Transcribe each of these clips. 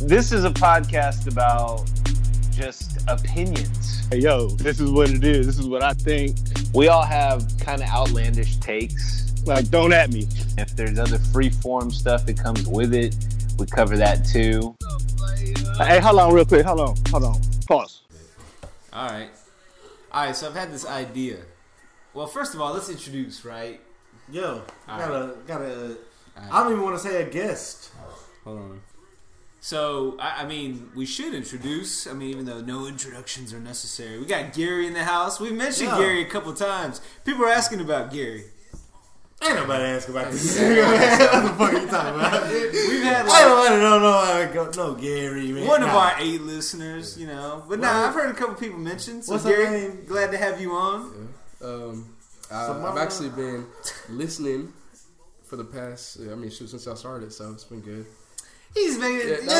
This is a podcast about just opinions. Hey, yo, this is what it is. This is what I think. We all have kind of outlandish takes. Like, don't at me. If there's other free-form stuff that comes with it, we cover that too. Hey, hold on real quick. Hold on. Pause. All right, so I've had this idea. Well, first of all, let's introduce, right? Yo, got a I don't even want to say a guest. Hold on. So, I mean, we should introduce. I mean, even though no introductions are necessary. We got Gary in the house. We mentioned Gary a couple times. People are asking about Gary. Ain't nobody asking about this. What the fuck are you talking about? We've had like... I don't know Gary, man. One of our eight listeners, you know. But I've heard a couple people mention. So, what's Gary, glad to have you on. Yeah. I've actually been listening for the past, since I started, so it's been good. He's making it. He's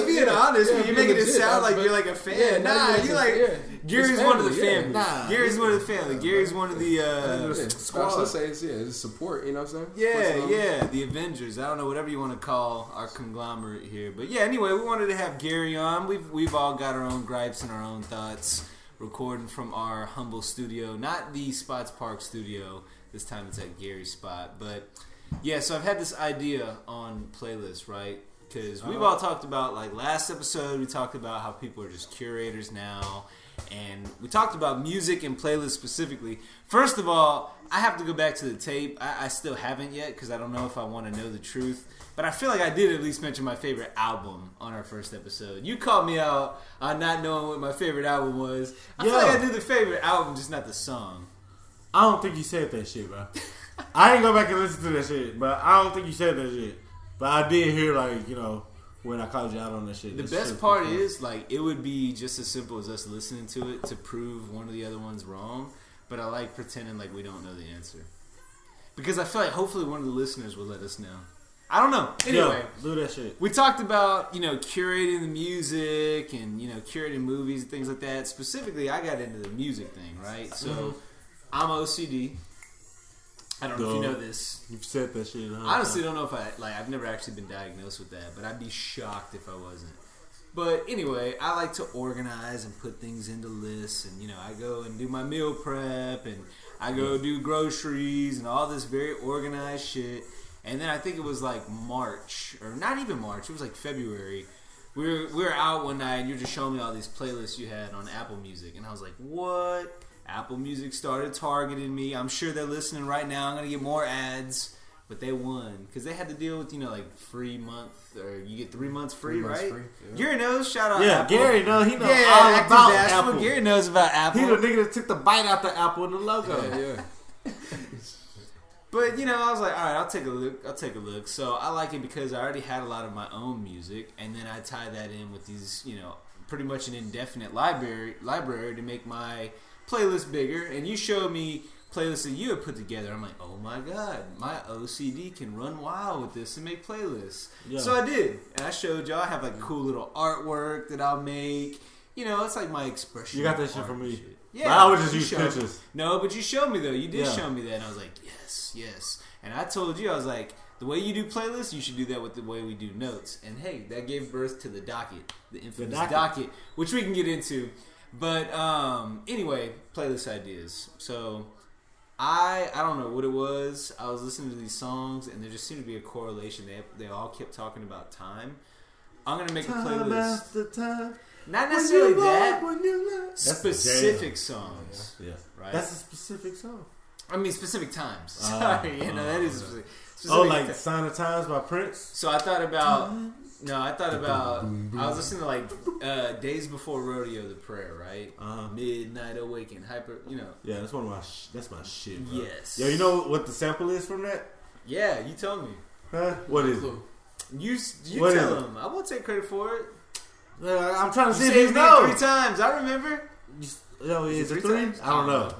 being honest. You're making it sound like you're like a fan. Yeah, Gary's family, one of the family. Gary's one of the family. Gary's one of the squad. Let's say it's support. You know what I'm saying? Yeah. The Avengers. I don't know, whatever you want to call our conglomerate here, but yeah. Anyway, we wanted to have Gary on. We've all got our own gripes and our own thoughts. Recording from our humble studio, not the Spots Park studio. This time it's at Gary's spot, but. Yeah, so I've had this idea on playlists, right? Because we've all talked about, like, last episode, we talked about how people are just curators now. And we talked about music and playlists specifically. First of all, I have to go back to the tape. I still haven't yet because I don't know if I want to know the truth. But I feel like I did at least mention my favorite album on our first episode. You called me out on not knowing what my favorite album was. I feel like I did the favorite album, just not the song. I don't think you said that shit, bro. I didn't go back and listen to that shit, but I don't think you said that shit. But I did hear, like, you know, when I called you out on that shit. The best part is, like, it would be just as simple as us listening to it to prove one of the other ones wrong. But I like pretending like we don't know the answer. Because I feel like hopefully one of the listeners will let us know. I don't know. Anyway. Yo, do that shit. We talked about, you know, curating the music and, you know, curating movies and things like that. Specifically, I got into the music thing, right? So, I'm OCD. I don't know if you know this. You've said that shit. I honestly don't know if I've never actually been diagnosed with that, but I'd be shocked if I wasn't. But anyway, I like to organize and put things into lists, and, you know, I go and do my meal prep, and I go do groceries, and all this very organized shit. And then I think it was like March, or not even March, it was like February. We were out one night, and you were just showing me all these playlists you had on Apple Music, and I was like, what? Apple Music started targeting me. I'm sure they're listening right now. I'm going to get more ads. But they won. Because they had to deal with, you know, like, free month. Or you get 3 months free, right? Gary knows. Shout out Apple. Yeah, Gary knows. He knows all about Apple. Gary knows about Apple. He the nigga that took the bite out the Apple and the logo. Yeah. But, you know, I was like, all right, I'll take a look. So I like it because I already had a lot of my own music. And then I tie that in with these, you know, pretty much an indefinite library to make my... playlist bigger, and you showed me playlists that you had put together. I'm like, oh my god, my OCD can run wild with this and make playlists. Yeah. So I did, and I showed y'all. I have like cool little artwork that I'll make. You know, it's like my expression. You got that shit from me. Shit. Yeah, but I would just use pictures. No, but you showed me though. You did show me that, and I was like, yes. And I told you, I was like, the way you do playlists, you should do that with the way we do notes. And hey, that gave birth to the docket, the infamous docket, which we can get into. But anyway, playlist ideas. So I don't know what it was. I was listening to these songs, and there just seemed to be a correlation. They all kept talking about time. I'm gonna make time a playlist. After time. Not necessarily that. Specific songs. Yeah. Right. That's a specific song. I mean, specific times. Sorry, that is specific. Like "Sign of Times" by Prince. So I thought about. I was listening to like Days Before Rodeo, The Prayer, right? Midnight Awaken, Hyper, you know. Yeah, that's one of my, that's my shit, bro. Yes. Yo, you know what the sample is from that? Yeah, you told me. Huh? What is it? You tell him. I won't take credit for it. I'm trying to see if he knows. 3 times, I remember. Yo, is it 3? I don't know.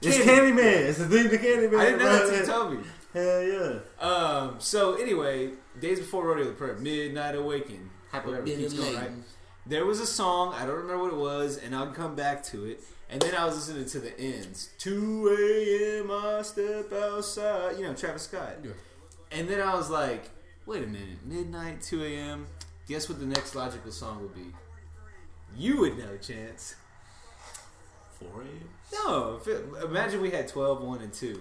It's Candyman. It's the thing to Candyman. I didn't know that until you told me. Hell yeah. So anyway, Days Before Rodeo, The Prayer, Midnight Awaken, whatever, keeps going, right? There was a song, I don't remember what it was, and I'll come back to it. And then I was listening to the ends. 2 a.m. I step outside. You know, Travis Scott. Yeah. And then I was like, wait a minute, midnight, 2 a.m., guess what the next logical song would be? You would know, Chance. 4 a.m.? No, imagine we had 12, 1, and 2.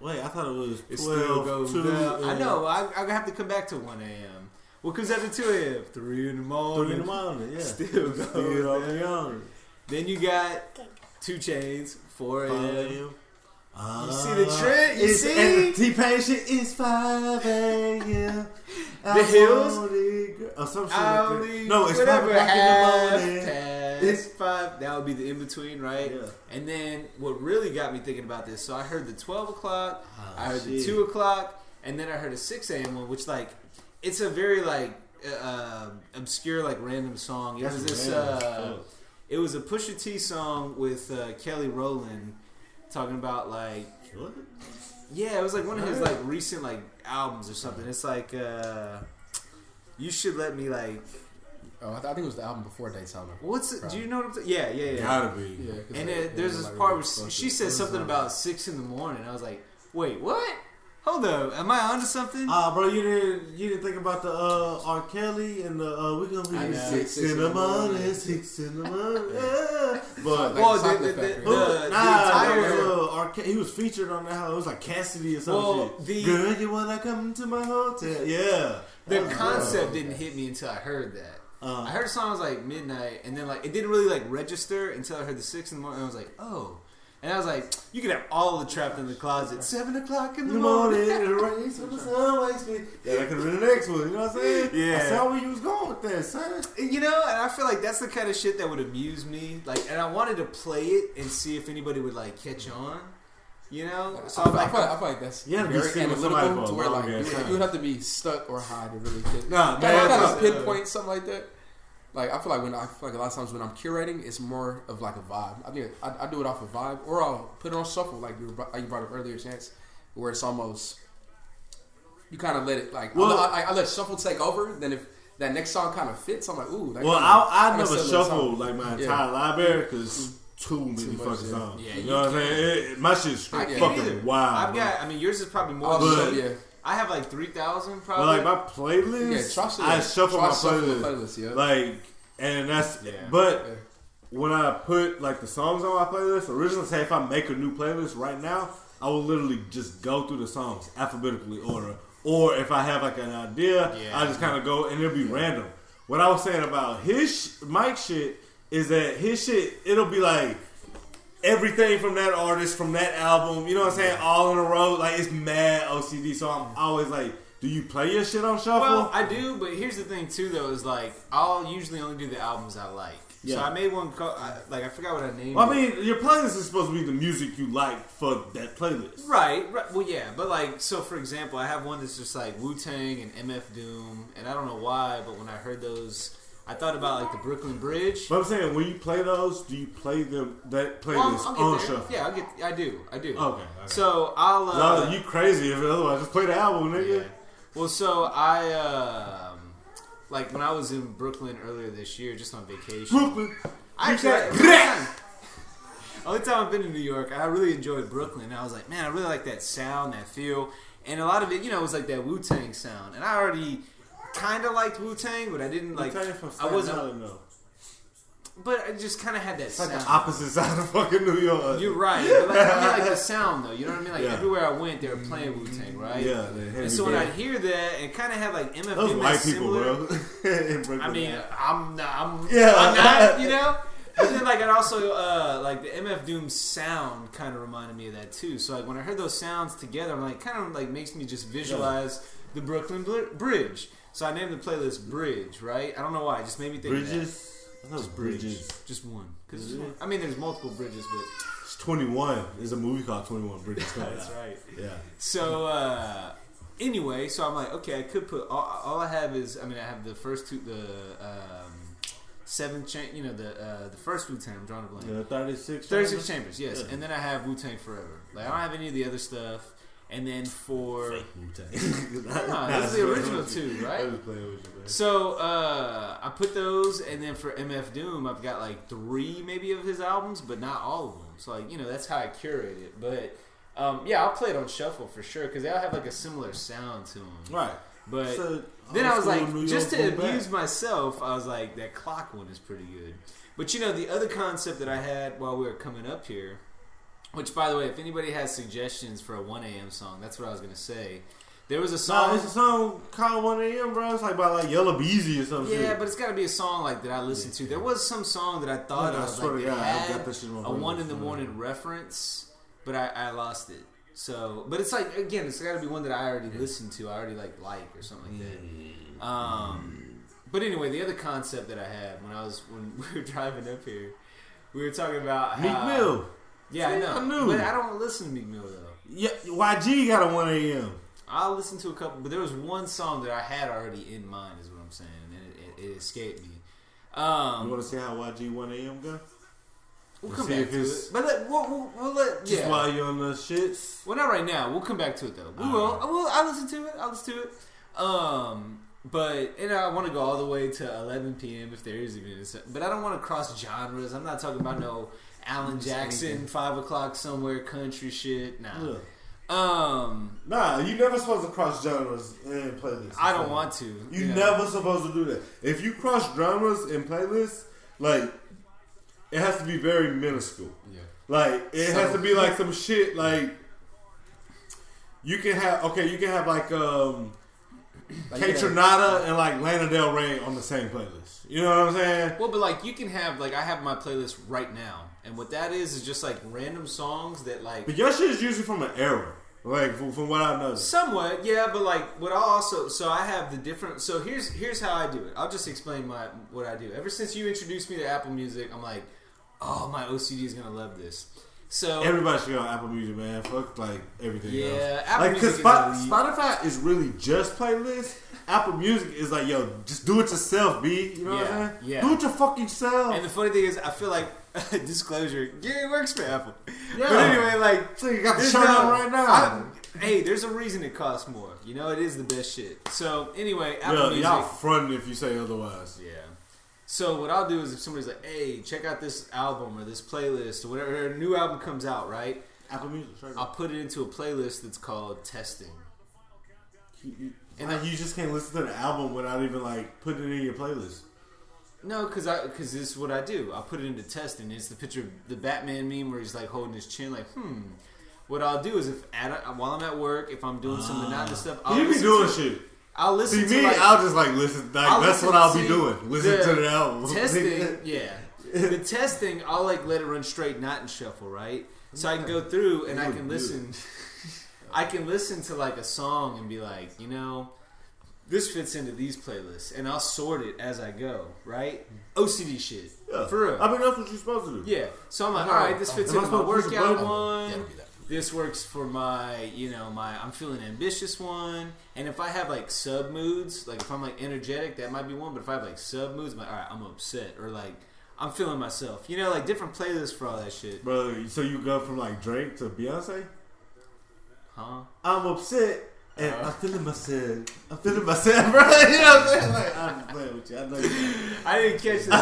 Wait, I thought it was 12, it still goes 2 down. I know, I have to come back to 1 a.m. What comes after 2 a.m.? 3 in the morning. 3 in the morning, yeah. Still goes down. Then you got 2 Chainz, 4 a.m. You see the trend? You see? T-Pain shit is 5 a.m. The Hills? No, it's 5 o'clock in the morning. It's 5. That would be the in-between, right? Yeah. And then what really got me thinking about this, so I heard the 12 o'clock, I heard the 2 o'clock, and then I heard a 6 a.m. one, which, like, it's a very, like, obscure, like, random song. It was this, it was a Pusha T song with Kelly Rowland. Talking about, like, what? Yeah, it was like one of his like recent like albums or something. It's like you should let me like. Oh, I think it was the album before Daytona. What's it? Probably. Do you know what I'm saying? Yeah. Gotta be. Yeah, and there's this part where she said something about 6 in the morning. I was like, wait, what? Hold up, am I onto something? Bro, you didn't think about the R. Kelly and the we're gonna be 6 in the morning. Yeah. But well, the entire R. Kelly, he was featured on that. It was like Cassidy or something. Well, girl, you wanna come to my hotel? Yeah. The concept didn't hit me until I heard that. I heard songs like midnight, and then like it didn't really like register until I heard the 6 in the morning. And I was like, oh. And I was like, you could have all the trapped in the closet. 7 o'clock in the morning. Yeah, I could have been the next one. You know what I'm saying? Yeah. I saw where you was going with that, son. And, you know, and I feel like that's the kind of shit that would amuse me. Like, and I wanted to play it and see if anybody would, like, catch on. You know? So I feel like that's very analytical to where, like, you would have to be stuck or high to really catch. Nah, man. I kind of pinpoint something like that. Like I feel like a lot of times when I'm curating, it's more of like a vibe. I think I do it off a vibe, or I'll put it on shuffle, like you brought up earlier, Chance, where it's almost you kind of let it like. Well, I let shuffle take over. Then if that next song kind of fits, I'm like, ooh. Like, well, I never shuffle like my entire library because too many fucking songs. Yeah, you know what I'm saying? My shit's fucking wild. I mean, yours is probably more. I have like 3,000 probably. But like my playlist, I shuffle my playlist. Yeah. Like, and that's when I put like the songs on my playlist, originally say if I make a new playlist right now, I will literally just go through the songs alphabetically order. Or if I have like an idea, I just kind of go and it'll be random. What I was saying about his Mike's shit is that his shit it'll be like. Everything from that artist, from that album, you know what I'm saying? All in a row, like it's mad OCD. So I'm always like, do you play your shit on shuffle? Well, I do, but here's the thing too, though, is like I'll usually only do the albums I like. Yeah. So I made one called, like I forgot what I named. Well, I mean, your playlist is supposed to be the music you like for that playlist, right? Well, yeah, but like, so for example, I have one that's just like Wu-Tang and MF Doom, and I don't know why, but when I heard those. I thought about like the Brooklyn Bridge. But I'm saying when you play those, do you play them that playlist on shuffle? Yeah, I do. Okay. So I'll. No, you crazy if otherwise just play the album, nigga. Yeah. Well, so I like when I was in Brooklyn earlier this year, just on vacation. Brooklyn. Only time I've been in New York, I really enjoyed Brooklyn. I was like, man, I really like that sound, that feel, and a lot of it, you know, it was like that Wu-Tang sound, and I already. Kind of liked Wu-Tang, but I didn't like. I wasn't. But I just kind of had that sound. Like the opposite side of fucking New York. You're right. But like, I mean, like the sound though. You know what I mean? Like everywhere I went, they were playing Wu-Tang, right? Yeah. And so when I hear that, it kind of had like MF. Those white people, bro. I mean, I'm not. You know. But then like it also like the MF Doom sound kind of reminded me of that too. So like when I heard those sounds together, I'm like kind of like makes me just visualize the Brooklyn Bridge. So I named the playlist Bridge, right? I don't know why. It just made me think Bridges? Of that. I thought it was Bridges. Just one. Cause yeah. I mean, there's multiple bridges, but... It's 21. There's a movie called 21 Bridges. That's right. Yeah. So, anyway, so I'm like, okay, I could put... All I have is... I mean, I have the first two... The 7th Chamber... You know, the first Wu-Tang. I'm drawing a blank. The 36 Chambers? 36 Chambers, yes. Yeah. And then I have Wu-Tang Forever. Like, I don't have any of the other stuff. And then for that's the original too, right? So I put those, and then for MF Doom, I've got like 3 maybe of his albums, but not all of them. So like you know, that's how I curate it. But yeah, I'll play it on shuffle for sure because they all have like a similar sound to them, right? But so, then I was like, just to abuse myself, I was like, that clock one is pretty good. But you know, the other concept that I had while we were coming up here, which by the way, if anybody has suggestions for a 1 a.m. song, that's what I was going to say. There was a song. It's a song called 1 a.m., bro. It's like by like Yellow Beezy or something. Yeah, shit. But it's got to be a song like that I listened to. There was some song that I thought I was like, I had a 1 in the morning reference, but I lost it. So, but it's like, again, it's got to be one that I already listened to. I already like or something like that. But anyway, the other concept that I had when we were driving up here, we were talking about how Meek Mill. Yeah, see, I know. But I don't listen to Meek Mill though. Yeah, YG got a 1 a.m. I listened to a couple, but there was one song that I had already in mind, is what I'm saying, and it escaped me. You want to see how YG 1 a.m. go? We'll come back to it. But we'll just while you're on the shits. Well, not right now. We'll come back to it though. We will. I'll listen to it. But I want to go all the way to 11 p.m. if there is even. But I don't want to cross genres. I'm not talking about no Alan Jackson 5 o'clock somewhere country shit. Nah. Look. Nah, you never supposed to cross genres in playlists. I don't want to. You never supposed to do that. If you cross genres in playlists, like, it has to be very minuscule. Yeah. Like, it has to be like some shit. Like, you can have like K-Tronada and like Lana Del Rey on the same playlist. You know what I'm saying? Well, but like you can have I have my playlist right now, and what that is just like random songs that like. But your shit is usually from an era, like from what I know. Somewhat, yeah, but like what I also I have the different. So here's how I do it. I'll just explain what I do. Ever since you introduced me to Apple Music, I'm like, oh, my OCD is gonna love this. So everybody should go on Apple Music, man. Fuck like everything else. Yeah, Apple Music. Because Spotify is really just playlists. Apple Music is like, yo, just do it yourself, B. You know what I'm saying? Yeah. Do it your fucking self. And the funny thing is, I feel like disclosure, Gary works for Apple. Yeah. But anyway, like, so you got the shirt on right now. Hey, there's a reason it costs more. You know, it is the best shit. So anyway, Apple Music. Y'all fronting if you say otherwise. Yeah. So what I'll do is if somebody's like, hey, check out this album or this playlist or whatever, a new album comes out, right? Apple Music. I'll put it into a playlist that's called Testing. And like, you just can't listen to the album without even like putting it in your playlist. No, because this is what I do. I'll put it into Testing. It's the picture of the Batman meme where he's like holding his chin like, What I'll do is while I'm at work, if I'm doing some monotonous stuff, I'll listen to it. You be doing shit. I'll listen to I'll just listen. That's what I'll be doing. Listen to the album. Testing, yeah. The Testing, I'll let it run straight, not in shuffle, right? So I can go through and I can listen. I can listen to a song and be like, you know, this fits into these playlists. And I'll sort it as I go, right? OCD shit. Yeah. For real. I mean, that's what you're supposed to do. Yeah. So I'm like, all right, this fits into my workout one. Yeah, do that. This works for my, I'm feeling ambitious one. And if I have sub moods, if I'm energetic, that might be one. But if I have sub moods, I'm all right, I'm upset or I'm feeling myself. You know, different playlists for all that shit. Bro, so you go from Drake to Beyonce? Huh? I'm upset and I'm feeling myself. I'm feeling myself, bro. You know what I'm saying? I'm just playing with you. I know you. I didn't catch this. I should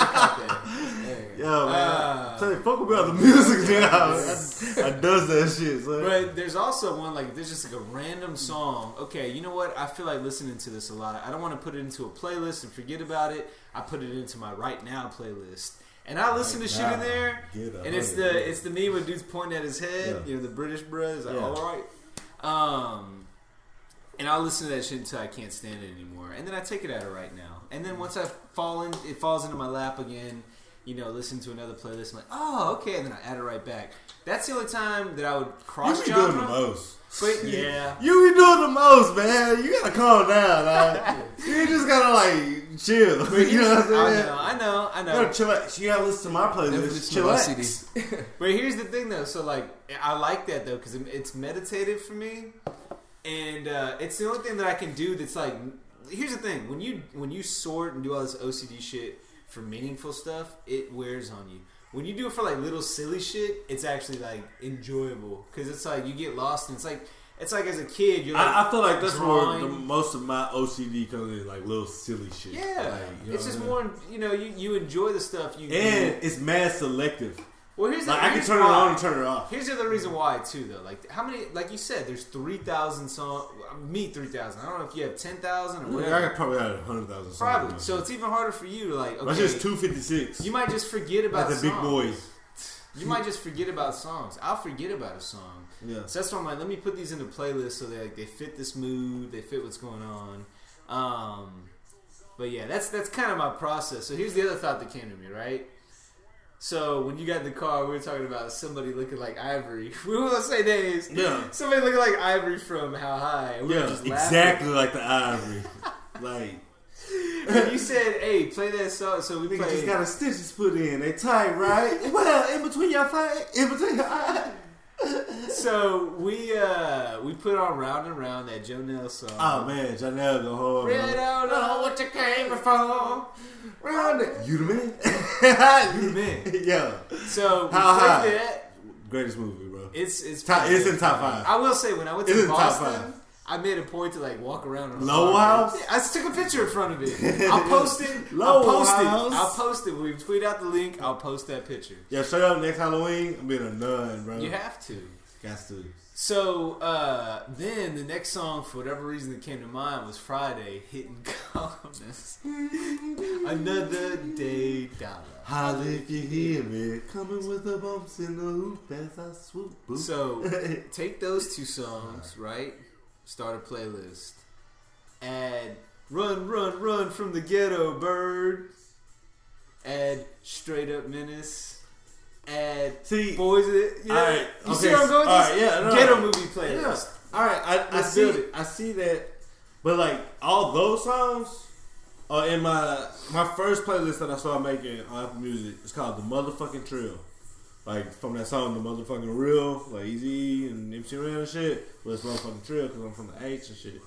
have caught that. Yo, man. So they fuck about the music now. I does that shit. So. But there's also one, there's just a random song. Okay, you know what? I feel like listening to this a lot. I don't want to put it into a playlist and forget about it. I put it into my right now playlist. And I listen to shit in there. And it's the meme with dudes pointing at his head. Yeah. You know, the British bros. All right. And I'll listen to that shit until I can't stand it anymore. And then I take it out of right now. And then once it falls into my lap again. You know, listen to another playlist. I'm like, oh, okay, and then I add it right back. That's the only time that I would cross genre. You be doing the most. But yeah, you be doing the most, man. You gotta calm down. You just gotta chill. But you know what I'm saying? I know. You gotta chill out. You gotta listen to my playlist. Chill out. But here's the thing, though. So I like that though because it's meditative for me, and it's the only thing that I can do. That's like, here's the thing: when you sort and do all this OCD shit. For meaningful stuff, it wears on you. When you do it for little silly shit, it's actually enjoyable because it's you get lost and it's like as a kid. You're I feel like that's where most of my OCD comes in, little silly shit. Yeah, it's just more. You enjoy the stuff. And it's mad selective. Well, here's like, the, I can turn it on and turn it off. Here's the other reason why too, though. Like how many? Like you said, there's 3,000 songs. Me 3,000. I don't know if you have 10,000 or whatever. I probably had 100,000 songs. Probably. So it's even harder for you to like. Okay, that's just 256. You might just forget about like the big boys. You might just forget about songs. I'll forget about a song. Yeah. So that's why I'm like, let me put these in the playlist so they like they fit this mood, they fit what's going on. But yeah, that's kind of my process. So here's the other thought that came to me, right? So when you got in the car, we were talking about somebody looking like Ivory. We won't say names. Yeah. Somebody looking like Ivory from How High. We were just exactly like the Ivory. Like. And you said, hey, play that song. So we played. Just got a stitches put in. They tight, right? Well, in between your fight, in between your eyes. So we put on Round and Round, that Jonelle song. Oh man, Jonelle go home. Really don't know what you came for. Round it. You the man. You the man. Yeah. So we played that. Greatest movie, bro. It's in top 5. I will say when I went to Boston, I made a point to like walk around on Lowell House. I just took a picture in front of it. I'll post it. We tweet out the link. I'll post that picture. Yeah, straight up next Halloween, I'm being a nun, bro. You have to. Got to. So then the next song, for whatever reason that came to mind, was Friday, Hitting Columnists. Another day dollar. Holla if you hear me. Coming with the bumps in the hoop as I swoop. Boop. So take those two songs, right? Start a playlist. Add Run, Run, Run from the Ghetto Bird. Add Straight Up Menace. Add Boys. You know, right, you see where I'm going with this? Right, yeah, no, ghetto movie playlist. Yeah. All right, I see it. I see that. But like all those songs are in my first playlist that I started making on Apple Music. It's called The Motherfucking Trill. Like, from that song, The Motherfucking Real, like, Eazy and MC Ren and shit. But it's Motherfucking Trill, because I'm from the H and shit.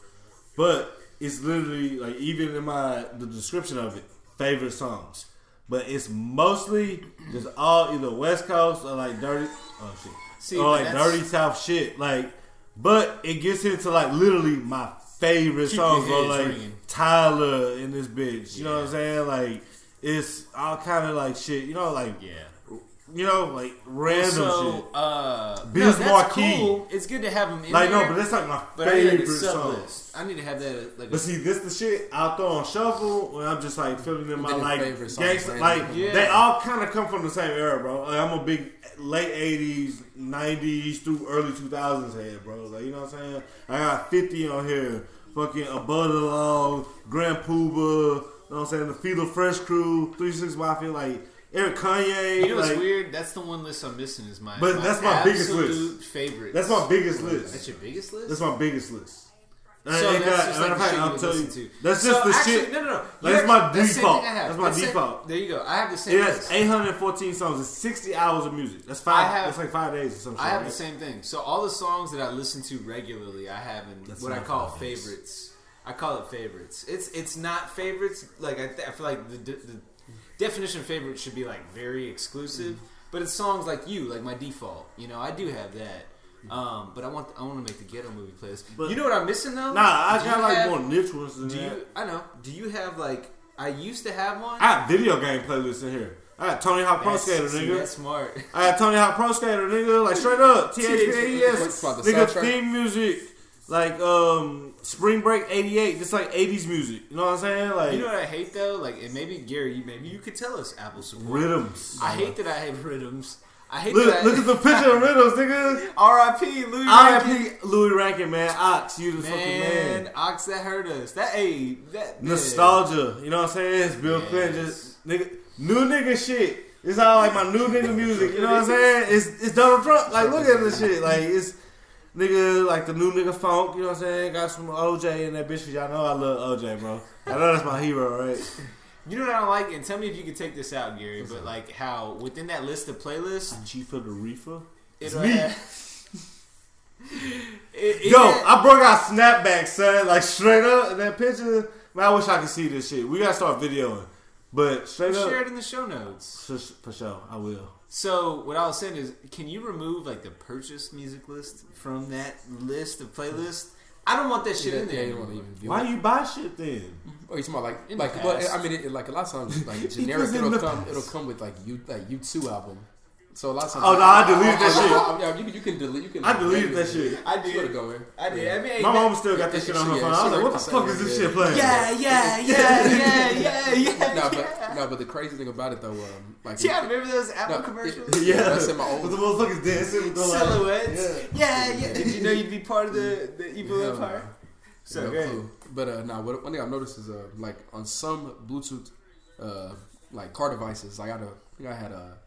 But it's literally, like, even in the description of it, favorite songs. But it's mostly just all either West Coast or, like, dirty... Oh, shit. See, or, like, dirty South shit. Like, but it gets into, like, literally my favorite songs. Bro, like, ringing. Tyler in this bitch. You know what I'm saying? Like, it's all kind of, like, shit. You know, like... Yeah. You know, like random shit. Biz Marquee. Cool. It's good to have them in like, there. Like, no, but that's like my favorite song. I need to have that. Like, but see, this the shit I'll throw on shuffle when I'm just like filling in my like gangsta. Like, yeah. They all kind of come from the same era, bro. Like, I'm a big late 80s, 90s through early 2000s head, bro. Like, you know what I'm saying? I got 50 on here. Fucking Above the Law, Grand Pooba. You know what I'm saying? The Fila Fresh Crew, 36 Mafia. Like, Eric Kanye. You know what's like, weird? That's the one list I'm missing is my But that's my biggest list. Favorite. That's my biggest list. That's your biggest list? That's my biggest list. So that's just like the shit I'll tell you. To. That's so just the actually, shit. No. Like, that's my default. That's my default. There you go. I have the same list. It has 814 songs. It's 60 hours of music. That's like 5 days or something. I have the same thing. So all the songs that I listen to regularly, I have in what I call favorites. I call it favorites. It's not favorites. Like I feel like the definition of favorite should be like very exclusive, but it's songs like you, like my default. You know, I do have that, but I want to make the ghetto movie playlist. But you know what I'm missing though? Nah, I got like more niche ones than that. I know. Do you have like? I used to have one. I have video game playlists in here. I got Tony Hawk Pro Skater, nigga. That's smart. I got Tony Hawk Pro Skater, nigga. Like straight up, THPAS, nigga. Theme music, like Spring Break 88, just like 80s music. You know what I'm saying? Like, you know what I hate though? Like, and maybe Gary, maybe you could tell us Apple support. Rhythms. I hate that I have rhythms. I hate that. Look at the picture of rhythms, nigga. R.I.P. Louis Rankin. R.I.P. Louis Rankin, man. Ox, you the fucking man. Ox, that hurt us. That nostalgia. Man. You know what I'm saying? It's Bill Clinton. Just nigga, new nigga shit. It's all like my new nigga music. You know what I'm saying? It's Donald Trump. Like, look at this shit. Like, it's. Nigga, like the new nigga funk, you know what I'm saying? Got some OJ in that bitch, cause y'all know I love OJ, bro. I know that's my hero, right? You know what I don't like? And tell me if you can take this out, Gary, but like how within that list of playlists. Chief of the Reefer? It's me. I broke out snapback, son. Like straight up in that picture. Man, I wish I could see this shit. We gotta start videoing. But straight up. Share it in the show notes. For sure, I will. So what I was saying is, can you remove like the purchase music list from that list of playlists? I don't want that shit in there. Why do you buy shit then? Oh, you talking about like well, I mean, like a lot of times, like generic, it'll come with like U2 album. So a lot of times. Oh no, I deleted that shit. You can delete. You can. I deleted that shit. I did. I did. My mom still got that shit on her phone. I was like, "What the fuck is this shit playing?" Yeah. No, but the crazy thing about it though, like, yeah, remember those Apple commercials? Yeah, that's in my old. With the motherfuckers dancing, silhouettes. Yeah. Did you know you'd be part of the evil empire? So good. But one thing I've noticed is like on some Bluetooth like car devices, like I had a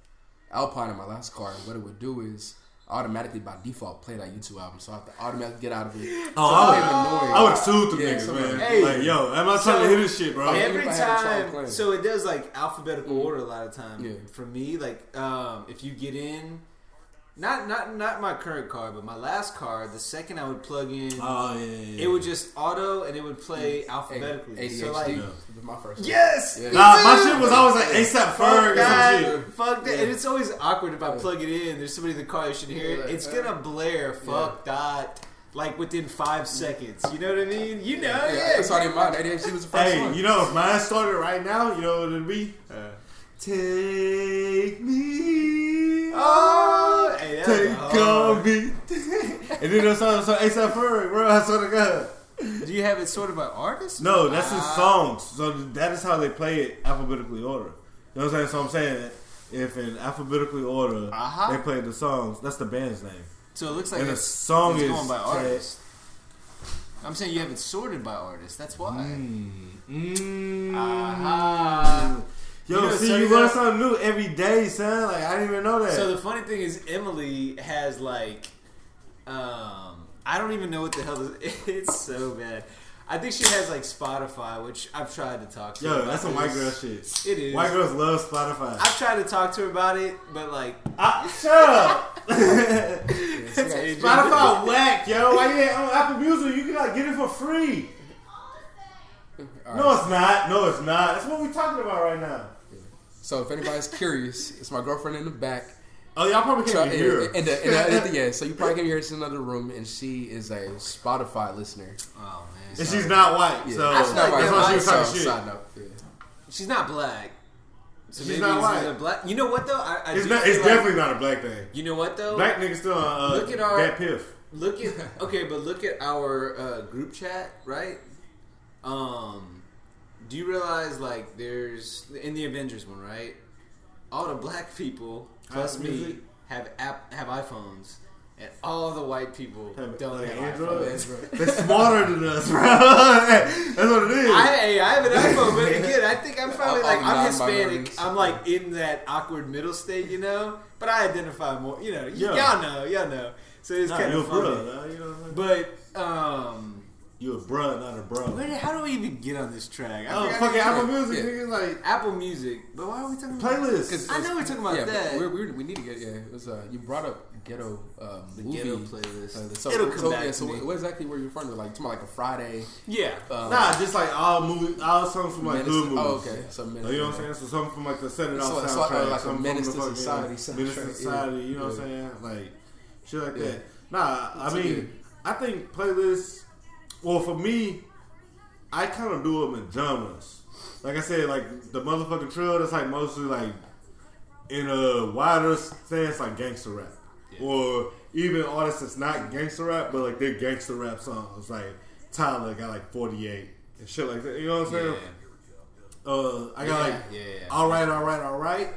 Alpine in my last car, and what it would do is automatically by default play that YouTube album, so I have to automatically get out of it. I would sue the niggas, man. Hey, like, yo, am I trying to hit this shit, bro? Every time, so it does like alphabetical order a lot of time. Yeah. For me, like if you get in, not my current car, but my last car, the second I would plug in, it would just auto and it would play alphabetically. ADHD. So like, my first. Yes. Yeah. Nah, my shit was always like ASAP Ferg. Fuck that. Yeah. And it's always awkward if I plug it in. There's somebody in the car that should hear it. It's gonna blare. Fuck that. Like within 5 seconds. You know what I mean? You know. Yeah. I started mine. ADHD was the first one. You know, if mine started right now, you know what it'd be. Take me on, take on me. And then so A$AP Ferg, bro, I swear to God. Do you have it sorted by artists? No, that's his songs. So that is how they play it, alphabetically order. You know what I'm saying? So I'm saying, if in alphabetically order they play the songs, that's the band's name. So it looks like the song is going by artists. I'm saying you have it sorted by artists. That's why. Yo, you know, see, you learn something new every day, son. Like, I didn't even know that. So the funny thing is, Emily has, like, I don't even know what the hell it's so bad. I think she has, like, Spotify, which I've tried to talk to her about. Yo, that's some white girl shit. It is. White girls love Spotify. I've tried to talk to her about it, but, like... shut up! Spotify whack, yo. Why you ain't on Apple Music? You can, like, get it for free. Right. No, it's not. That's what we're talking about right now. Yeah. So if anybody's curious, it's my girlfriend in the back. Oh, y'all probably can't hear her. Yeah, so you probably can hear her in another room, and she is a Spotify listener. Oh, man. And she's not white, yeah. So she's not white. That's why she was talking shit. Yeah. She's not black. So she's not white. Black. You know what, though? It's definitely not a black thing. You know what, though? Black niggas still on that piff. Look at our group chat, right? Do you realize, like, there's in the Avengers one, right? All the black people plus me have iPhones, and all the white people don't have iPhones. They're smarter than us, bro. That's what it is. I have an iPhone, but again, I think I'm probably like I'm Hispanic. I'm like in that awkward middle state, you know. But I identify more, you know. Y'all know. So it's kind of funny, you know what I mean? But. You a bruh, not a bro. How do we even get on this track? Fucking Apple Music, nigga. Yeah. Like Apple Music, but why are we talking about playlists? Because I know we're talking about that. We need to get It was you brought up ghetto movie ghetto playlist. It'll come back to me. What exactly were you referring to? Like a Friday? Yeah. Just like all songs from like good movies. Oh, okay. So you know what I'm saying? So something from like the Set It Off soundtrack, like a Menace to Society soundtrack. Menace to Society. You know what I'm saying? Like shit like that. Nah, I mean, I think playlists. Well, for me, I kind of do them in genres. Like I said, like the motherfucking trail, that's like mostly like in a wider sense, like gangster rap, or even artists that's not gangster rap, but like they're gangster rap songs. Like Tyler got like 48 and shit like that. You know what I'm saying? Yeah. I got All Right,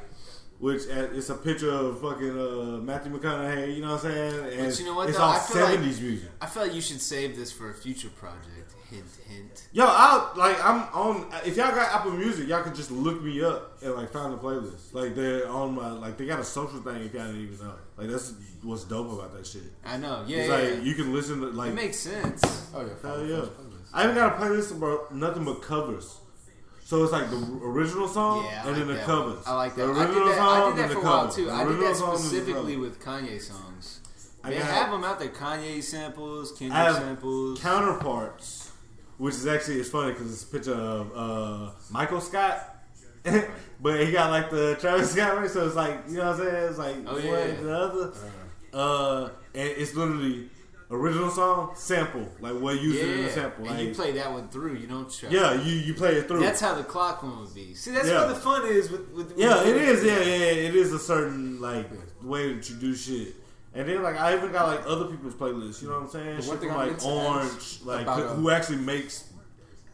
which it's a picture of fucking Matthew McConaughey, you know what I'm saying? And but you know what, it's all 70s music. I feel like you should save this for a future project. Hint. Yo, I'm on. If y'all got Apple Music, y'all can just look me up and like find the playlist. Like they're on my they got a social thing if y'all didn't even know. Like that's what's dope about that shit. I know. Yeah. It's you can listen to like. It makes sense. Oh yeah. Hell yeah. I even got a playlist about nothing but covers. So it's like the original song and then the covers. I like that. I did that for a while too. I did that specifically with Kanye songs. They have them out there. Kanye samples, Kendrick samples. Counterparts, which is actually it's funny because it's a picture of Michael Scott, but he got like the Travis Scott right. So it's like you know what I'm saying. It's like one and the other, and it's literally original song, sample. Like, what you used it in a sample. Like, and you play that one through. You don't try. Yeah, you play it through. That's how the clock one would be. See, that's where the fun is with yeah, it is. Yeah. It is a certain, like, way that you do shit. And then, like, I even got, like, other people's playlists. You know what I'm saying? Shit from, like, Orange, like, who actually makes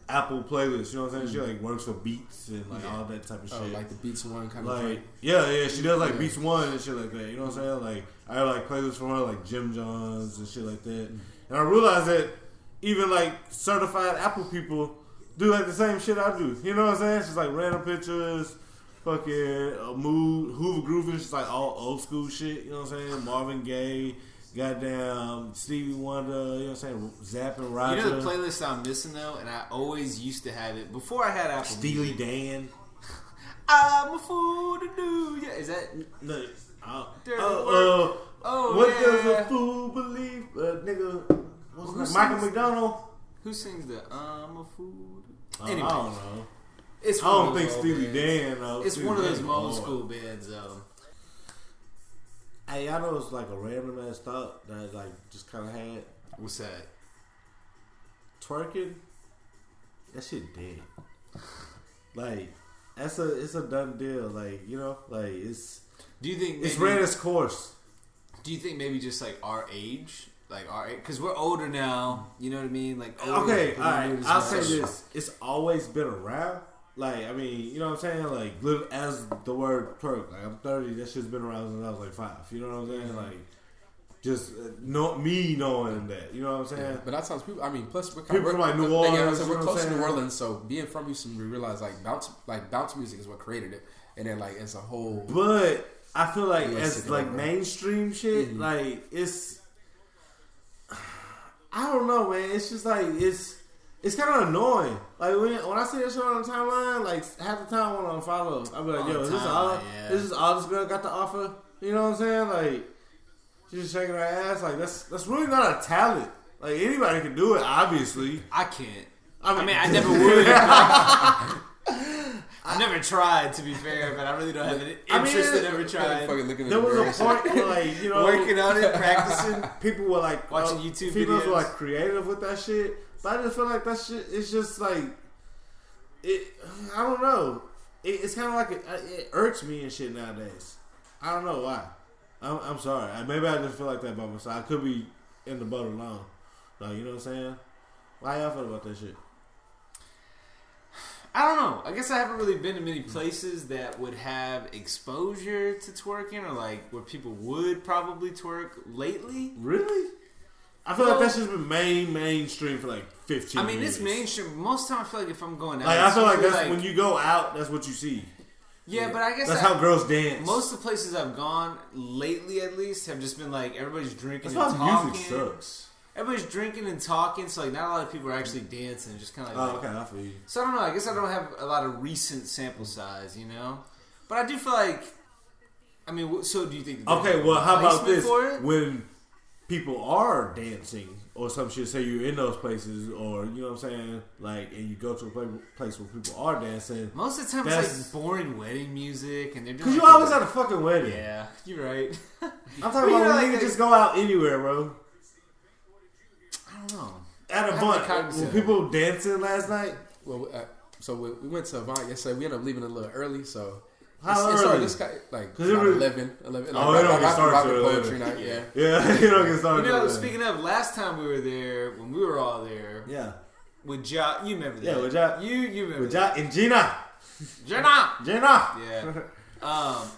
Apple playlists. You know what I'm saying? She, like, works for Beats and, like, all that type of shit. Oh, like the Beats One kind of thing? Yeah. She does, like, Beats One and shit like that. You know what I'm saying? Like, I have, like, playlists from her, like, Jim Johns and shit like that. And I realized that even, like, certified Apple people do, like, the same shit I do. You know what I'm saying? She's, like, random pictures. Fucking mood, Hoover Groovin', just like all old school shit, you know what I'm saying? Marvin Gaye, goddamn Stevie Wonder, you know what I'm saying? Zapp and Roger. You know the playlist I'm missing though, and I always used to have it before I had Apple. Steely Dan. I'm a fool to do. Yeah, is that? No. What does a fool believe? Nigga, what's Michael McDonald? Who sings the I'm a fool? Anyway. I don't know. It's I don't think Steely Dan though. It's one of those old school bands though. Hey, I know it's like a random ass thought that I like just kind of had. What's that? Twerking. That shit dead. Like it's a done deal. Like, you know, like it's. Do you think maybe, it's ran its course? Do you think maybe just like our age? Like, all right, because we're older now. You know what I mean? Like, okay, all right. I'll say this: it's always been around. Like, I mean, you know what I'm saying? Like, as the word twerk. Like, I'm 30. That shit's been around since I was like 5. You know what I'm saying? Like, just me knowing that. You know what I'm saying? Yeah, but that's how people. I mean, plus we're people from like New Orleans. We're close to New Orleans, so being from Houston, we realize like bounce music is what created it, and then like it's a whole. But I feel like as like mainstream shit, like it's. I don't know, man. It's just like it's kind of annoying. Like when I see that shit on the timeline, like half the time I want to unfollow. I'm like, yo, this is all this girl got to offer. You know what I'm saying? Like she's just shaking her ass. Like that's really not a talent. Like anybody can do it. Obviously, I can't. I mean, I never would. I never tried, to be fair, but I really don't have an interest in ever trying. There was a point where, like, you know, working on it, practicing. People were like watching YouTube videos. Were like creative with that shit, but I just feel like that shit is just like it. I don't know. It's kind of like it irks me and shit nowadays. I don't know why. I'm sorry. Maybe I just feel like that by myself. I could be in the boat alone. Like, you know what I'm saying? Why y'all feel about that shit? I don't know. I guess I haven't really been to many places that would have exposure to twerking or like where people would probably twerk lately. Really? I feel like that's just been mainstream for like 15 years. I mean, years. It's mainstream. Most of the time I feel like if I'm going out. Like, I feel like that's like, when you go out, that's what you see. Yeah, but I guess that's how girls dance. Most of the places I've gone lately at least have just been like everybody's drinking and talking. Music sucks. Everybody's drinking and talking, so like not a lot of people are actually dancing. Just kind of like, okay, I feel you. So I don't know. I guess I don't have a lot of recent sample size, you know. But I do feel like, I mean, so do you think? Okay, well, how about this? When people are dancing or some shit, say you're in those places, or you know what I'm saying, like, and you go to a place where people are dancing. Most of the time, it's like boring wedding music, and they're because like, you always at a fucking wedding. Yeah, you're right. I'm talking about like, you just go out anywhere, bro. I don't know. At a bunch. Were people dancing last night? Well, so we went to Avant yesterday. We ended up leaving a little early, so. How early? This guy, like 11. Oh, it don't get started. Yeah, it don't get started. You know, speaking of, last time we were there, when we were all there. Yeah. With Jock, you remember that. Yeah, with Jock. You remember with Jock and Gina. Gina. Yeah.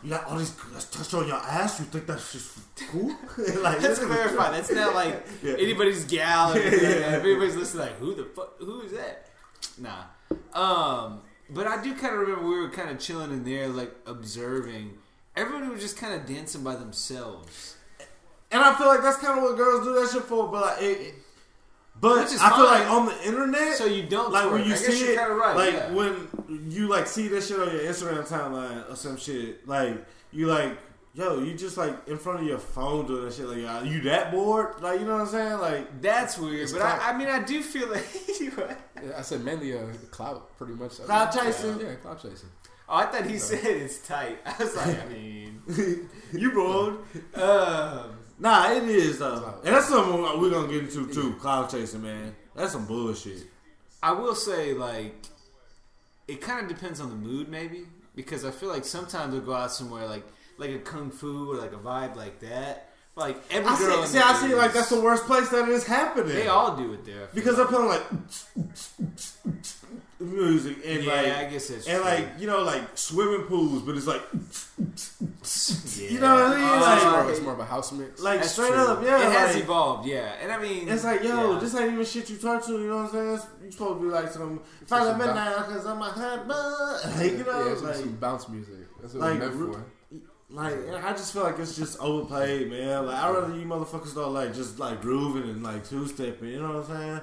Like all these girls touched on your ass. You think that's just cool? Like, let's clarify. That's not like anybody's gal. Or everybody's listening. Like, who the fuck? Who is that? Nah. But I do kind of remember we were kind of chilling in there, like observing. Everybody was just kind of dancing by themselves. And I feel like that's kind of what girls do that shit for. But like, but I feel like on the internet, so you don't like when you see it. Right, like when you like see that shit on your Instagram timeline or some shit. Like you like, yo, you just like in front of your phone doing that shit. Like, are you that bored? Like, you know what I'm saying? Like that's weird. But I mean, I do feel like I said mainly a clout, pretty much. Clout chasing, yeah, clout chasing. Oh, I thought he said it's tight. I was like, I mean, you bored. Nah, it is though. And that's something we're gonna get into too. Cloud chasing, man. That's some bullshit. I will say, like, it kind of depends on the mood, maybe, because I feel like sometimes we'll go out somewhere like a kung fu or like a vibe like that. Like every girl, I see, like that's the worst place that it is happening. They all do it there because they're playing like music and like, I guess that's and true. Like, you know, like swimming pools, but it's like you know what I mean. It's more of a house mix. Like that's straight true. Up, yeah. It has evolved, yeah. And I mean, it's like, yo, this ain't even shit you talk to. You know what I'm saying? That's, you're supposed to be like some Friday midnight because I'm a hot bud. Like, you know, it's like some bounce music. That's what it's meant for. Like, I just feel like it's just overplayed, man. Like, I'd rather you motherfuckers start, like, just, like, grooving and, like, two-stepping. You know what I'm saying?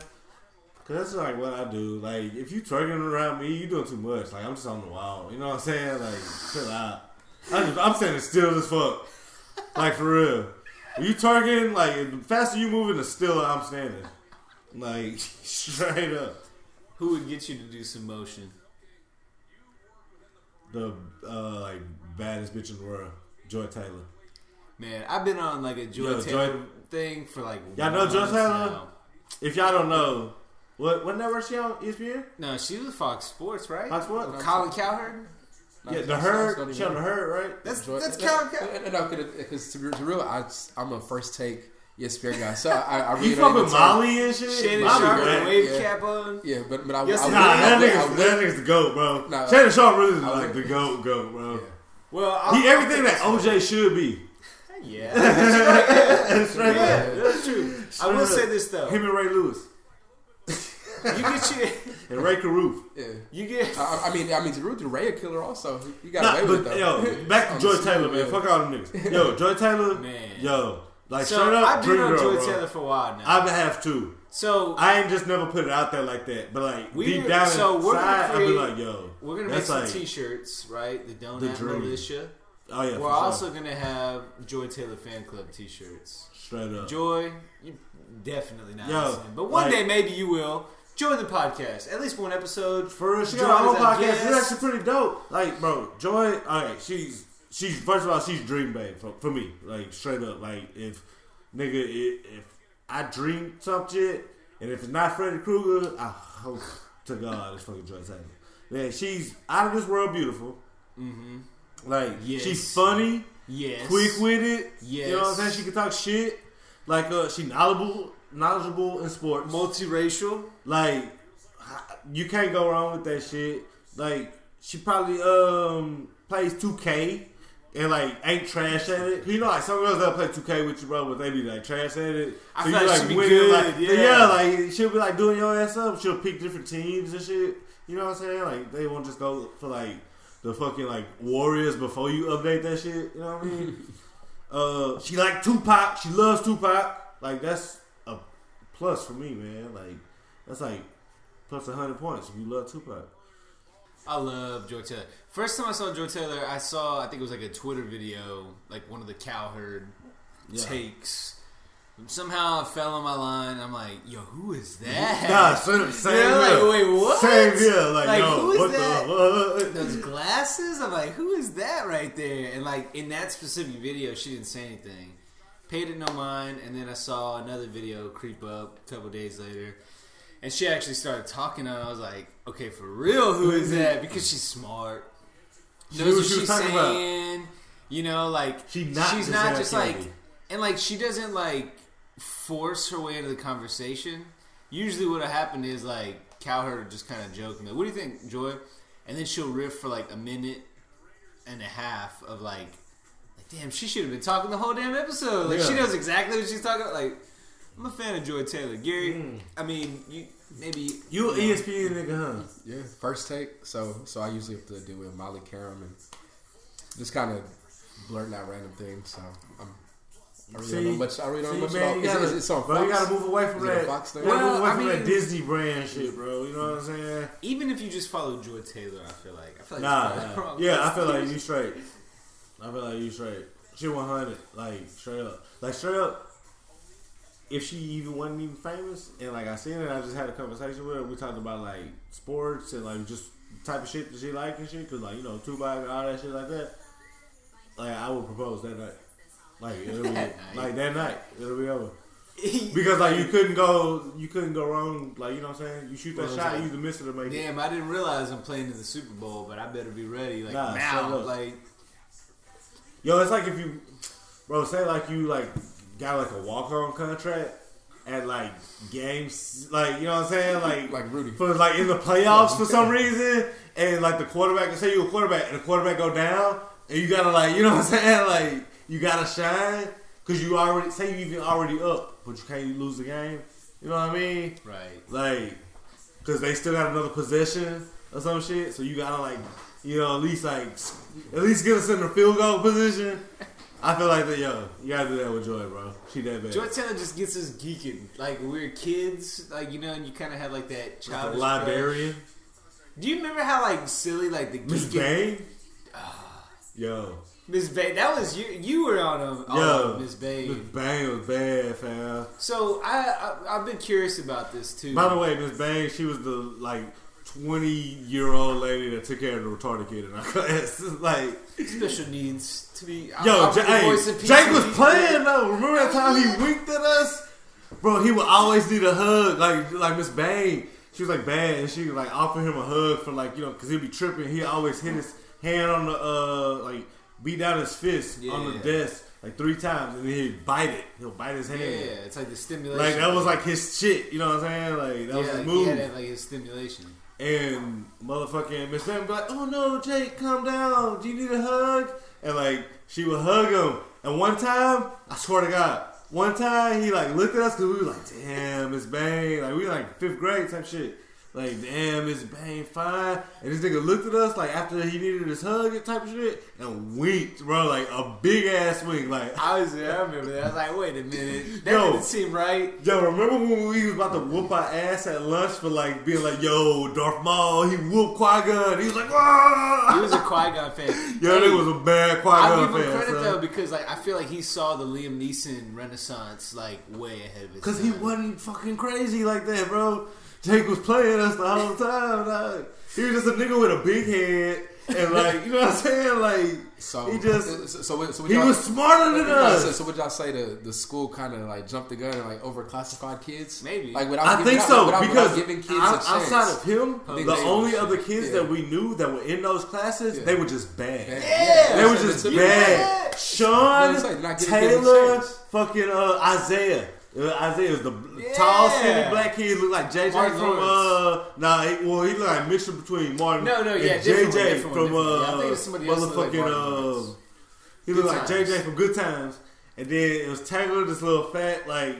Because that's, like, what I do. Like, if you twerking around me, you doing too much. Like, I'm just on the wall. You know what I'm saying? Like, chill out. I'm standing still as fuck. Like, for real. When you twerking, like, the faster you moving, the stiller I'm standing. Like, straight up. Who would get you to do some motion? The, like, baddest bitch in the world, Joy Taylor. Man, I've been on like a Joy Taylor thing for like y'all know Joy Taylor. Now. If y'all don't know, what network she on? ESPN? No, she was Fox Sports, right? Fox what? Colin Cowherd. Yeah, the Herd. She on the Herd, right? That's Colin Cowherd. No, because to be real, I'm a first take ESPN guy, so I really don't. You fucking Molly and shit. Shannon Sharp with a wave cap on. Yeah, but I was. Nah, that nigga's the goat, bro. Shannon Sharp really is like the goat, bro. Well, he everything that OJ should be. Yeah, that's true. I will say this though: him and Ray Lewis. You get you and Ray Caruth. Yeah, you get. I mean, to root to Ray a killer also. You got away with it though. Yo, back to Joy Taylor, man. Fuck all them niggas. Yo, Joy Taylor, man. Yo, like so straight up. I've been on Joy Taylor for a while now. I have too. So I ain't just never put it out there like that, but like deep down inside, I've been like, yo. We're gonna make some t-shirts, right? The Donut Militia. Oh yeah. We're also gonna have Joy Taylor fan club t-shirts. Straight up. Joy, you definitely not listening, but one day maybe you will. Join the podcast. At least one episode. For real, she got her own podcast. It's actually pretty dope. Like, bro, Joy. Alright, she's first of all, she's dream babe for me. Like straight up. Like if I dream some shit, and if it's not Freddy Krueger, I hope to God it's fucking Joy Taylor. Man, she's out of this world beautiful. Mm-hmm. Like, yes. She's funny. Yes. Quick with it. Yes. You know what I'm saying? She can talk shit. Like, she's knowledgeable in sports. Multiracial. Like, you can't go wrong with that shit. Like, she probably plays 2K. And like ain't trash at it. You know, like some girls that play 2K with you, bro, but they be like trash at it. So you like winning, good, like yeah, like she'll be like doing your ass up. She'll pick different teams and shit. You know what I'm saying? Like they won't just go for like the fucking like Warriors before you update that shit. You know what I mean? She like Tupac. She loves Tupac. Like that's a plus for me, man. Like that's like plus 100 points if you love Tupac. I love Joy Taylor. First time I saw Joy Taylor, I think it was like a Twitter video, like one of the Cowherd takes. Somehow I fell on my line. I'm like, yo, who is that? Nah, same here. I'm like, wait, what? Same here. Like yo, who is what that? What? Those glasses? I'm like, who is that right there? And like, in that specific video, she didn't say anything. Paid it no mind. And then I saw another video creep up a couple days later. And she actually started talking, and I was like, okay, for real, who is that? Because she's smart. Knows what she's saying. You know, like, she's not just like... And, like, she doesn't, like, force her way into the conversation. Usually what'll happen is, like, Cowherd just kind of joking. Like, what do you think, Joy? And then she'll riff for, like, a minute and a half of, like damn, she should have been talking the whole damn episode. Like, she knows exactly what she's talking about. Like... I'm a fan of Joy Taylor. Gary, I mean, you an ESPN nigga, huh? Yeah, first take. So I usually have to deal with Molly Karam and just kind of blurting out random things. So I really don't know much about it. It's on Fox. Bro, you got to move away from that. Fox thing? Well, that Disney brand shit, bro. You know what I'm saying? Even if you just follow Joy Taylor, I feel like nah. Yeah, I feel like you straight. She 100, like straight up. Like straight up. If she wasn't even famous, and like I seen it, I just had a conversation with her. We talked about like sports and like just type of shit that she liked and shit. Cause like, you know, Tupac and all that shit like that. Like I would propose that night. Like it'll be like that night, it'll be over. Because like you couldn't go wrong. Like you know what I'm saying. You shoot that shot, you either miss it or make it. Damn, I didn't realize I'm playing in the Super Bowl, but I better be ready. Like now, like yo, it's like if you, bro, say like you like got like a walk on contract at like games, like you know what I'm saying, like Rudy for like in the playoffs for some reason, and like the quarterback, say you a quarterback and the quarterback go down, and you gotta like you know what I'm saying, like you gotta shine. Cause you already say you even already up, but you can't lose the game. You know what I mean? Right. Like, cause they still got another possession or some shit. So you gotta like, you know, at least get us in the field goal position. I feel like that, yo, you gotta do that with Joy, bro. She that bad. Joy Taylor just gets us geeking. Like when we were kids, like you know, and you kind of had like that childish. Like a librarian. Crush. Do you remember how like silly like the geeking? Miss Bang. Yo. Miss Bang, that was you. You were on a Miss Bang. Miss Bang was bad, fam. So I've been curious about this too. By the way, Miss Bang, she was the like 20-year-old lady that took care of the retarded kid in our class. Like special needs to be. Yo, Jake was playing though. Remember that time he winked at us, bro? He would always need a hug. Like Miss Bang, she was like bad, and she would like offer him a hug for like you know because he'd be tripping. He always hit his hand on the like. Beat down his fist on the desk like 3 times and then he'd bite it. He'll bite his hand. Yeah, it's like the stimulation. Like that was like his shit. You know what I'm saying? Like that was his move. Yeah, like his stimulation. And motherfucking Miss Bam would be like, "Oh no, Jake, calm down. Do you need a hug?" And like she would hug him. And one time, I swear to God, he like looked at us because we were like, "Damn, Miss Bang." Like we were like 5th grade type shit. Like, damn, Miss Bang fine. And this nigga looked at us, like, after he needed his hug and type of shit, and winked, bro, like, a big-ass wink. Like, I remember that. I was like, wait a minute. That didn't seem right. Yo, remember when we was about to whoop our ass at lunch for, like, being like, yo, Darth Maul, he whooped Qui-Gon. He was like, wah! He was a Qui-Gon fan. Yo, that was a bad Qui-Gon fan. I give him credit, though, because, like, I feel like he saw the Liam Neeson renaissance, like, way ahead of his time. Because he wasn't fucking crazy like that, bro. Jake was playing us the whole time. Like, he was just a nigga with a big head. And like, you know what I'm saying? Like, so, he just... So he was smarter than us. So would y'all say the school kind of like jumped the gun and like overclassified kids? Maybe. Like, I think so, because giving kids a chance. Outside of him, the only other kids that we knew that were in those classes, they were just bad. Yeah. They were just bad. Sean, Taylor, fucking Isaiah. Isaiah was the tall, skinny black kid. Looked like JJ Martin from he looked like a mixture between Martin and JJ from motherfucking he looked like JJ from Good Times, and then it was Taylor, this little fat like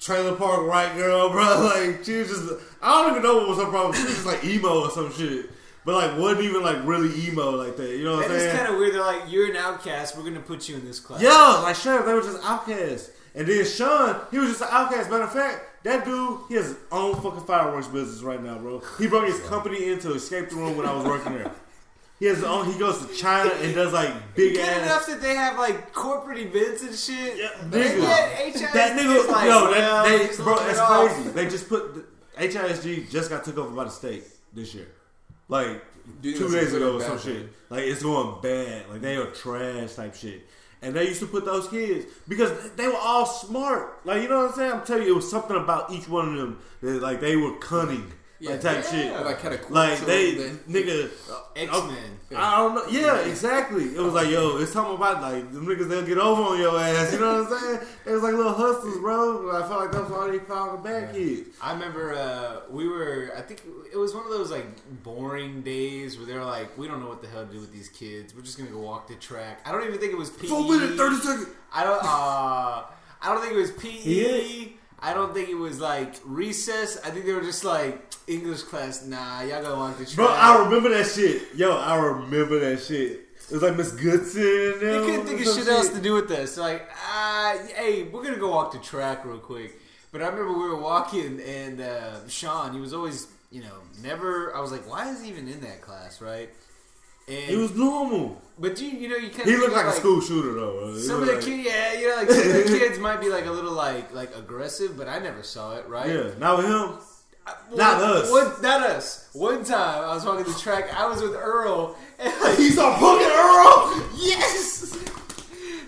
trailer park white girl, bro. Like she was just I don't even know what was her problem. She was just like emo or some shit. But, like, wasn't even, like, really emo like that. You know what I'm saying? That is kind of weird. They're like, you're an outcast. We're going to put you in this class. Yeah, like, sure. They were just outcasts. And then Sean, he was just an outcast. Matter of fact, that dude, he has his own fucking fireworks business right now, bro. He brought his company in to escape the room when I was working there. He has his own. He goes to China and does, like, big ass. Good enough that they have, like, corporate events and shit. Yeah, nigga. That nigga, like, yo, bro, that's crazy. They just HISG just got took over by the state this year. Like, 2 days ago or some shit. Like, it's going bad. Like, they are trash type shit. And they used to put those kids because they were all smart. Like, you know what I'm saying? I'm telling you, it was something about each one of them that, like, they were cunning. Like, type shit. Like, kind of like, nigga. X-Men. I don't know. Yeah, exactly. It was like, yo, it's something about, like, them niggas, they'll get over on your ass. You know what I'm saying? It was like little hustlers, bro. I felt like that was already found the bad kids. I remember I think it was one of those, like, boring days where they were like, we don't know what the hell to do with these kids. We're just going to go walk the track. I don't even think it was PE. 4 minutes, 30 seconds. I don't think it was PE. Yeah. I don't think it was, like, recess. I think they were just, like, English class. Nah, y'all gotta walk the track. Bro, I remember that shit. Yo, I remember that shit. It was like Miss Goodson. You couldn't think of shit else to do with that. So, like, hey, we're gonna go walk the track real quick. But I remember we were walking, and Sean, he was always, you know, never... I was like, why is he even in that class, right? And he was normal. But you know, you kind of... He looked like a school shooter, though. Some of the kids, you know, like, some of the kids might be, like, a little, like aggressive, but I never saw it, right? Yeah, not with him. Not us. One time, I was walking the track, I was with Earl, and... He saw fucking Earl? Yes!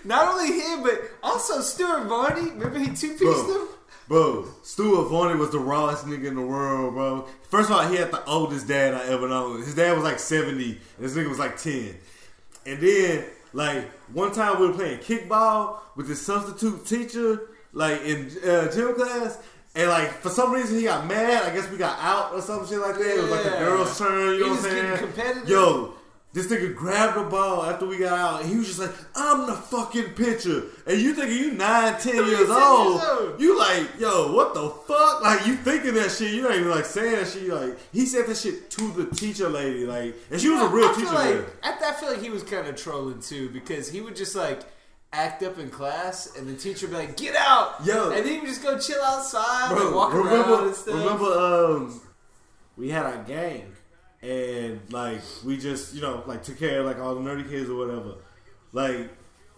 Not only him, but also Stuart Vardy. Remember he two-pieced him? Bro, Stuart Varney was the rawest nigga in the world, bro. First of all, he had the oldest dad I ever know. His dad was like 70, and this nigga was like 10. And then, like, one time we were playing kickball with his substitute teacher, like, in gym class. And, like, for some reason, he got mad. I guess we got out or some shit like that. It was like the girl's turn, you know what I'm saying? Competitive. Yo, this nigga grabbed the ball after we got out, and he was just like, I'm the fucking pitcher. And you thinking you 9, 10 years old. You like, yo, what the fuck? Like, you thinking that shit. You not even, like, saying that shit. Like, he said that shit to the teacher lady. Like, and she was a real teacher lady. I feel like he was kind of trolling, too, because he would just, like, act up in class, and the teacher would be like, get out! Yo. And then he would just go chill outside, bro, and walk around and stuff. Remember, we had our game. And, like, we just, you know, like, took care of, like, all the nerdy kids or whatever. Like,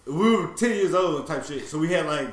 we were 10 years old type shit. So we had, like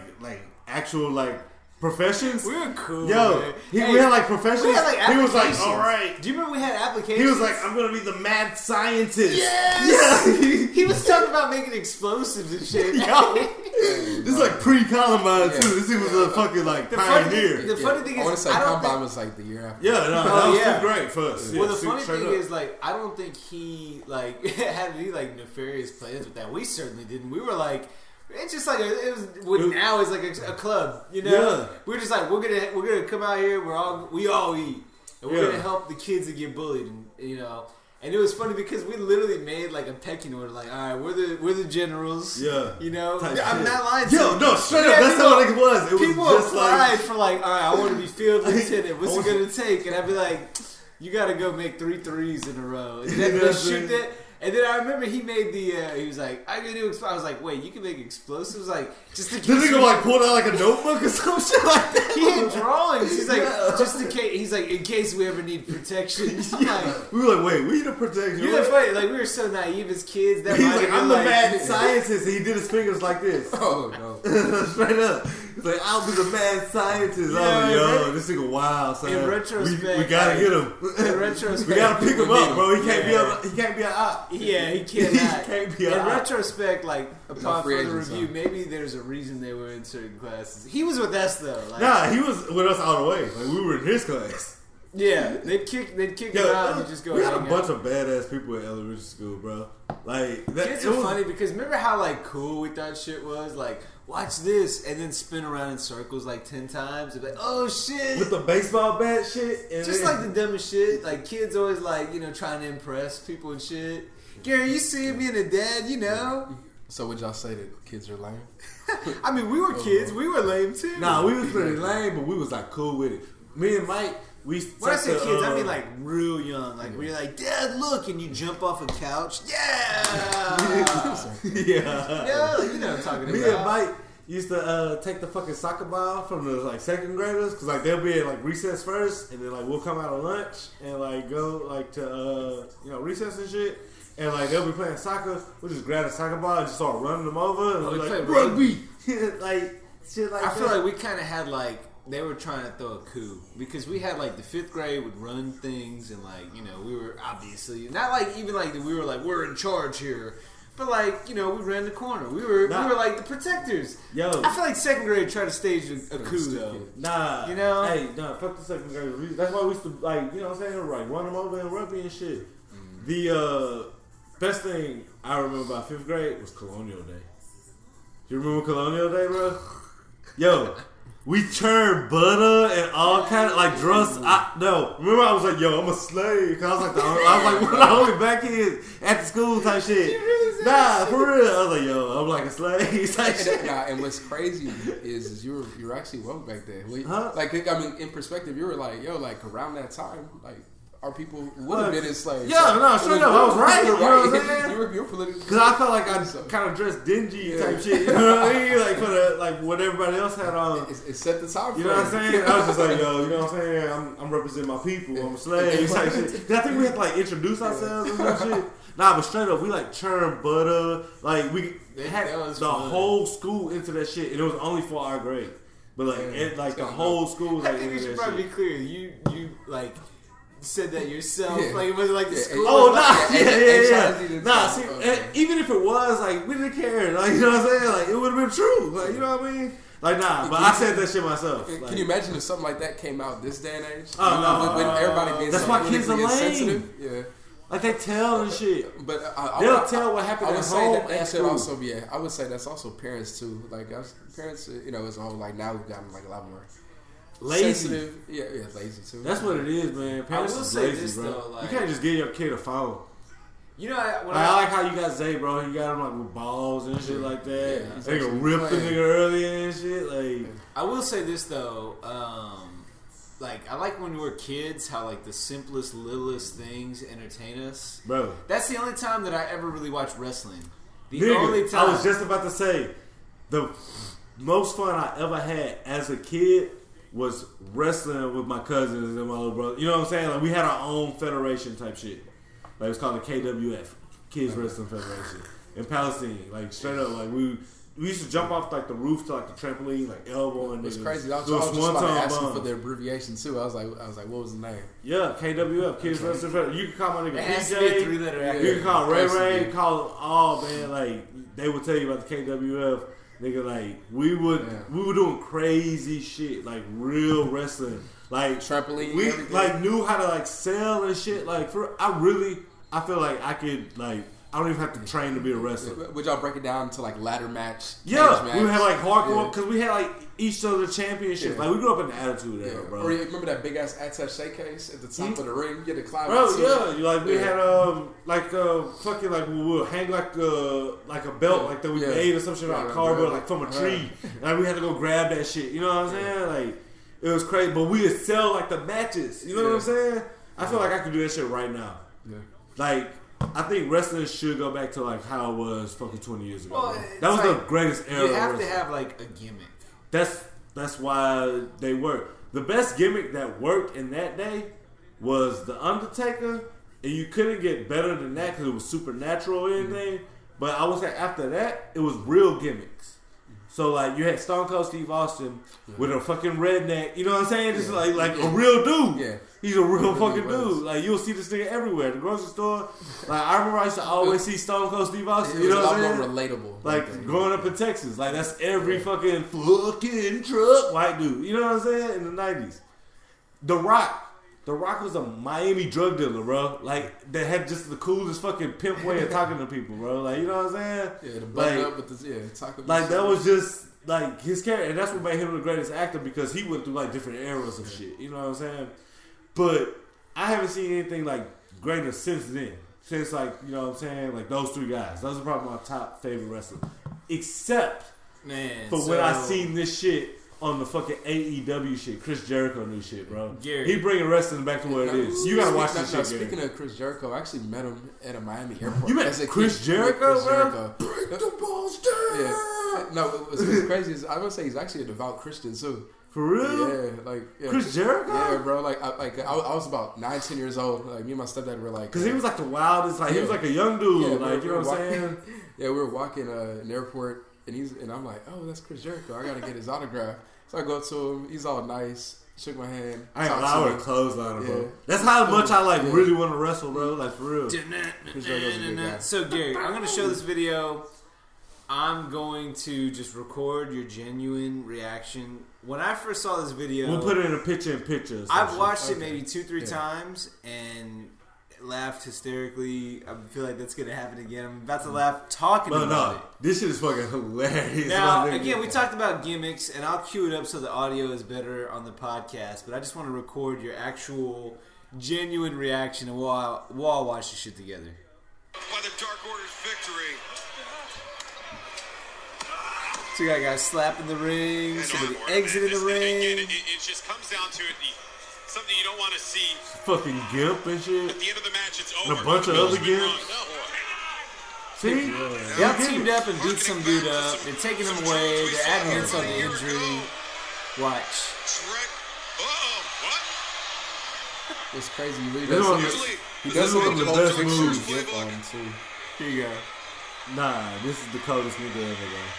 actual, like, professions. We were cool, man. We had, like, professions. We had, like, applications. He was like, all right. Do you remember we had applications? He was like, I'm going to be the mad scientist. Yes! Yeah. He was talking about making explosives and shit. This is, like, pre-Columbine, too. This dude was a fucking, like, pioneer. The funny thing is, I want to say Columbine was, like, the year after. Yeah, no, that was too great for us. Well, the funny thing is, like, I don't think he, like, had any, like, nefarious plans with that. We certainly didn't. We were, like... It's just like now it's like a club, you know. Yeah. We're just like we're gonna come out here. We all eat, and we're gonna help the kids that get bullied, and, you know. And it was funny because we literally made like a pecking order, like, all right, we're the generals, you know. I'm not lying. Straight up, that's not what it was. People applied for like, all right, I want to be field lieutenant. What's it gonna take? And I'd be like, you gotta go make 3 threes in a row, and then shoot that. And then I remember he made the, he was like, I can do explosives. I was like, wait, you can make explosives? Like, just in case. This nigga, like, pulled out, like, a notebook or some shit like that. He had drawings. He's like, just in case, he's like, in case we ever need protection. We were like, wait, we need a protection. You know what's funny? Like, we were so naive as kids. He's like, I'm the mad scientist. And he did his fingers like this. Oh, no. Straight up. He's like, I'll be the mad scientist. I was like, yo, this nigga wild, son. In retrospect. We gotta get him. In retrospect. We gotta pick him up, bro. He can't be an op. Yeah, he cannot. Retrospect, like, upon further review, maybe there's a reason they were in certain classes. He was with us, though. Like, nah, he was with us all the way. Like, we were in his class. Yeah, they'd kick him out and just go hang out. We had a bunch of badass people in elementary school, bro. Like, kids are funny because remember how, like, cool we thought shit was? Like, watch this, and then spin around in circles like 10 times. And be like, oh shit! With the baseball bat shit, and just like the dumbest shit. Like, kids always, like, you know, trying to impress people and shit. Gary, you see me and a dad, you know. So would y'all say that kids are lame? I mean, we were kids. We were lame too. Nah, we was pretty lame, but we was like cool with it. Me and Mike. When I say kids, I mean like real young. Like, where you're like, Dad, look, and you jump off a couch. You know what I'm talking about. Me and Mike used to take the fucking soccer ball from the, like, second graders, because, like, they'll be at, like, recess first, and then, like, we'll come out of lunch and, like, go, like, to you know, recess and shit. And, like, they'll be playing soccer. We'll just grab the soccer ball and just start running them over. And we like, rugby. Like, shit like that. I feel like we kind of had, like, they were trying to throw a coup because we had, like, the 5th grade would run things, and, like, you know, we were obviously not, like, even like we were like we're in charge here, but, like, you know, we ran the corner. We were like the protectors. Yo, I feel like 2nd grade tried to stage a coup though. Nah, you know, hey, nah, fuck the 2nd grade. That's why we used to, like, you know what I'm saying, like, run them over and rugby and shit. Mm-hmm. The best thing I remember about 5th grade was Colonial Day. Do you remember Colonial Day, bro? Yo. We churned butter and all kind of, like, drugs. Remember I was like, yo, I'm a slave. Cause I was like, one of the only black kids at the school type shit. Really for real. I was like, yo, I'm like a slave type shit. And what's crazy is you were actually woke back then. Like, I mean, in perspective, you were like, yo, like, around that time, like, our people would have been enslaved. Yeah, no, straight up. I was right. You know what I'm saying? You're political. Because I felt like I kind of dressed dingy type shit. You know what I mean? Like, for the, like, what everybody else had on. It set the time for you. You know what I'm saying? I was just like, yo, you know what I'm saying? I'm representing my people. I'm a slave type shit. I think we had to, like, introduce ourselves and some shit. Nah, but straight up, we, like, churned butter. Like, we had the whole school into that shit. And it was only for our grade. But, like, the whole school was, like, I think we should probably be clear. You, like... said that yourself. Yeah. Like, it wasn't like the school. Oh, nah. Yeah. Nah, see, even if it was, like, we didn't care. Like, you know what I'm saying? Like, it would have been true. Like, you know what I mean? Like, nah, but I said that shit myself. Can you imagine if something like that came out this day and age? Oh, no. With everybody being sensitive. Yeah. Like, they tell and shit. But they'll tell what happened at home. I would say that's also parents, too. Like, parents, you know, as a whole, like, now we've gotten, like, a lot more lazy. Sensitive. Yeah, lazy, too. That's what it is, man. Parents is lazy, this, bro. Though, like, you can't just give your kid a phone. You know, I like how you got Zay, bro. You got him, like, with balls and shit like that. Yeah, they can rip the nigga early and shit. Like, I will say this, though. Like, I like when we were kids how, like, the simplest, littlest things entertain us. Bro. That's the only time that I ever really watched wrestling. The only time. I was just about to say, the most fun I ever had as a kid was wrestling with my cousins and my little brother. You know what I'm saying? Like, we had our own federation type shit. Like, it was called the KWF, Kids Wrestling Federation, in Palestine. Like, straight up, like, we used to jump off, like, the roof to, like, the trampoline, like, elbow and it's crazy. I was just about to ask you for the abbreviation, too. I was like, what was the name? Yeah, KWF, Kids Wrestling Federation. You can call my nigga PJ. You can call Ray Ray. Call all, man. Like, they would tell you about the KWF. Nigga, like, we were doing crazy shit. Like, real wrestling. Like, trampoline. We, like, knew how to, like, sell and shit. Like, I feel like I could, like, I don't even have to train to be a wrestler. Would y'all break it down into, like, ladder match? Yeah. Match? We would have, like, hardcore, because we had, like, each other championships. Yeah. Like, we grew up in the attitude era, bro. Or you remember that big-ass attaché case at the top of the ring? You had to climb up to it. Like, we had, fucking, like, we would hang, like a belt, like, that we made or some shit out of cardboard, like, from a tree. Like, we had to go grab that shit. You know what I'm saying? Like, it was crazy, but we would sell, like, the matches. You know what I'm saying? I feel like I could do that shit right now. Yeah. Like, I think wrestling should go back to, like, how it was fucking 20 years ago. Well, that was, like, the greatest era. You have to have, like, a gimmick. That's why they work. The best gimmick that worked in that day was The Undertaker, and you couldn't get better than that because it was supernatural or anything. But I would say after that, it was real gimmicks. So, like, you had Stone Cold Steve Austin with a fucking redneck. You know what I'm saying? Just like a real dude. Yeah. He's a real fucking dude. Like, you'll see this nigga everywhere. The grocery store. Like, I remember I used to always see Stone Cold Steve Austin. You know what I'm saying? It was a lot more relatable. Like, growing up in Texas. Like, that's every fucking truck white dude. You know what I'm saying? In the 90s. The Rock. The Rock was a Miami drug dealer, bro. Like, that had just the coolest fucking pimp way of talking to people, bro. Like, you know what I'm saying? Yeah, the button up with the talking. Like, that was just, like, his character. And that's what made him the greatest actor because he went through, like, different eras of shit. You know what I'm saying? But I haven't seen anything, like, greater since then. Since, like, you know what I'm saying? Like, those three guys. Those are probably my top favorite wrestlers. Except when I seen this shit on the fucking AEW shit, Chris Jericho new shit, bro. Gary. He bringing wrestling back to what it is. You gotta watch this shit, Gary. Speaking of Chris Jericho, I actually met him at a Miami airport. You met Chris Jericho, bro? Break the balls down! Yeah. No, what's crazy is I would say he's actually a devout Christian, too. For real? Yeah, like... Yeah. Chris Jericho? Yeah, bro. I was about 9, 10 years old. Like, me and my stepdad were like... Because he was like the wildest. Like, he was like a young dude. Yeah, like, you know what I'm saying? Yeah, we were walking an airport... And I'm like, oh, that's Chris Jericho. I gotta get his autograph. So I go up to him. He's all nice. Shook my hand. I ain't allowed a clothesline, bro. That's how much I really want to wrestle, bro. Like, for real. Chris Jericho's a good guy. So Gary, I'm gonna show this video. I'm going to just record your genuine reaction. When I first saw this video, we'll put it in a picture. I've watched it maybe 2-3 times and laughed hysterically. I feel like that's gonna happen again. I'm about to laugh talking about it. This shit is fucking hilarious. Now, again, we talked about gimmicks, and I'll cue it up so the audio is better on the podcast. But I just want to record your actual, genuine reaction, and we'll all watch this shit together. By the Dark Order's victory. So you got guys slapping the ring, somebody exiting the ring. Again, it just comes down to it. Something you don't want to see. Fucking gimp and shit. At the end of the match, it's over. And a bunch of other gimps. See? Yeah. Y'all teamed up and beat some dude up. They're taking him away. They're adding insult to injury. Watch. Uh-oh. What? It's crazy. He does look at the best moves. Here you go. Nah, this is the coldest nigga ever, though.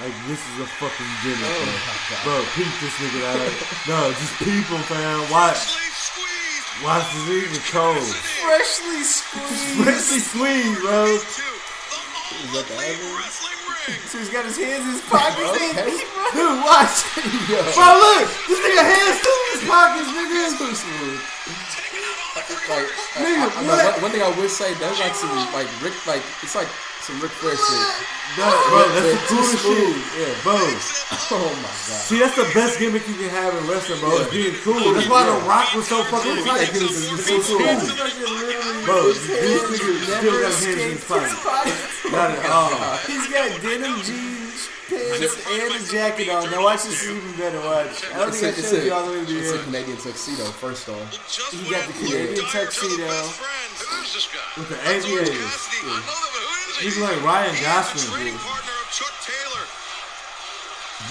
Like, this is a fucking gimmick, bro. Peep this nigga out. No, just people, fam. Watch. Watch this nigga cold. Freshly squeezed. Freshly squeezed, bro. Is that the other? So he's got his hands in his pockets. Okay. Dude, watch. Yo. Bro, look. This nigga hands still in his pockets, nigga. Like, one thing I would say, that's like some, like, Rick, like, it's like some Rick Flair shit. No, bro, that's the coolest shit. Yeah, bro. Oh my god. See, that's the best gimmick you can have in wrestling, bro. Yeah. It's being cool. That's why The Rock was so fucking tight. It was so cool. Bro, these niggas still got hands in his pockets. Not at all. He's got denim jeans, pants, and a jacket on. Now watch this even better. Watch. I don't think it should be all the way to the end. It's a Canadian tuxedo, first off. He got the Canadian tuxedo with the aviators. He's like Ryan Gosling, dude.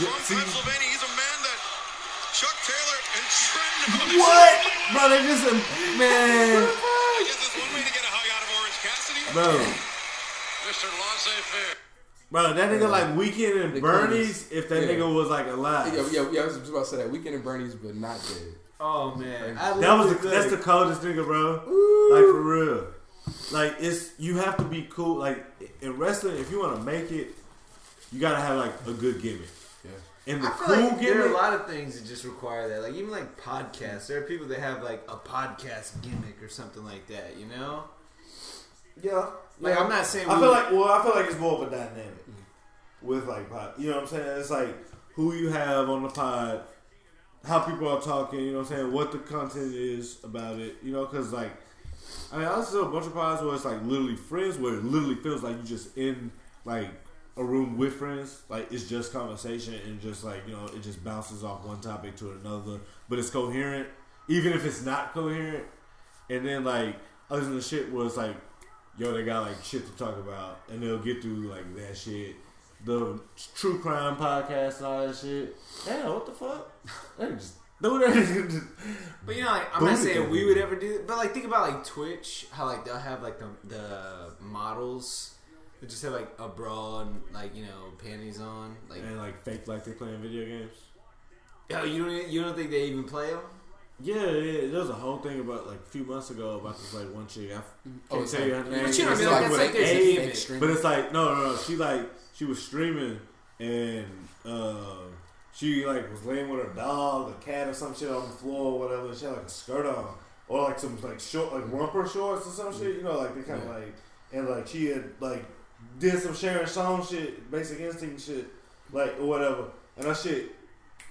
Pennsylvania, he's a man that Chuck Taylor and Trent. What? Bro, they just a man. I guess there's one way to get a hug out of Orange Cassidy. Bro. Mr. Laissez-faire. Bro, that nigga like Weekend and Bernie's if that nigga was like alive. Yeah, I was just about to say that. Weekend and Bernie's, but not dead. Oh, man. That's the coldest nigga, bro. Ooh. Like, for real. Like, it's, you have to be cool. Like, in wrestling, if you want to make it, you got to have, like, a good gimmick. Yeah. And the cool gimmick. There are a lot of things that just require that. Like, even, like, podcasts. There are people that have, like, a podcast gimmick or something like that, you know? Yeah. Like, I'm not saying. I feel like it's more of a dynamic with, like, pod. You know what I'm saying? It's, like, who you have on the pod, how people are talking, you know what I'm saying? What the content is about it, you know? Because, like, I mean, I listen to a bunch of pods where it's like literally friends, where it literally feels like you just in like a room with friends, like it's just conversation and just like, you know, it just bounces off one topic to another, but it's coherent, even if it's not coherent. And then like other than the shit where it's like, yo, they got like shit to talk about, and they'll get through like that shit. The true crime podcast and all that shit. Damn, what the fuck? They just. But you know, like, I'm not saying we would ever do it, but like think about like Twitch, how like they'll have like the models that just have like a bra and like, you know, panties on, like, and like fake like they're playing video games. Oh, you don't think they even play them? Yeah. There was a whole thing about like a few months ago about this like one chick. But it's like no. She was streaming and. She, like, was laying with her dog, a cat, or some shit on the floor or whatever. She had, like, a skirt on. Or, like, some, like, short, like, romper shorts or some shit. You know, like, they kind of, like... And, like, she had, like, did some Sharon Stone shit, Basic Instinct shit, like, or whatever. And that shit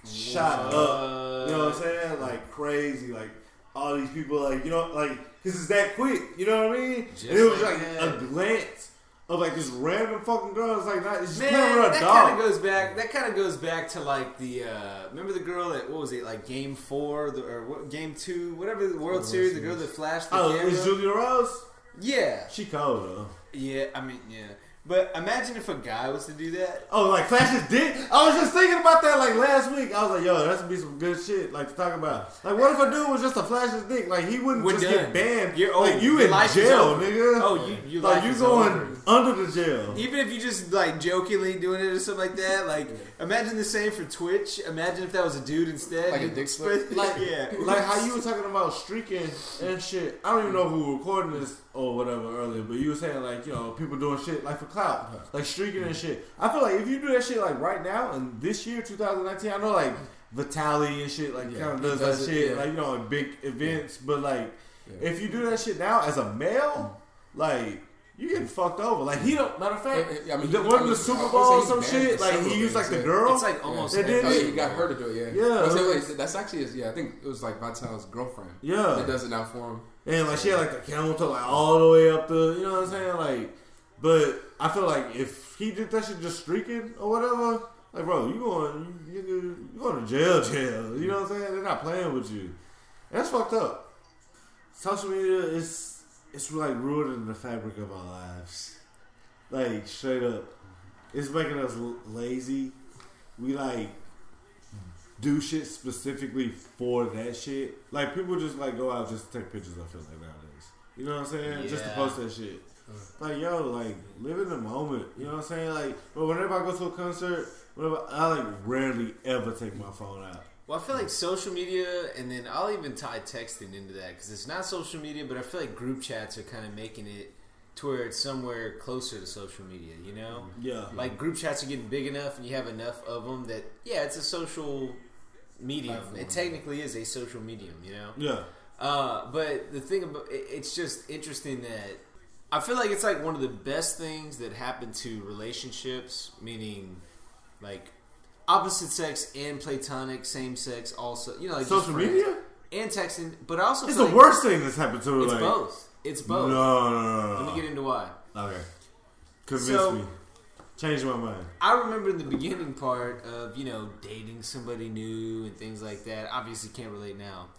shot up. You know what I'm saying? Like, crazy. Like, all these people, like, you know, like... Because it's that quick. You know what I mean? And it was, like, a glance. Of like this random fucking girl, it's like not. It's just playing with a dog. That kind of goes back to like the remember the girl at what was it like Game 4 Game 2, whatever the World Series. The girl that flashed the camera. Oh, it was Julia Rose. Yeah, she cold though. Yeah, I mean yeah. But imagine if a guy was to do that. Oh, like flash his dick? I was just thinking about that like last week. I was like, yo, that's gonna be some good shit like to talk about. Like, what if a dude was just to flash his dick? Like, he wouldn't get banned. You're old. Like, you in jail, nigga. Oh, you like you going under the jail. Even if you just like jokingly doing it or something like that. Like, imagine the same for Twitch. Imagine if that was a dude instead. Like a dick slip. Like, yeah. Like how you were talking about streaking and shit. I don't even know who was recording this or whatever earlier, but you were saying like, you know, people doing shit like for clout, like streaking and shit. I feel like if you do that shit like right now and this year 2019, I know like Vitaly and shit like kind of does that shit like, you know, in big events, but like if you do that shit now as a male, like you getting fucked over. Like he don't. Matter of fact, I mean, one of the Super Bowl or some shit. Like he used like the girl. It's like almost. That did it. He got her to do it. Yeah. That's actually his. Yeah, I think it was like Vitaly's girlfriend. Yeah, that does it now for him. And like she had like the camel toe like all the way up the. You know what I'm saying? Like, but I feel like if he did that shit just streaking or whatever, like bro, you going to jail. You know what I'm saying? They're not playing with you. And that's fucked up. Social media is. It's like ruining the fabric of our lives. Like, straight up. It's making us lazy. We like do shit specifically for that shit. Like, people just like go out just to take pictures, I feel like, nowadays. You know what I'm saying? Yeah. Just to post that shit. Like, yo, like, live in the moment. You know what I'm saying? Like, but whenever I go to a concert, whenever I rarely ever take my phone out. Well, I feel like social media, and then I'll even tie texting into that, because it's not social media, but I feel like group chats are kind of making it to where it's somewhere closer to social media, you know? Yeah. Like, group chats are getting big enough, and you have enough of them that, yeah, it's a social medium. It technically is a social medium, you know? Yeah. But the thing about it, it's just interesting that I feel like it's like one of the best things that happened to relationships, meaning like opposite sex and platonic, same sex, also, you know, like social media and texting. But I also, it's the worst thing that's happened to. It's like both. It's both. No. Let me get into why. Okay, convince me. Changed my mind. I remember the beginning part of, you know, dating somebody new and things like that. Obviously, can't relate now.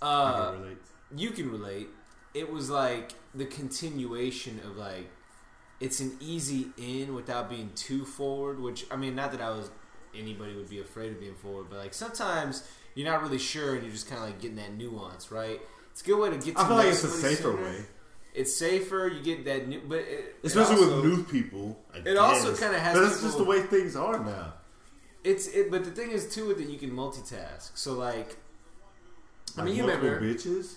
I can relate. You can relate. It was like the continuation of, like, it's an easy in without being too forward, which, I mean, not that I was, anybody would be afraid of being forward, but like sometimes you're not really sure and you're just kind of like getting that nuance, right? It's a good way to get to know somebody. I feel like it's a safer way. It's safer, you get that new, but it, especially it also, with new people. It also kind of has, but it's just the way things are now. But the thing is too with it, you can multitask. So like, I mean, you remember bitches.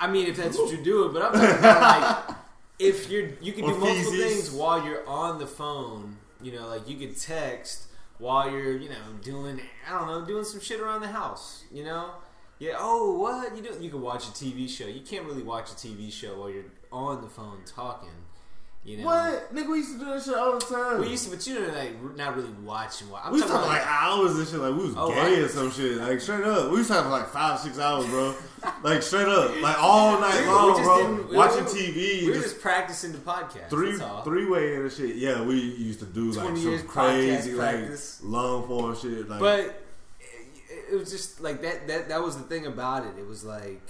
I mean, if that's what you're doing, but I'm talking about like if you can do multiple things while you're on the phone. You know, like you can text while you're, you know, doing some shit around the house. You know, yeah. Oh, what you doing? You can watch a TV show. You can't really watch a TV show while you're on the phone talking. You know what, nigga? We used to do that shit all the time. We used to, but you know, like not really watching. We used to have like hours and shit. Like we was gay or some shit. Like straight up, we used to have like 5-6 hours, bro. Like straight up, like all night long, bro. Watching TV. We were just practicing the podcast. Three-way and shit. Yeah, we used to do like some crazy like long form shit. Like, but it was just like that was the thing about it. It was like.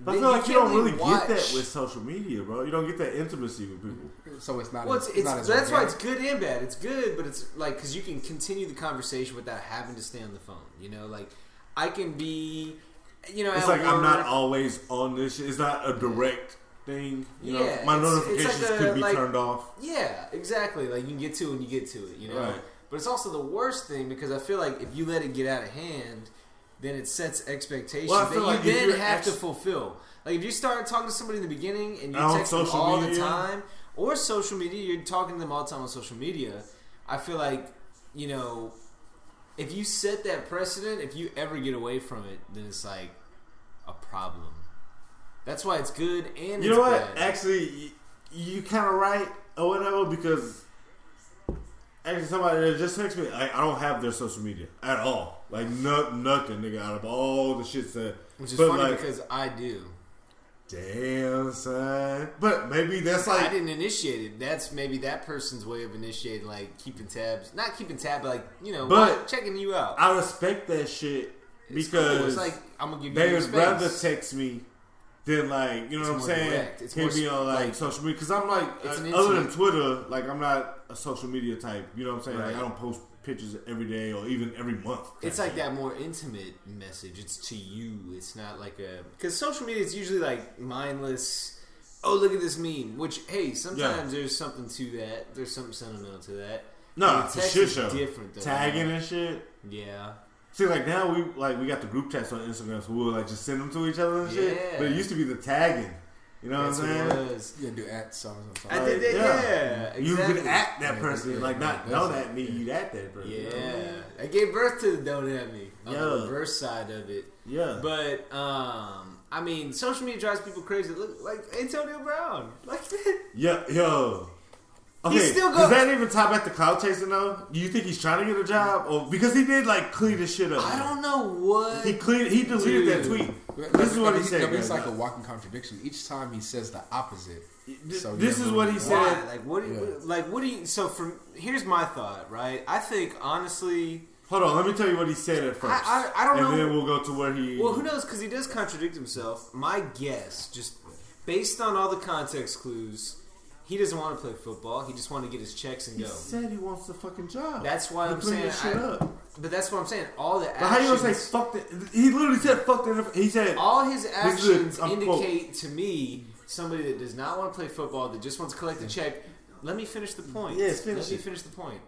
But I feel like you don't really get that with social media, bro. You don't get that intimacy with people. So it's not. Well, that's why it's good and bad. It's good, but it's like because you can continue the conversation without having to stay on the phone. You know, like I can be. You know, it's like I'm not always on this shit. It's not a direct thing. You know, my notifications could be turned off. Yeah, exactly. Like you can get to it when you get to it. You know, right. But it's also the worst thing because I feel like if you let it get out of hand. Then it sets expectations that you then have to fulfill. Like if you start talking to somebody in the beginning and you text them all the time, or social media, you're talking to them all the time on social media. I feel like, you know, if you set that precedent, if you ever get away from it, then it's like a problem. That's why it's good and it's bad. You know what? Actually, you kind of right or whatever because. Actually, somebody just texted me. I don't have their social media at all. Like, nothing, nigga, out of all the shit said. Which is funny like, because I do. Damn, son. But maybe that's like... I didn't initiate it. That's maybe that person's way of initiating, like, keeping tabs. Not keeping tabs, but, like, you know, but checking you out. I respect that shit because... It's like, I'm going to give you your space. They would rather text me than, like, you know what I'm saying? Direct. It's more direct. Hit me on, like, social media. Because I'm, like, other than Twitter, like, I'm not... a social media type, you know what I'm saying? Right. Like I don't post pictures every day or even every month. It's like that more intimate message. It's to you. It's not like a because social media is usually like mindless. Oh, look at this meme. Which hey, sometimes there's something to that. There's something sentimental to that. No, it's a shit show. Different though, tagging and shit. Yeah. See, like now we got the group chats on Instagram, so we'll like just send them to each other and shit. But it used to be the tagging. You know what I'm saying? You do at something. I did that, exactly. You would at that person, like not don't at me. You at that person. Yeah, I gave birth to the don't at me on the reverse side of it. Yeah, but I mean, social media drives people crazy. Look, like Antonio Brown, like that. Yeah, yo. Okay, he's still does that even top at the cloud chasing though? Do you think he's trying to get a job? Or because he did like clean his shit up. I don't know what he deleted that tweet. This is what he said. It's like a walking contradiction. Each time he says the opposite. So this is what he said. Like what do you? So from here's my thought. Right, I think honestly. Hold on, let me tell you what he said at first. I don't know. And then we'll go to where he. Well, who knows? Because he does contradict himself. My guess, just based on all the context clues. He doesn't want to play football. He just wants to get his checks and go. He said he wants the fucking job. That's why I'm saying. But that's what I'm saying. All the actions. But how you gonna say fuck? He literally said fuck. He said all his actions indicate to me somebody that does not want to play football, that just wants to collect a check. Let me finish the point. Yes, finish it. Let me finish the point.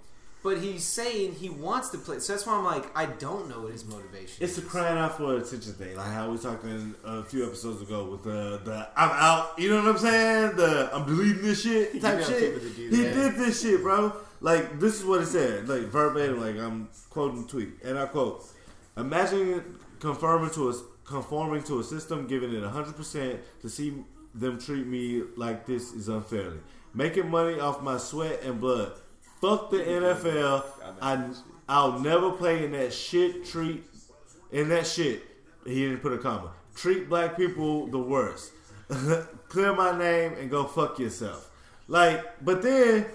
But he's saying he wants to play. So that's why I'm like, I don't know what his motivation is. It's a crying out for attention thing. Like how we talked in a few episodes ago with the I'm out, you know what I'm saying? The I'm deleting this shit type shit. He did this shit, bro. Like, this is what it said. Like, verbatim. Like, I'm quoting the tweet. And I quote, imagine conforming to a system, giving it 100% to see them treat me like this is unfairly. Making money off my sweat and blood. Fuck the NFL. I'll never play in that shit. He didn't put a comma. Treat black people the worst. Clear my name and go fuck yourself. Like, but then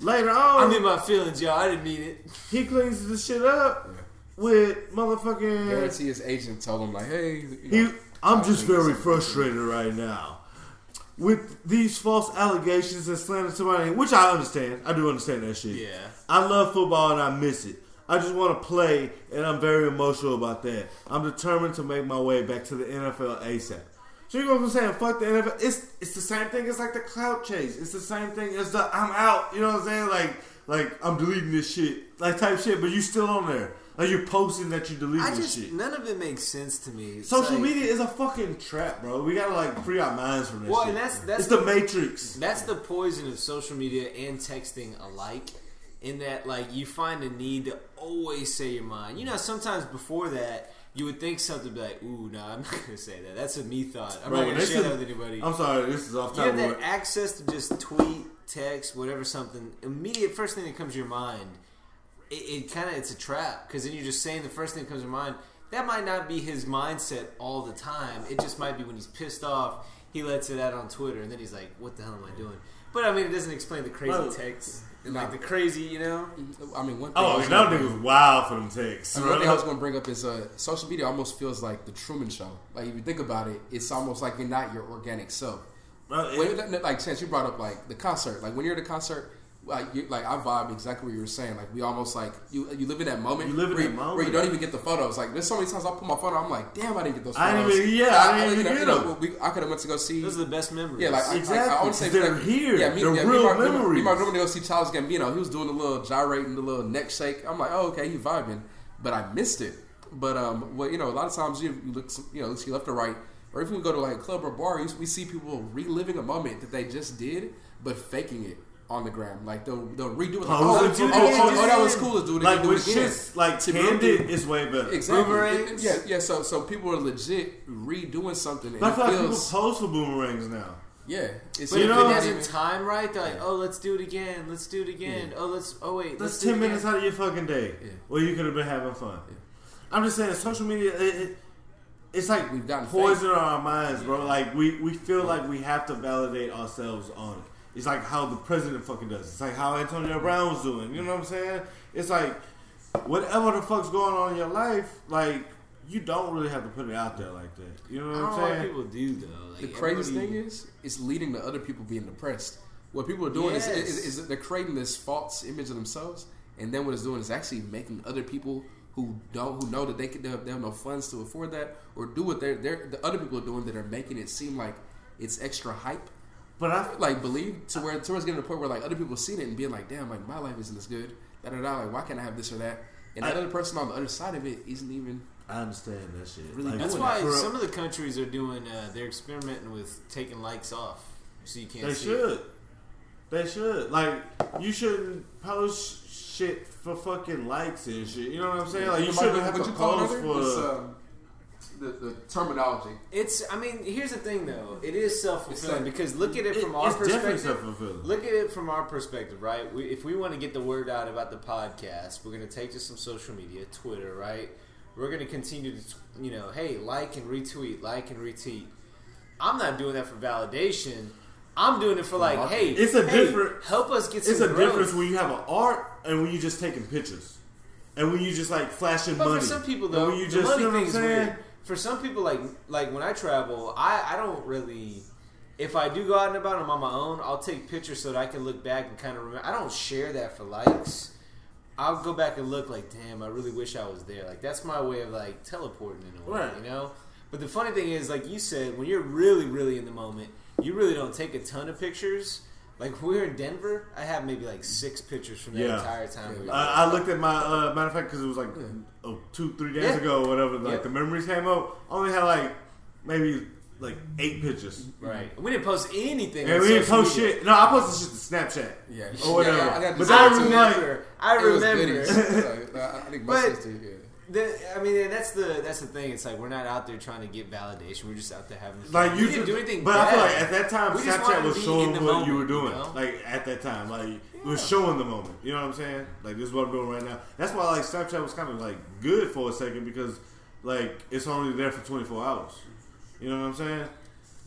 later on, I'm in my feelings, y'all. I didn't mean it. He cleans the shit up with motherfucking. Guarantee his agent told him like, hey, I'm just very frustrated right now. With these false allegations and slander to my name, which I understand. I do understand that shit. Yeah. I love football and I miss it. I just want to play and I'm very emotional about that. I'm determined to make my way back to the NFL ASAP. So you know what I'm saying? Fuck the NFL. It's the same thing as like the clout chase. It's the same thing as the I'm out. You know what I'm saying? Like I'm deleting this shit. Like type shit. But you still on there. Like you're posting that you deleted this shit. None of it makes sense to me. It's social media is a fucking trap, bro. We gotta like free our minds from this shit. And that's it's the matrix. That's the poison of social media and texting alike. In that like you find a need to always say your mind. You know, sometimes before that you would think something like, ooh, no, I'm not going to say that. That's a me thought. I'm not going to share that with anybody. I'm sorry, this is off topic. You have that access to just tweet, text, whatever something. Immediate first thing that comes to your mind. It kind of, it's a trap, because then you're just saying the first thing that comes to mind. That might not be his mindset all the time. It just might be when he's pissed off, he lets it out on Twitter, and then he's like, what the hell am I doing? But I mean, it doesn't explain the crazy texts. Like the crazy, you know? I mean, one thing. Oh, that nigga was wild for them texts. I mean, one thing I was going to bring up is social media almost feels like the Truman Show. Like, if you think about it, it's almost like you're not your organic self. Like, since you brought up, like, the concert. Like, when you're at a concert, like I vibe exactly what you were saying. Like we almost like you live in that moment. You live in that moment where you don't even get the photos. Like there's so many times I put my photo. I'm like, damn, I didn't get those photos. I didn't even get them. I could have went to go see. Those are the best memories. Yeah, like exactly. I would say they're like, here. Yeah, me and my roommate go see Charles Gambino. He was doing the little gyrating, the little neck shake. I'm like, oh okay, he vibing, but I missed it. But well, you know, a lot of times you look, you know, see left or right, or if we go to like a club or bar, we see people reliving a moment that they just did, but faking it. On the gram, like they'll redo it. Like, that was cool to do. Like when shit's like candid is way better. Exactly. Boomerangs. Yeah. So people are legit redoing something. And that's why people post for boomerangs now. Yeah, it's but you know, if it doesn't time right, they're like, oh, let's do it again. Yeah. That's 10 minutes out of your fucking day. Yeah. Well, you could have been having fun. Yeah. I'm just saying, social media. It's like we've gotten poison on our minds, bro. Like we feel like we have to validate ourselves on it. It's like how the president fucking does. It's like how Antonio Brown's doing. You know what I'm saying? It's like whatever the fuck's going on in your life, like you don't really have to put it out there like that. You know what I'm saying? People do though. Like, the craziest thing is, it's leading to other people being depressed. What people are doing is they're creating this false image of themselves, and then what it's doing is actually making other people who know that they have no funds to afford that or do what the other people are doing that are making it seem like it's extra hype. But I like believe to where it's getting to the point where like other people have seen it and being like, damn, like my life isn't as good. Like why can't I have this or that? And that other person on the other side of it isn't even. I understand that shit. Really like, that's why some of the countries are doing. They're experimenting with taking likes off, so you can't. They should. Like you shouldn't post shit for fucking likes and shit. You know what I'm saying? Like you shouldn't have to post for. The terminology. Here's the thing though. It is self-fulfilling because look at it from our perspective. It's definitely self-fulfilling. Look at it from our perspective, right? If we want to get the word out about the podcast, we're going to take to some social media, Twitter, right? We're going to continue to, you know, hey, like and retweet, like and retweet. I'm not doing that for validation. I'm doing it for like, hey, it's a different. Help us get some growth. It's a difference when you have an art and when you're just taking pictures and when you just like flashing money. But for some people though, when you just, money thing's weird. For some people, like when I travel, I don't really. If I do go out and about, I'm on my own. I'll take pictures so that I can look back and kind of remember. I don't share that for likes. I'll go back and look like, damn, I really wish I was there. Like that's my way of like teleporting in a way, you know. But the funny thing is, like you said, when you're really, really in the moment, you really don't take a ton of pictures. Like, we were in Denver, I have maybe like 6 pictures from the entire time. Yeah. I looked at my, matter of fact, because it was like 2-3 days ago or whatever, like the memories came up. I only had like maybe like 8 pictures. Right. We didn't post anything. And we didn't post shit. No, I posted shit to Snapchat. Yeah. Or whatever. Yeah, but I remember. I think my sister here. I mean, that's the thing. It's like we're not out there trying to get validation. We're just out there having fun. Like you didn't do anything. But bad. I feel like at that time, Snapchat was showing what moment, you were doing. You know? Like at that time, like it was showing the moment. You know what I'm saying? Like this is what I'm doing right now. That's why like Snapchat was kind of like good for a second because like it's only there for 24 hours. You know what I'm saying?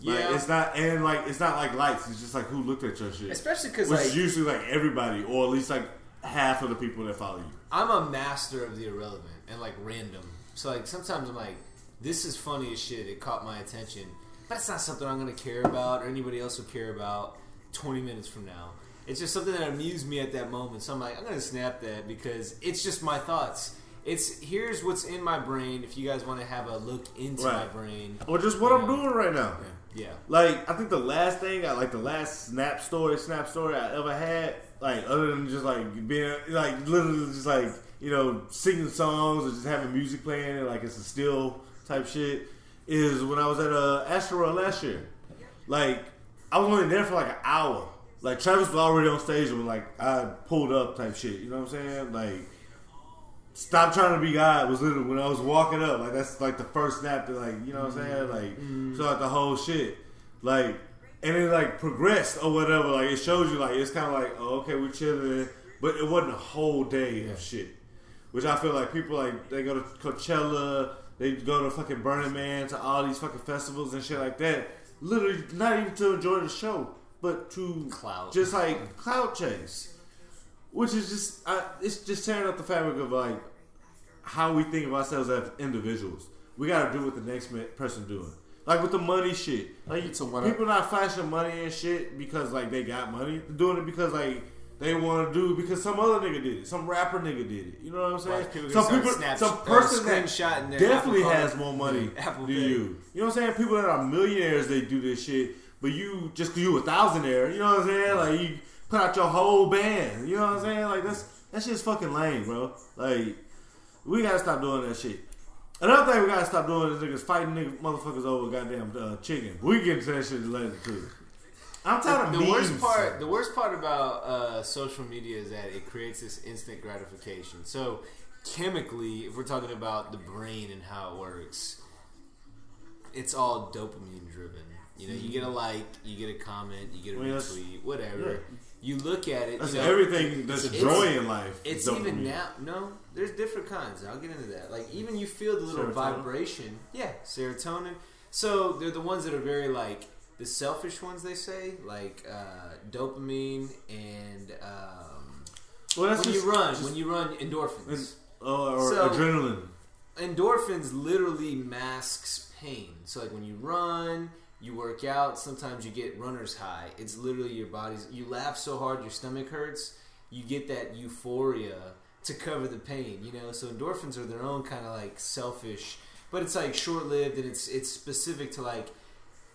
Yeah. Like, it's not like likes. It's just like who looked at your shit. Especially because which is usually like everybody or at least like half of the people that follow you. I'm a master of the irrelevant and like random. So like sometimes I'm like, this is funny as shit, it caught my attention, but it's not something I'm gonna care about or anybody else will care about 20 minutes from now. It's just something that amused me at that moment. So I'm like, I'm gonna snap that because it's just my thoughts. It's here's what's in my brain if you guys want to have a look into my brain. Or just what I'm doing right now. Yeah. Like I think the last snap story I ever had, like other than just like being like literally just like, you know, singing songs or just having music playing and like it's a still type shit, is when I was at Astroworld last year. Like I was only there for like an hour. Like Travis was already on stage when like I pulled up type shit. You know what I'm saying? Like Stop Trying to Be God was literally when I was walking up. Like that's like the first snap that like, you know what I'm saying? Like so like the whole shit. Like and it like progressed or whatever. Like it shows you like it's kind of like, oh, okay, we're chilling, but it wasn't a whole day of shit. Which I feel like people like they go to Coachella, they go to fucking Burning Man, to all these fucking festivals and shit like that. Literally, not even to enjoy the show, but to clout, just like clout chase, which is just it's just tearing up the fabric of like how we think of ourselves as individuals. We gotta do what the next person doing. Like with the money shit, like people not flashing money and shit because like they got money. They're doing it because like they want to do because some other nigga did it, some rapper nigga did it. You know what I'm saying? Right, some person that definitely has more money than you. You know what I'm saying? People that are millionaires, they do this shit, but you just because you a thousandaire, you know what I'm saying? Like you put out your whole band. You know what I'm saying? Like that shit's fucking lame, bro. Like we gotta stop doing that shit. Another thing we gotta stop doing is niggas fighting niggas motherfuckers over goddamn chicken. We get to that shit later too. I'm tired of memes. The worst part about social media is that it creates this instant gratification. So chemically, if we're talking about the brain and how it works, it's all dopamine driven. You know, you get a like, you get a comment, you get a retweet, whatever. Yeah. You look at it. That's everything that's a joy in life. It's even now. No, there's different kinds. I'll get into that. Like, even you feel the little vibration. Yeah, serotonin. So they're the ones that are very, like, the selfish ones, they say. Like, dopamine and when you run, endorphins. Or adrenaline. Endorphins literally masks pain. So, like, when you run, you work out, sometimes you get runner's high. It's literally your body's... You laugh so hard, your stomach hurts. You get that euphoria to cover the pain, you know? So endorphins are their own kind of, like, selfish... But it's, like, short-lived, and it's specific to, like,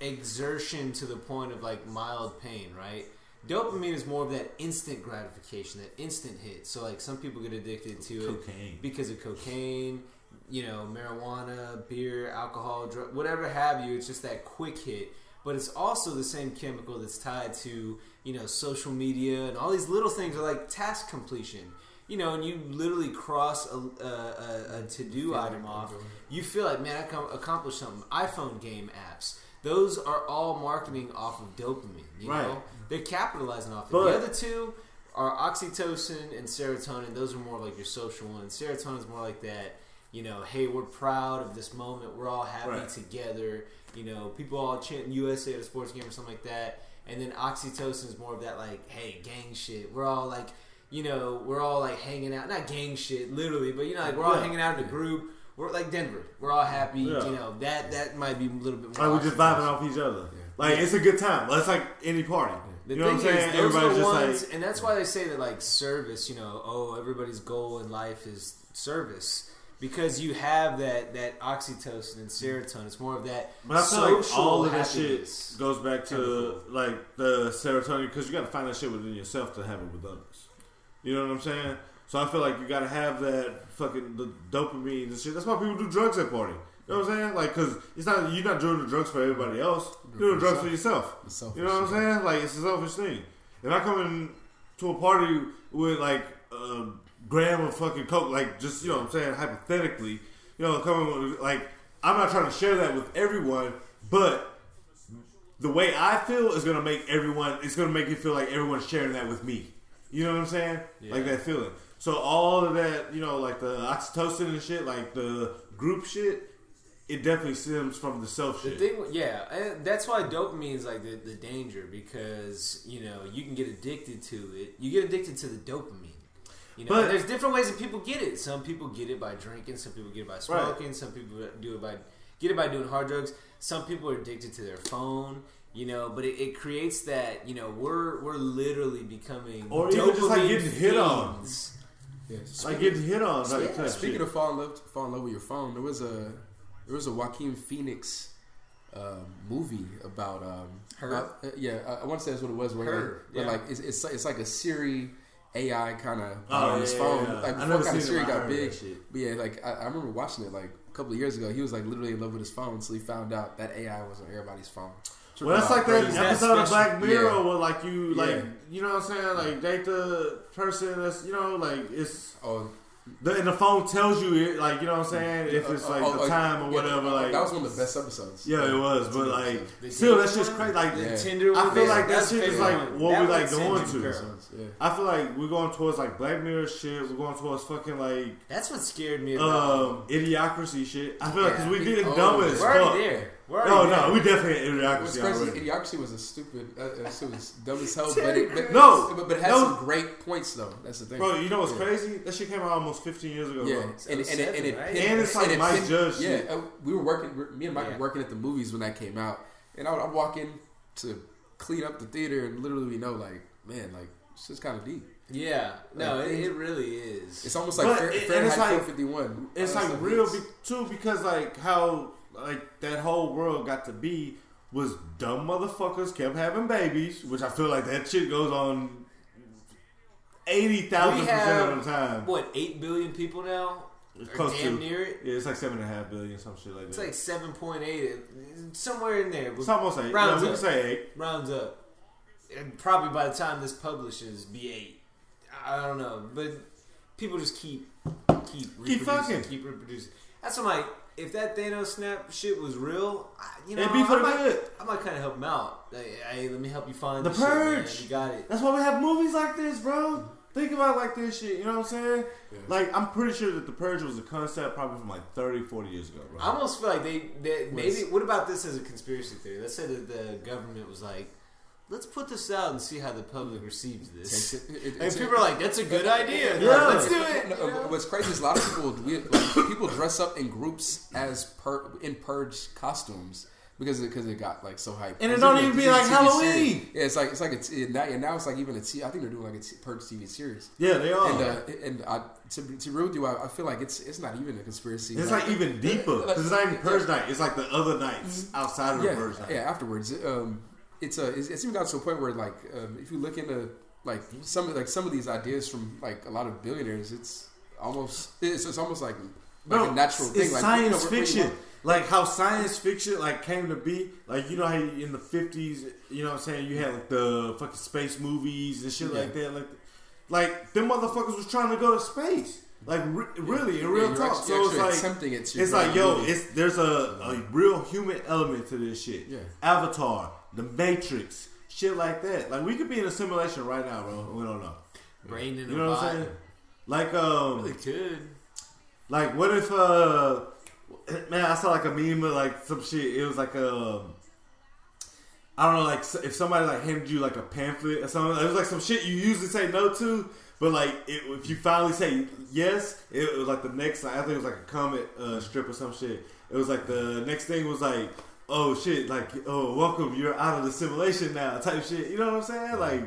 exertion to the point of, like, mild pain, right? Dopamine is more of that instant gratification, that instant hit. So, like, some people get addicted to it because of cocaine... You know, marijuana, beer, alcohol, drug, whatever have you. It's just that quick hit. But it's also the same chemical that's tied to, you know, social media and all these little things are like task completion. You know, and you literally cross a to-do item off. You feel like, man, I accomplished something. iPhone game apps. Those are all marketing off of dopamine, you know? They're capitalizing off it. The other two are oxytocin and serotonin. Those are more like your social one. Serotonin is more like that. You know, hey, we're proud of this moment. We're all happy together. You know, people all chanting USA at a sports game or something like that. And then oxytocin is more of that, like, hey, gang shit. We're all, like, you know, we're all, like, hanging out. Not gang shit, literally, but, you know, like, we're all hanging out in a group. We're, like, Denver. We're all happy. You know, that might be a little bit more. Like, we're just vibing off each other. Yeah. Like, it's a good time. Well, it's like any party. The you know thing what I'm saying? Is, everybody's just ones, like... And that's why they say that, like, service, you know, everybody's goal in life is service. because you have that oxytocin and serotonin. It's more of that. But I feel like all of that shit goes back to like the serotonin, because you got to find that shit within yourself to have it with others. You know what I'm saying? So I feel like you got to have that fucking the dopamine and shit. That's why people do drugs at party. You know what I'm saying? Like, because it's not, you're not doing the drugs for everybody else. You're doing the drugs for yourself. You know what I'm saying? Like, it's a selfish thing. If I come in to a party with like a gram of fucking coke, like, just, you know what I'm saying, hypothetically, you know, coming with, like, I'm not trying to share that with everyone, but the way I feel is going to make everyone, it's going to make it feel like everyone's sharing that with me. You know what I'm saying? Yeah. Like that feeling. So all of that, you know, like the oxytocin and shit, like the group shit, it definitely stems from the self shit. The thing, yeah, and that's why dopamine is like the danger, because, you know, you can get addicted to it. You get addicted to the dopamine. You know, but there's different ways that people get it. Some people get it by drinking. Some people get it by smoking. Right. Some people get it by doing hard drugs. Some people are addicted to their phone. You know, but it creates that. You know, we're literally becoming, or even just like getting hit on. Yeah, like getting hit on. Like, speaking of fall in love with your phone, there was a Joaquin Phoenix movie about her. I want to say that's what it was. Where her, yeah. But like it's like a Siri AI kind of on his phone. Yeah. Like before kind of Siri got big. But yeah, like I remember watching it like a couple of years ago. He was like literally in love with his phone, so he found out that AI was on everybody's phone. Well, that's like that episode of Black Mirror where like you you know what I'm saying, like date the person that's, you know, like it's and the phone tells you it, like, you know what I'm saying, if it's like the time or whatever. Like that was one of the best episodes. Yeah, it was, but like still that's just crazy. Like Tinder, I feel like that shit is like what we like going to. I feel like we're going towards like Black Mirror shit. We're going towards fucking like, that's what scared me about Idiocracy shit. I feel like because we getting dumb as fuck. We're already there. No, we definitely had Idiocracy already. Idiocracy was a stupid, it was dumb as hell, but it had some great points though. That's the thing, bro. You know what's crazy? That shit came out almost 15 years ago. Yeah, and it's like Mike Judge. Yeah, we were working. Me and Mike were working at the movies when that came out, and I'd walk in to clean up the theater, and literally, we know, like, man, like it's just kind of deep. Yeah, no, like, it really is. It's almost like Fahrenheit 451. It's like real too, because like how, like that whole world got to be was dumb motherfuckers kept having babies, which I feel like that shit goes on 80,000% of the time. What, 8 billion people now? It's close damn to, near it. Yeah, it's like 7.5 billion, some shit like that. It's like 7.8, somewhere in there. It's almost 8. Rounds up. We can say 8. Rounds up. And probably by the time this publishes, be 8. I don't know, but people just keep reproducing, keep reproducing. That's what I'm like. If that Thanos snap shit was real, you know, I might kind of help him out. Like, hey, let me help you find the purge. Shit, man. You got it. That's why we have movies like this, bro. Think about like this shit. You know what I'm saying? Yeah. Like, I'm pretty sure that the purge was a concept probably from like 30, 40 years ago, bro. I almost feel like they maybe. What about this as a conspiracy theory? Let's say that the government was like, let's put this out and see how the public receives this. And people are like, that's a good idea. Yeah, let's do it. No, what's crazy is a lot of people people dress up in groups as in purge costumes because it got like so hyped. And it don't even be like Halloween. Series. Yeah, now it's like even a I think they're doing like a purge TV series. Yeah, they are. And to real with you, I feel like it's not even a conspiracy. It's like even deeper, because it's not even purge night. It's like the other nights outside of the purge night. Yeah, afterwards. It's even got to a point where like if you look into like some of these ideas from like a lot of billionaires, it's almost like a natural thing. It's like science fiction, like how science fiction like came to be. Like, you know how in the '50s, you know what I'm saying, you had like the fucking space movies and shit like that. Like them motherfuckers was trying to go to space. Like really, in real talk. So it's like something. It's like there's a real human element to this shit. Yeah. Avatar. The Matrix, shit like that. Like, we could be in a simulation right now, bro. We don't know. Brain in a body. You know what I'm saying? Like, really could. Like, what if, man, I saw like a meme of like some shit. It was like, I don't know, like if somebody like handed you like a pamphlet or something. It was like some shit you usually say no to, but like if you finally say yes, it was like the next, I think it was like a comic strip or some shit. It was like the next thing was like, oh shit, like, oh, welcome, you're out of the simulation now, type shit. You know what I'm saying? Like,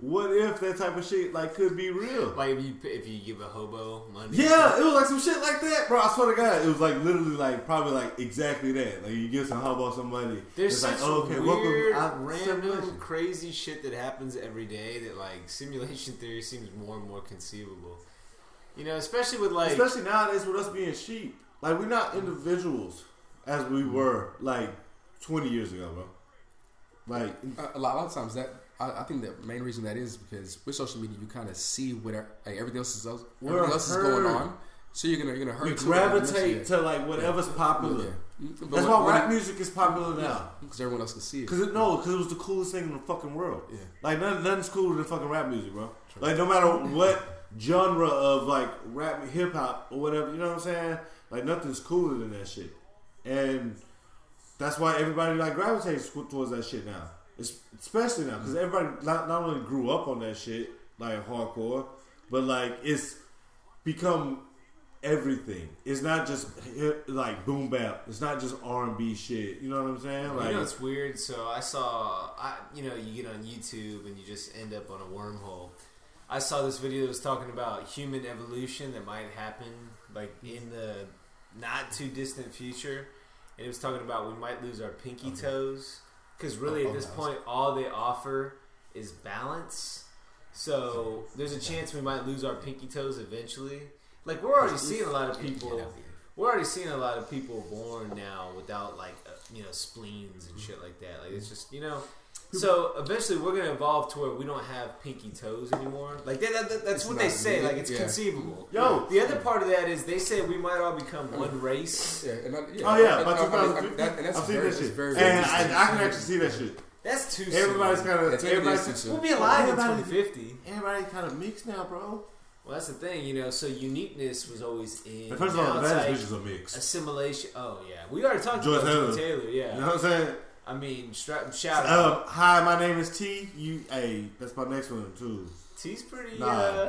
what if that type of shit like could be real? Like if you give a hobo money. Yeah, it was like some shit like that, bro. I swear to God, it was like literally like probably like exactly that. Like you give some hobo some money. There's such like, weird, random, crazy shit that happens every day that like simulation theory seems more and more conceivable. You know, especially with like, especially nowadays with us being sheep. Like we're not individuals as we were like 20 years ago, bro. Like a lot of times that. I think the main reason that is because with social media, you kind of see what everything else is going on, so you're gonna hurt. You gravitate to like whatever's popular. Yeah. That's why rap music is popular now because everyone else can see it. Because it was the coolest thing in the fucking world. Yeah. Like nothing's cooler than fucking rap music, bro. True. Like no matter what genre of like rap, hip hop or whatever, you know what I'm saying? Like nothing's cooler than that shit, and that's why everybody like gravitates towards that shit now. Especially now, because everybody not only grew up on that shit like hardcore, but like it's become everything. It's not just like boom bap. It's not just R&B shit. You know what I'm saying? Like, you know it's weird. So you get on YouTube and you just end up on a wormhole. I saw this video that was talking about human evolution that might happen like in the not too distant future, and it was talking about we might lose our pinky toes. Because really at this point all they offer is balance. So there's a chance we might lose our pinky toes eventually. Like we're already seeing a lot of people born now without like spleens and shit like that. Like it's just so eventually we're gonna evolve to where we don't have pinky toes anymore. Like that's what they say. Like it's conceivable. Yo, the other part of that is they say we might all become one race. Yeah, and by 2050, I've seen that shit, and I can actually see that shit. That's too soon. Everybody's we'll be alive in 2050. Everybody's kind of mixed now, bro. Well, that's the thing, So uniqueness was always in. First of all, that is a mix. Assimilation. Oh yeah, we already talked about Joy Taylor. Yeah, you know what I'm saying. I mean, shout out. Hi, my name is T. That's my next one too. T's pretty.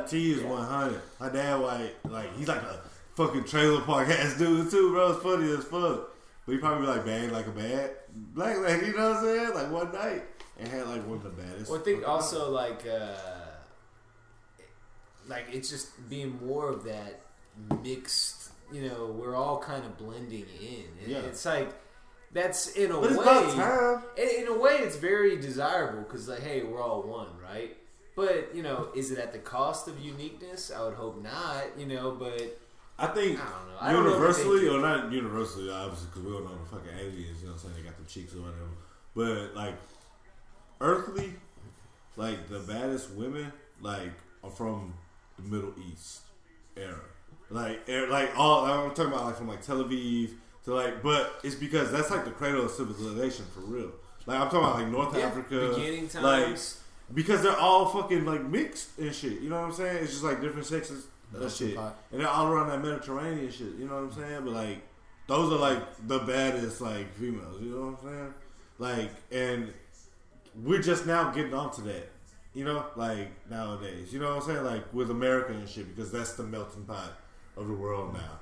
T is 100. My dad, he's like a fucking trailer park ass dude too, bro. It's funny as fuck. But he probably be like bad, like a bad black, like you know what I'm saying? Like one night and had like one of the baddest. Well, I think also like it's just being more of that mixed. We're all kind of blending in. Yeah. It's like. That's in a way. In a way, it's very desirable because, like, hey, we're all one, right? But is it at the cost of uniqueness? I would hope not. But I think I don't know. Universally or not universally, obviously, because we don't know the fucking aliens. You know what I'm saying? They got the cheeks or whatever. But like, earthly, like the baddest women, like are from the Middle East era. Like all I'm talking about, like from like Tel Aviv. So like, but it's because that's like the cradle of civilization for real. Like I'm talking about like North Africa, beginning times. Like because they're all fucking like mixed and shit. You know what I'm saying? It's just like different sexes and shit, and they're all around that Mediterranean shit. You know what I'm saying? But like those are like the baddest like females. You know what I'm saying? Like and we're just now getting onto that. You know, like nowadays. You know what I'm saying? Like with America and shit because that's the melting pot of the world now.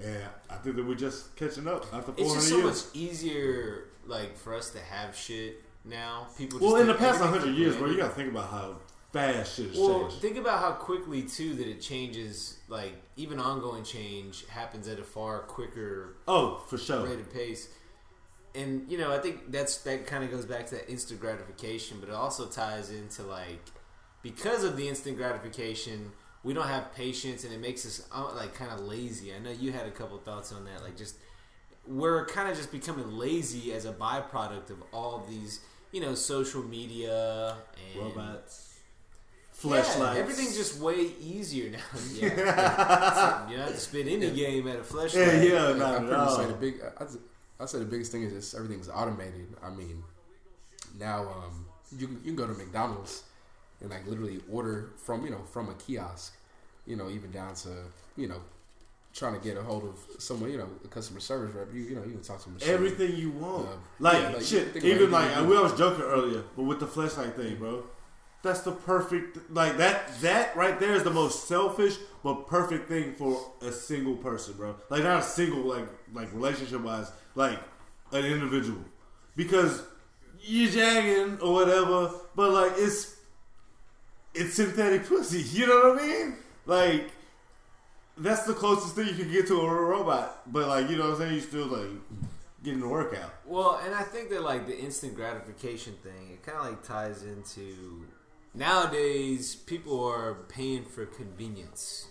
And I think that we're just catching up after 400 years. It's just so much easier, like, for us to have shit now. People. Well, in the past 100 years, bro, you gotta think about how fast shit has changed. Well, think about how quickly, too, that it changes. Like, even ongoing change happens at a far quicker. Oh, for sure. Rate of pace. And, I think that kind of goes back to that instant gratification, but it also ties into, like, because of the instant gratification. We don't have patience, and it makes us like kind of lazy. I know you had a couple thoughts on that. Like, just we're kind of just becoming lazy as a byproduct of all of these, social media and robots, fleshlights. Yeah, everything's just way easier now. Yeah, like, you don't have to spend any game at a fleshlight. Yeah, not at all. I'd say the biggest thing is just everything's automated. I mean, now you can go to McDonald's. And like literally order from from a kiosk, even down to trying to get a hold of someone a customer service rep. You can talk to them. Everything you want, like shit. Even like we was joking earlier, but with the fleshlight thing, bro, that's the perfect like that right there is the most selfish but perfect thing for a single person, bro. Like not a single like relationship wise, like an individual, because you jagging or whatever, but like it's. it's synthetic pussy. You know what I mean? Like, that's the closest thing you can get to a robot. But, like, you know what I'm saying? You still, like, getting the workout. Well, and I think that, like, the instant gratification thing, it kind of, like, ties into... Nowadays, people are paying for convenience.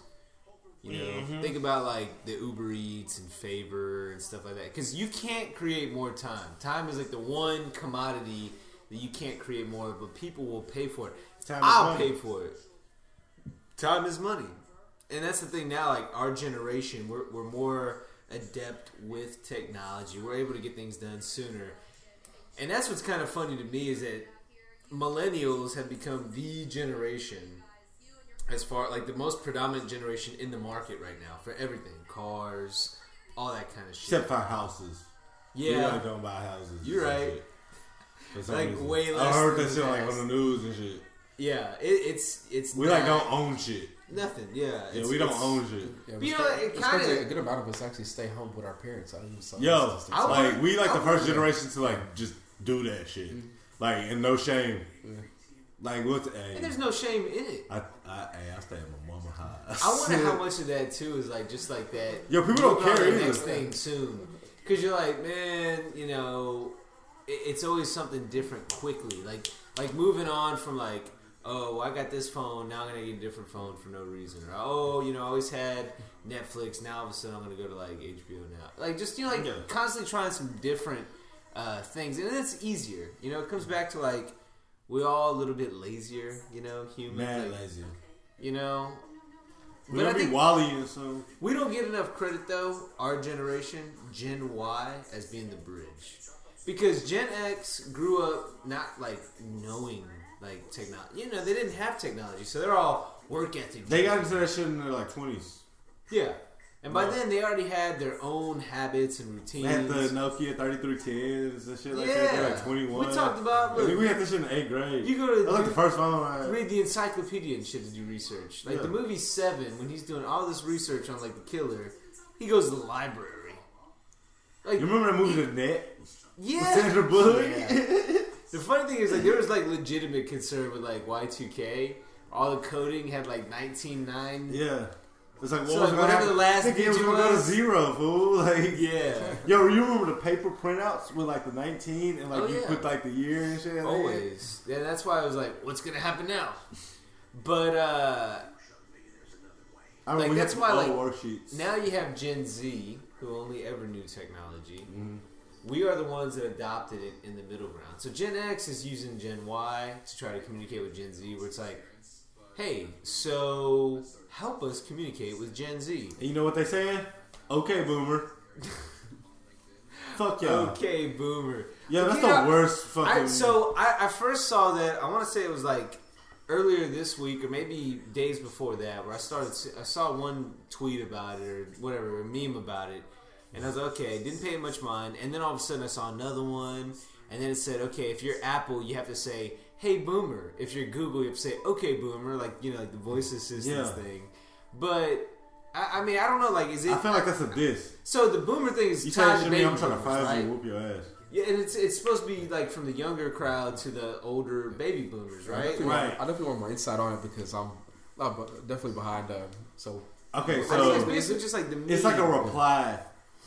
You know, think about, like, the Uber Eats and Favor and stuff like that. Because you can't create more time. Time is, like, the one commodity that you can't create more of, but people will pay for it. I'll pay for it. Time is money. And that's the thing now, like, our generation, we're more adept with technology. We're able to get things done sooner. And that's what's kind of funny to me is that millennials have become the generation as far, like, the most predominant generation in the market right now for everything. Cars, all that kind of shit. Except for houses. Yeah. We don't buy houses. You're right. Like, reason. Way less. I heard that shit, like, on the news and shit. Yeah, it's we, like, don't own shit. Nothing, yeah. Yeah, we don't own shit. Yeah, you know, it kind of... A good amount of us actually stay home with our parents. I didn't know. Yo, like, we, like, the first generation to, like, just do that shit. Mm-hmm. Like, and no shame. Yeah. Like, what's... And there's no shame in it. I stay at my mama's house. I wonder how much of that, too, is, like, just like that... Yo, people don't care either. Next thing soon. Because you're like, man, you know... It's always something different quickly. Like moving on from, like, oh, I got this phone, now I'm going to get a different phone for no reason. Or, oh, you know, I always had Netflix, now all of a sudden I'm going to go to, like, HBO now. Like, just, you know, like, constantly trying some different things. And it's easier. You know, it comes back to, like, we're all a little bit lazier, you know, humans. Mad like, lazier. You know? We don't be Wally and so. We don't get enough credit, though, our generation, Gen Y, as being the bridge. Because Gen X grew up not, like, knowing, like, technology. You know, they didn't have technology, so they're all work ethic. They got into that shit in their, like, 20s. Yeah. And by then, they already had their own habits and routines. They had the Nokia 3310s and shit like that. They were, like, 21. We talked about... Look, we had this shit in 8th grade. You go to... That was, like, the first phone I had. Read the encyclopedia and shit to do research. Like, the movie Seven, when he's doing all this research on, like, the killer, he goes to the library. Like, you remember that movie The Net? Yeah. Sandra Bullock. Yeah. The funny thing is, like, there was, like, legitimate concern with, like, Y2K. All the coding had, like, 19.9. Yeah. It's like, well, so, like, whatever the last digit was, gonna go to zero, fool. Like, yeah. Yo, you remember the paper printouts with, like, the 19 and, like, you put, like, the year and shit. Always. Yeah, that's why I was like, what's gonna happen now? But I mean, like, that's why, like, worksheets. Now you have Gen Z who only ever knew technology. Mm-hmm. We are the ones that adopted it in the middle ground. So Gen X is using Gen Y to try to communicate with Gen Z, where it's like, hey, so help us communicate with Gen Z. And you know what they saying? Okay, boomer. Fuck y'all. Okay, boomer. Yeah, that's the worst fucking... I first saw that, I want to say it was like earlier this week or maybe days before that, where I saw one tweet about it or whatever, a meme about it. And I was like, okay, didn't pay much mind. And then all of a sudden I saw another one. And then it said, okay, if you're Apple, you have to say, hey, boomer. If you're Google, you have to say, okay, boomer. Like, you know, like the voice assistance thing. But, I mean, I don't know. Like, is it... I feel like that's a diss. So the boomer thing is... You trying to me I'm trying boomers, to find you and whoop your ass. Yeah, and it's supposed to be, like, from the younger crowd to the older baby boomers, right? I definitely want more insight on it because I'm definitely behind so... Okay, so... It's just like the meme. It's like a reply...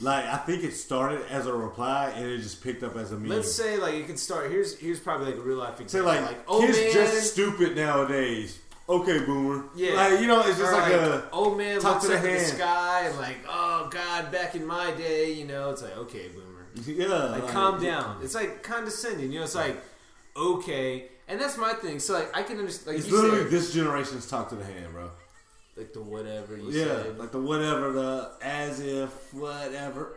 Like, I think it started as a reply and it just picked up as a meme. Let's say, like, it could start. Here's probably, like, a real life example. Say, like oh, kids man. Just stupid nowadays. Okay, boomer. Yeah. Like, you know, it's just like a... Oh, man, looks up in the sky and, like, oh, God, back in my day, you know. It's like, okay, boomer. Yeah. Like, calm down. It's, like, condescending. You know, it's like, okay. And that's my thing. So, like, I can understand... Like, it's literally this generation's talk to the hand, bro. Like the whatever you said. Yeah, like the whatever, the as if, whatever.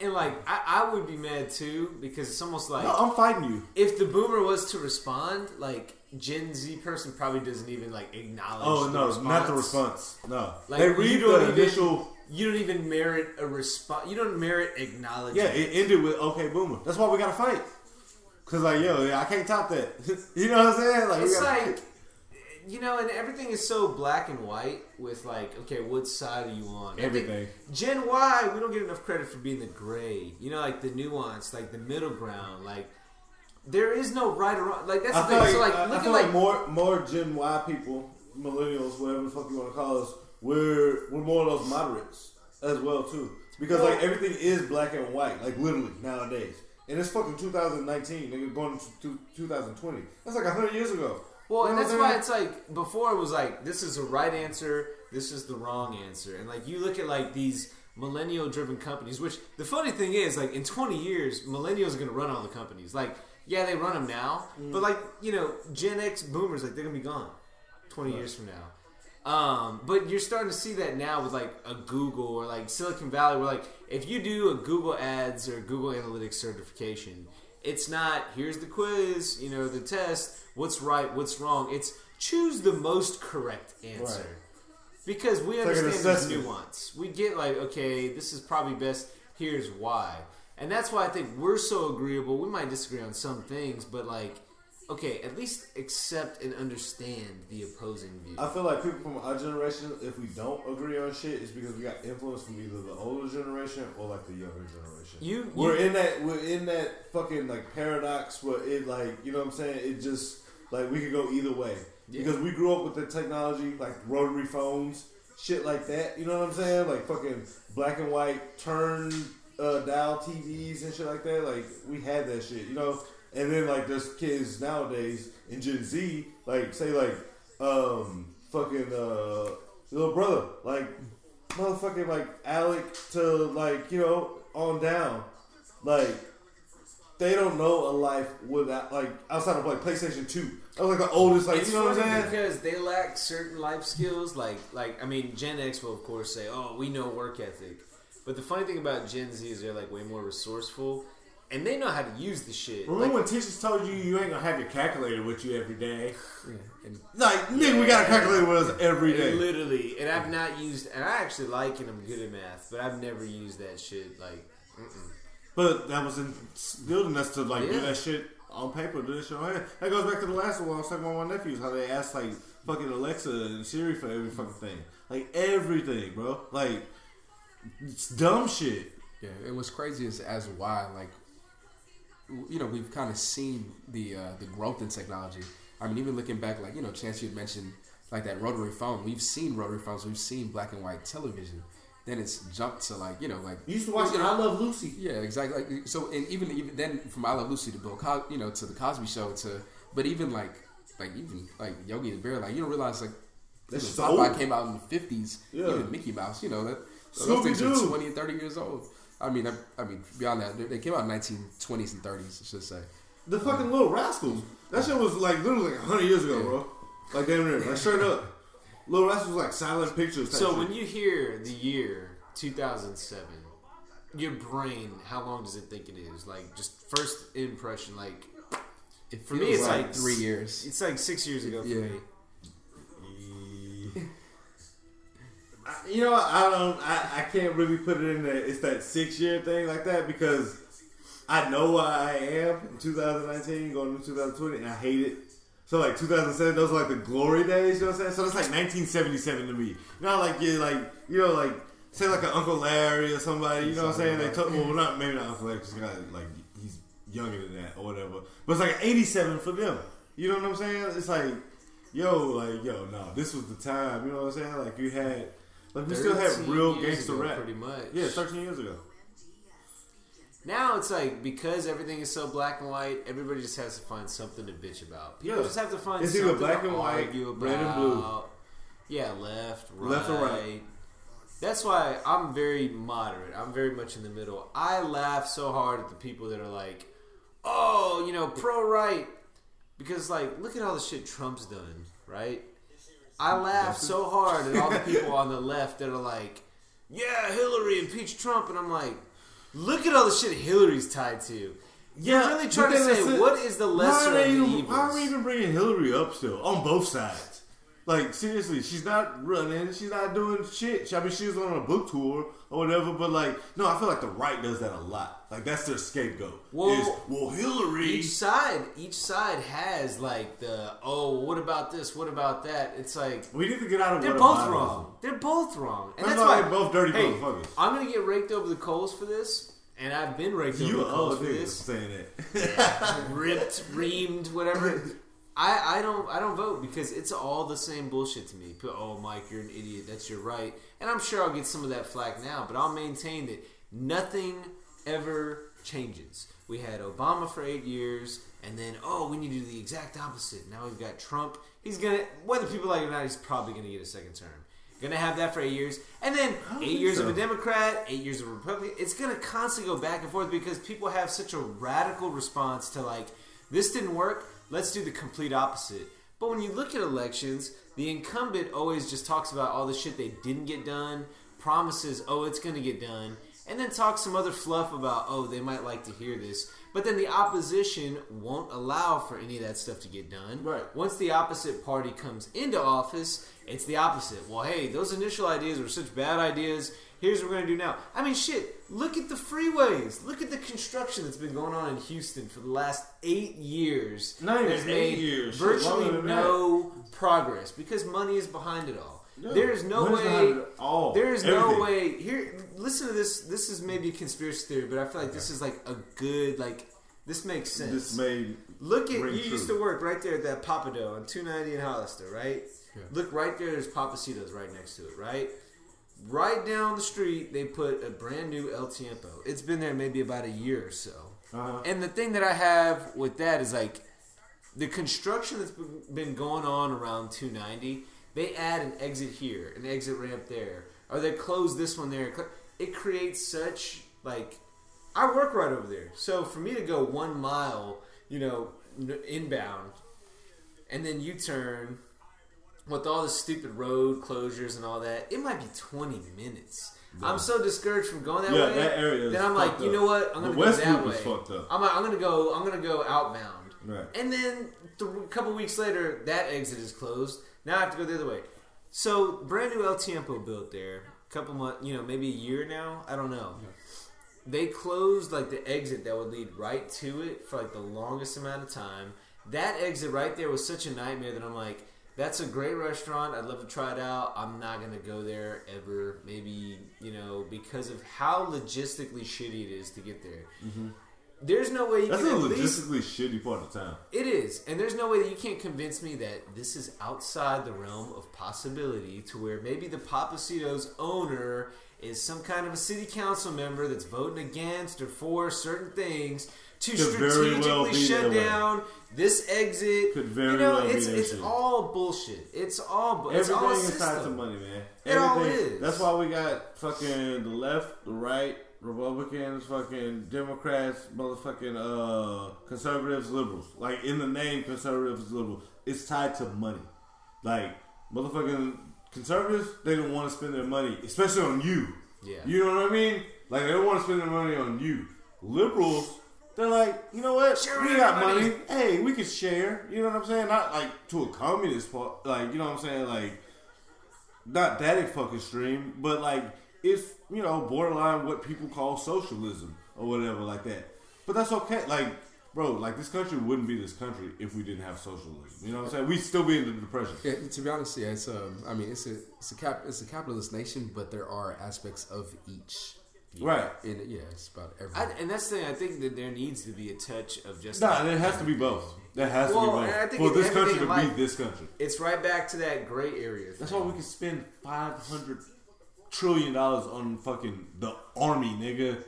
And like, I would be mad too because it's almost like... No, I'm fighting you. If the boomer was to respond, like Gen Z person probably doesn't even like acknowledge response. Not the response. No. Like, they read the initial... You don't even merit a response. You don't merit acknowledgement. Yeah, it ended with, okay, boomer. That's why we gotta fight. Because like, yo, I can't top that. You know what I'm saying? Like, it's like... Fight. You know, and everything is so black and white with, like, okay, what side are you on? Everything. Gen Y, we don't get enough credit for being the gray. You know, like, the nuance, like, the middle ground. Like, There is no right or wrong. Like, that's the thing. I feel like more Gen Y people, millennials, whatever the fuck you want to call us, we're more of those moderates as well, too. Because, like, everything is black and white, like, literally, nowadays. And it's fucking 2019, nigga, going to 2020. That's like 100 years ago. Well, and that's why it's like, before it was like, this is the right answer, this is the wrong answer. And, like, you look at, like, these millennial-driven companies, which, the funny thing is, like, in 20 years, millennials are going to run all the companies. Like, yeah, they run them now, but, like, you know, Gen X boomers, like, they're going to be gone 20 years from now. But you're starting to see that now with, like, a Google or, like, Silicon Valley, where, like, if you do a Google Ads or Google Analytics certification, it's not, here's the quiz, you know, the test, what's right, what's wrong. It's choose the most correct answer. Right. Because we understand this nuance. We get, like, okay, this is probably best, here's why. And that's why I think we're so agreeable. We might disagree on some things, but, like, okay, at least accept and understand the opposing view. I feel like people from our generation, if we don't agree on shit, it's because we got influence from either the older generation or, like, the younger generation. We're in that fucking, like, paradox where it, like, you know what I'm saying? It just, like, we could go either way. Yeah. Because we grew up with the technology, like, rotary phones, shit like that. You know what I'm saying? Like, fucking black and white dial TVs and shit like that. Like, we had that shit, you know. And then, like, there's kids nowadays in Gen Z, like, say, like, little brother, like, motherfucking, like, Alec to, like, you know, on down, like, they don't know a life without, like, outside of, like, PlayStation 2. I was, like, the oldest, like, it's, you know what I'm saying? Because they lack certain life skills, like, I mean, Gen X will, of course, say, oh, we know work ethic. But the funny thing about Gen Z is they're, like, way more resourceful, and they know how to use the shit. Remember, like, when teachers told you ain't gonna have your calculator with you every day? Yeah, we got a calculator with us every day. Literally. And I've not used, and I actually like, and I'm good at math, but I've never used that shit. Like, But that was building us to, like, do that shit on paper, do that shit on hand. That goes back to the last one I was talking about my nephews, how they asked, like, fucking Alexa and Siri for every fucking thing. Like, everything, bro. Like, it's dumb shit. Yeah, and what's crazy is as why, like, you know, we've kind of seen the growth in technology. I mean, even looking back, like, you know, Chance, you had mentioned, like, that rotary phone. We've seen rotary phones. We've seen black and white television. Then it's jumped to, like, you know, like, you used to watch, you know, I Love Lucy. Yeah, exactly. Like, so, and even then, from I Love Lucy to to the Cosby Show to, but even like Yogi the Bear, like, you don't realize, like, Popeye came out in the '50s. Yeah. Even Mickey Mouse, you know, that those things are 20 and 30 years old. I mean, beyond that, they came out in 1920s and 30s, I should say. The fucking Little Rascals. That shit was, like, literally, like, 100 years ago, bro. Like, damn near. Like, straight up. Little Rascals was, like, silent pictures. So, when you hear the year 2007, your brain, how long does it think it is? Like, just first impression, like, for me, it's, like, 3 years. It's, like, 6 years ago for me. You know, I can't really put it in there. It's that 6 year thing like that, because I know where I am in 2019 going into 2020, and I hate it. So, like, 2007, those are, like, the glory days, you know what I'm saying? So it's like 1977 to me. Not like you're, like, you know, like, say, like, an Uncle Larry or somebody, you know what I'm saying? They took, well, not, maybe not Uncle Larry, because like, he's younger than that or whatever. But it's like an 87 for them. You know what I'm saying? It's like, yo, no, this was the time, you know what I'm saying? Like, you had, like, we still have real gangster rap. Pretty much. Yeah, 13 years ago. Now it's like, because everything is so black and white, everybody just has to find something to bitch about. People just have to find it's something black to and argue white, about. Red and blue. Yeah, left and right. That's why I'm very moderate. I'm very much in the middle. I laugh so hard at the people that are like, oh, you know, pro-right. Because, like, look at all the shit Trump's done, right? I laugh so hard at all the people on the left that are like, yeah, Hillary impeached Trump. And I'm like, look at all the shit Hillary's tied to. Yeah, you're really trying to say, what is the lesser of the evils? Why are we even bringing Hillary up still? On both sides. Like, seriously, she's not running. She's not doing shit. I mean, she was on a book tour or whatever. But, like, no, I feel like the right does that a lot. Like, that's their scapegoat. Well, Hillary. Each side has, like, the, oh, what about this? What about that? It's like, we need to get out of they're both wrong. They're both wrong. And that's why they're both dirty motherfuckers. I'm going to get raked over the coals for this. And I've been raped. You owe this saying that. Ripped, reamed, whatever. I don't vote because it's all the same bullshit to me. Oh, Mike, you're an idiot. That's your right. And I'm sure I'll get some of that flack now, but I'll maintain that nothing ever changes. We had Obama for 8 years, and then, oh, we need to do the exact opposite. Now we've got Trump. He's going to, whether people like it or not, he's probably going to get a second term. Going to have that for 8 years. And then 8 years of a Democrat, 8 years of a Republican. It's going to constantly go back and forth because people have such a radical response to, like, this didn't work. Let's do the complete opposite. But when you look at elections, the incumbent always just talks about all the shit they didn't get done, promises, oh, it's going to get done, and then talks some other fluff about, oh, they might like to hear this. But then the opposition won't allow for any of that stuff to get done. Right. Once the opposite party comes into office, it's the opposite. Well, hey, those initial ideas were such bad ideas. Here's what we're going to do now. I mean, shit, look at the freeways. Look at the construction that's been going on in Houston for the last 8 years. Virtually no progress because money is behind it all. No, there is no way. There is no way. Here, listen to this. This is maybe a conspiracy theory, but I feel like this is like a good, like, this makes sense. This may look at, you used to work right there at that Papado on 290 in Hollister, right? Yeah. Look right there. There's Papacito's right next to it, right? Right down the street, they put a brand new El Tiempo. It's been there maybe about a year or so. Uh-huh. And the thing that I have with that is like the construction that's been going on around 290. They add an exit here, an exit ramp there, or they close this one there. It creates such, like, I work right over there. So for me to go 1 mile, you know, inbound, and then U-turn with all the stupid road closures and all that, it might be 20 minutes. Yeah. I'm so discouraged from going that way. That area is then I'm like, you know what? I'm going to go that way. I'm going to go outbound. Right. And then a couple weeks later, that exit is closed. Now I have to go the other way. So, brand new El Tiempo built there. A couple months, you know, maybe a year now. I don't know. Yeah. They closed, like, the exit that would lead right to it for, like, the longest amount of time. That exit right there was such a nightmare that I'm like, that's a great restaurant. I'd love to try it out. I'm not going to go there ever. Maybe, you know, because of how logistically shitty it is to get there. Mm-hmm. There's no way you can. That's a logistically shitty part of town. It is. And there's no way that you can't convince me that this is outside the realm of possibility to where maybe the Papacito's owner is some kind of a city council member that's voting against or for certain things to strategically shut down this exit. Could very well be that. It's all bullshit. It's all bullshit. Everything is tied to money, man. It all is. That's why we got fucking the left, the right, Republicans, fucking Democrats, motherfucking conservatives, liberals. Like, in the name, conservatives, liberals. It's tied to money. Like, motherfucking conservatives, they don't want to spend their money, especially on you. Yeah. You know what I mean? Like, they don't want to spend their money on you. Liberals, they're like, you know what? Sharing we got money. Hey, we can share. You know what I'm saying? Not, like, to a communist part. Like, you know what I'm saying? Like, not that fucking extreme, but, like, it's, you know, borderline what people call socialism or whatever like that. But that's okay. Like, bro, like, this country wouldn't be this country if we didn't have socialism. You know what I'm saying? We'd still be in the Depression. Yeah, to be honest, yeah, it's I mean, it's a capitalist nation, but there are aspects of each. Yeah. Right. And yeah, it's about everything. And that's the thing. I think that there needs to be a touch of just. Nah, there has to be both. There has to be both. I think for this country to be this country. It's right back to that gray area thing. That's why we can spend $500 trillion on fucking the army, nigga.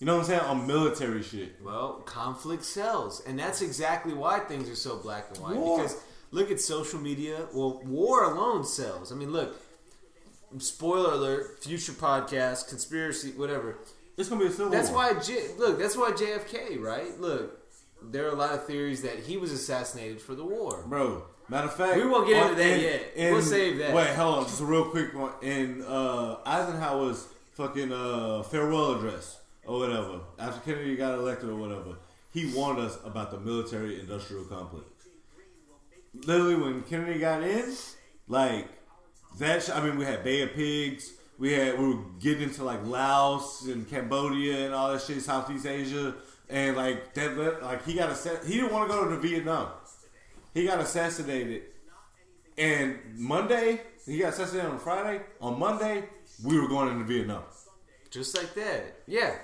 You know what I'm saying? On military shit. Well, conflict sells. And that's exactly why things are so black and white. War. Because look at social media. Well, war alone sells. I mean, look. Spoiler alert. Future podcast. Conspiracy. Whatever. It's going to be a civil war. That's why JFK, right? Look. There are a lot of theories that he was assassinated for the war. Bro. Matter of fact, we won't get into that yet. We'll save that. Wait, hold on, just a real quick one. In Eisenhower's fucking farewell address or whatever, after Kennedy got elected or whatever, he warned us about the military-industrial complex. Literally, when Kennedy got in, like that. I mean, we had Bay of Pigs. We were getting into like Laos and Cambodia and all that shit, Southeast Asia, and like that. Like he didn't want to go to Vietnam. He got assassinated. And Monday, he got assassinated on Friday. On Monday, we were going into Vietnam. Just like that. Yeah.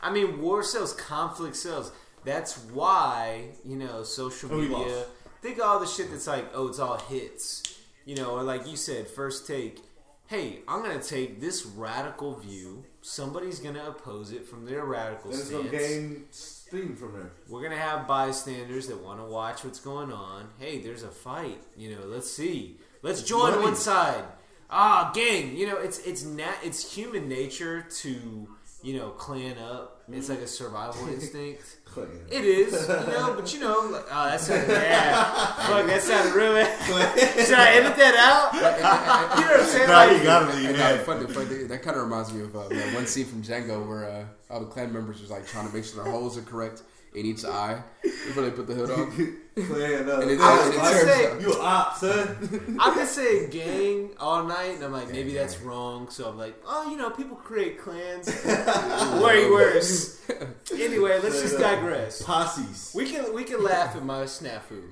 I mean, war sells, conflict sells. That's why, you know, social media. Think of all the shit that's like, oh, it's all hits. You know, or like you said, first take. Hey, I'm going to take this radical view. Somebody's going to oppose it from their radical stance. There's no gain thing from there. We're going to have bystanders that want to watch what's going on. Hey, there's a fight. You know, let's see. Let's join one side. Ah, gang. You know, it's human nature to, you know, clan up. It's like a survival instinct. It is, you know, but you know, like, oh, that sounded bad. Fuck, that sounded real bad. Should I edit that out? You know what I'm saying? No, you gotta leave that. That kind of reminds me of that one scene from Django where all the clan members was like trying to make sure their holes are correct in each eye before they put the hood on. You op, son. I've been saying gang all night, and I'm like, maybe that's wrong. So I'm like, oh, you know, people create clans. Way worse. Anyway, let's just digress. Posses. We can laugh at my snafu.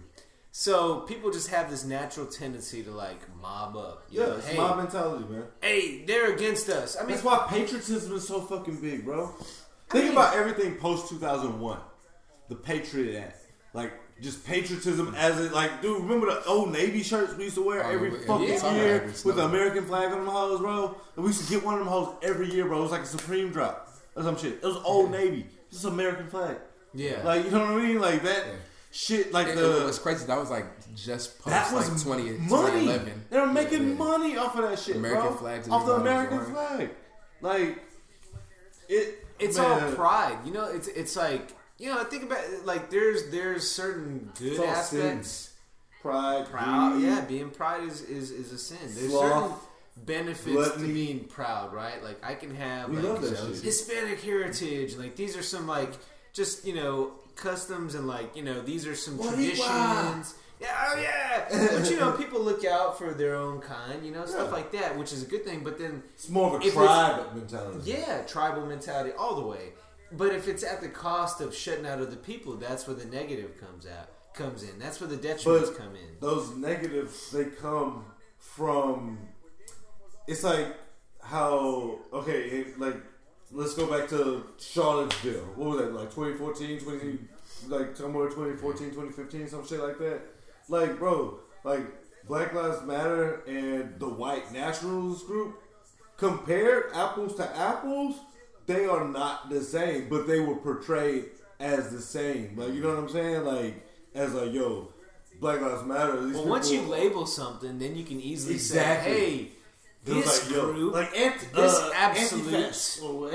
So people just have this natural tendency to like mob up. You know? It's mob mentality, man. Hey, they're against us. I mean, that's why patriotism is so fucking big, bro. Think about everything post 2001. The Patriot Act. Like, just patriotism as it, like, dude, remember the old Navy shirts we used to wear every fucking year with the American flag on them hoes, bro? And we used to get one of them hoes every year, bro. It was like a Supreme drop or some shit. It was old Navy. Just American flag. Yeah. Like, you know what I mean? Like, that shit, like it was crazy. That was, like, just post, that was like, 2011. They were making money off of that shit, American flags. Off the American flag. Like, it's all pride. You know, it's like... You know, I think about it, like there's certain good aspects. Proud, yeah. Being proud is a sin. There's certain benefits to being proud, right? Like I can have like Hispanic heritage. Like these are some like just you know customs and like you know these are some traditions. Wow. Yeah, oh yeah. But you know, people look out for their own kind, you know, stuff like that, which is a good thing. But then it's more of a tribal mentality. Yeah, tribal mentality all the way. But if it's at the cost of shutting out other people, that's where the negative comes in. That's where the detriments come in. Those negatives, they come from. It's like how like let's go back to Charlottesville. What was that like? 2014, 20, like somewhere 2014, 2015, some shit like that. Like bro, like Black Lives Matter and the white nationalist group compared apples to apples. They are not the same, but they were portrayed as the same. Like, you know what I'm saying? Like, as like, yo, Black Lives Matter. These well, once you label something, then you can easily say, hey, this like, group, like this absolute, or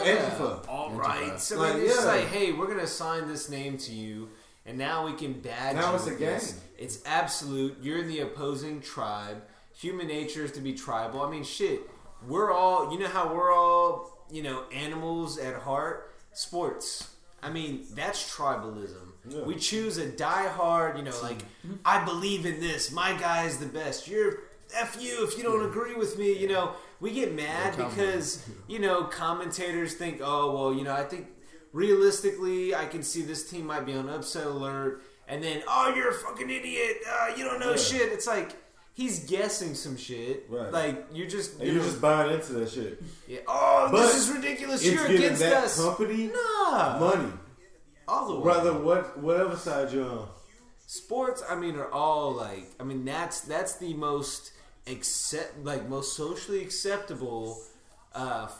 Antifa. All right. So like, it's like, hey, we're going to assign this name to you, and now we can badge you. Now it's a gang. It's absolute. You're in the opposing tribe. Human nature is to be tribal. I mean, shit, we're all... You know, animals at heart, sports. I mean, that's tribalism. Yeah. We choose a diehard, you know, like, I believe in this. My guy is the best. You're F you if you don't agree with me. You know, we get mad because, you know, commentators think, oh, well, you know, I think realistically I can see this team might be on upset alert. And then, oh, you're a fucking idiot. You don't know shit. It's like. He's guessing some shit. Right. Like, you're just buying into that shit. Yeah. Oh, but this is ridiculous. You're against that us. Company money. All the way. Brother, whatever side you're on. Sports, I mean, are all like... I mean, that's the most most socially acceptable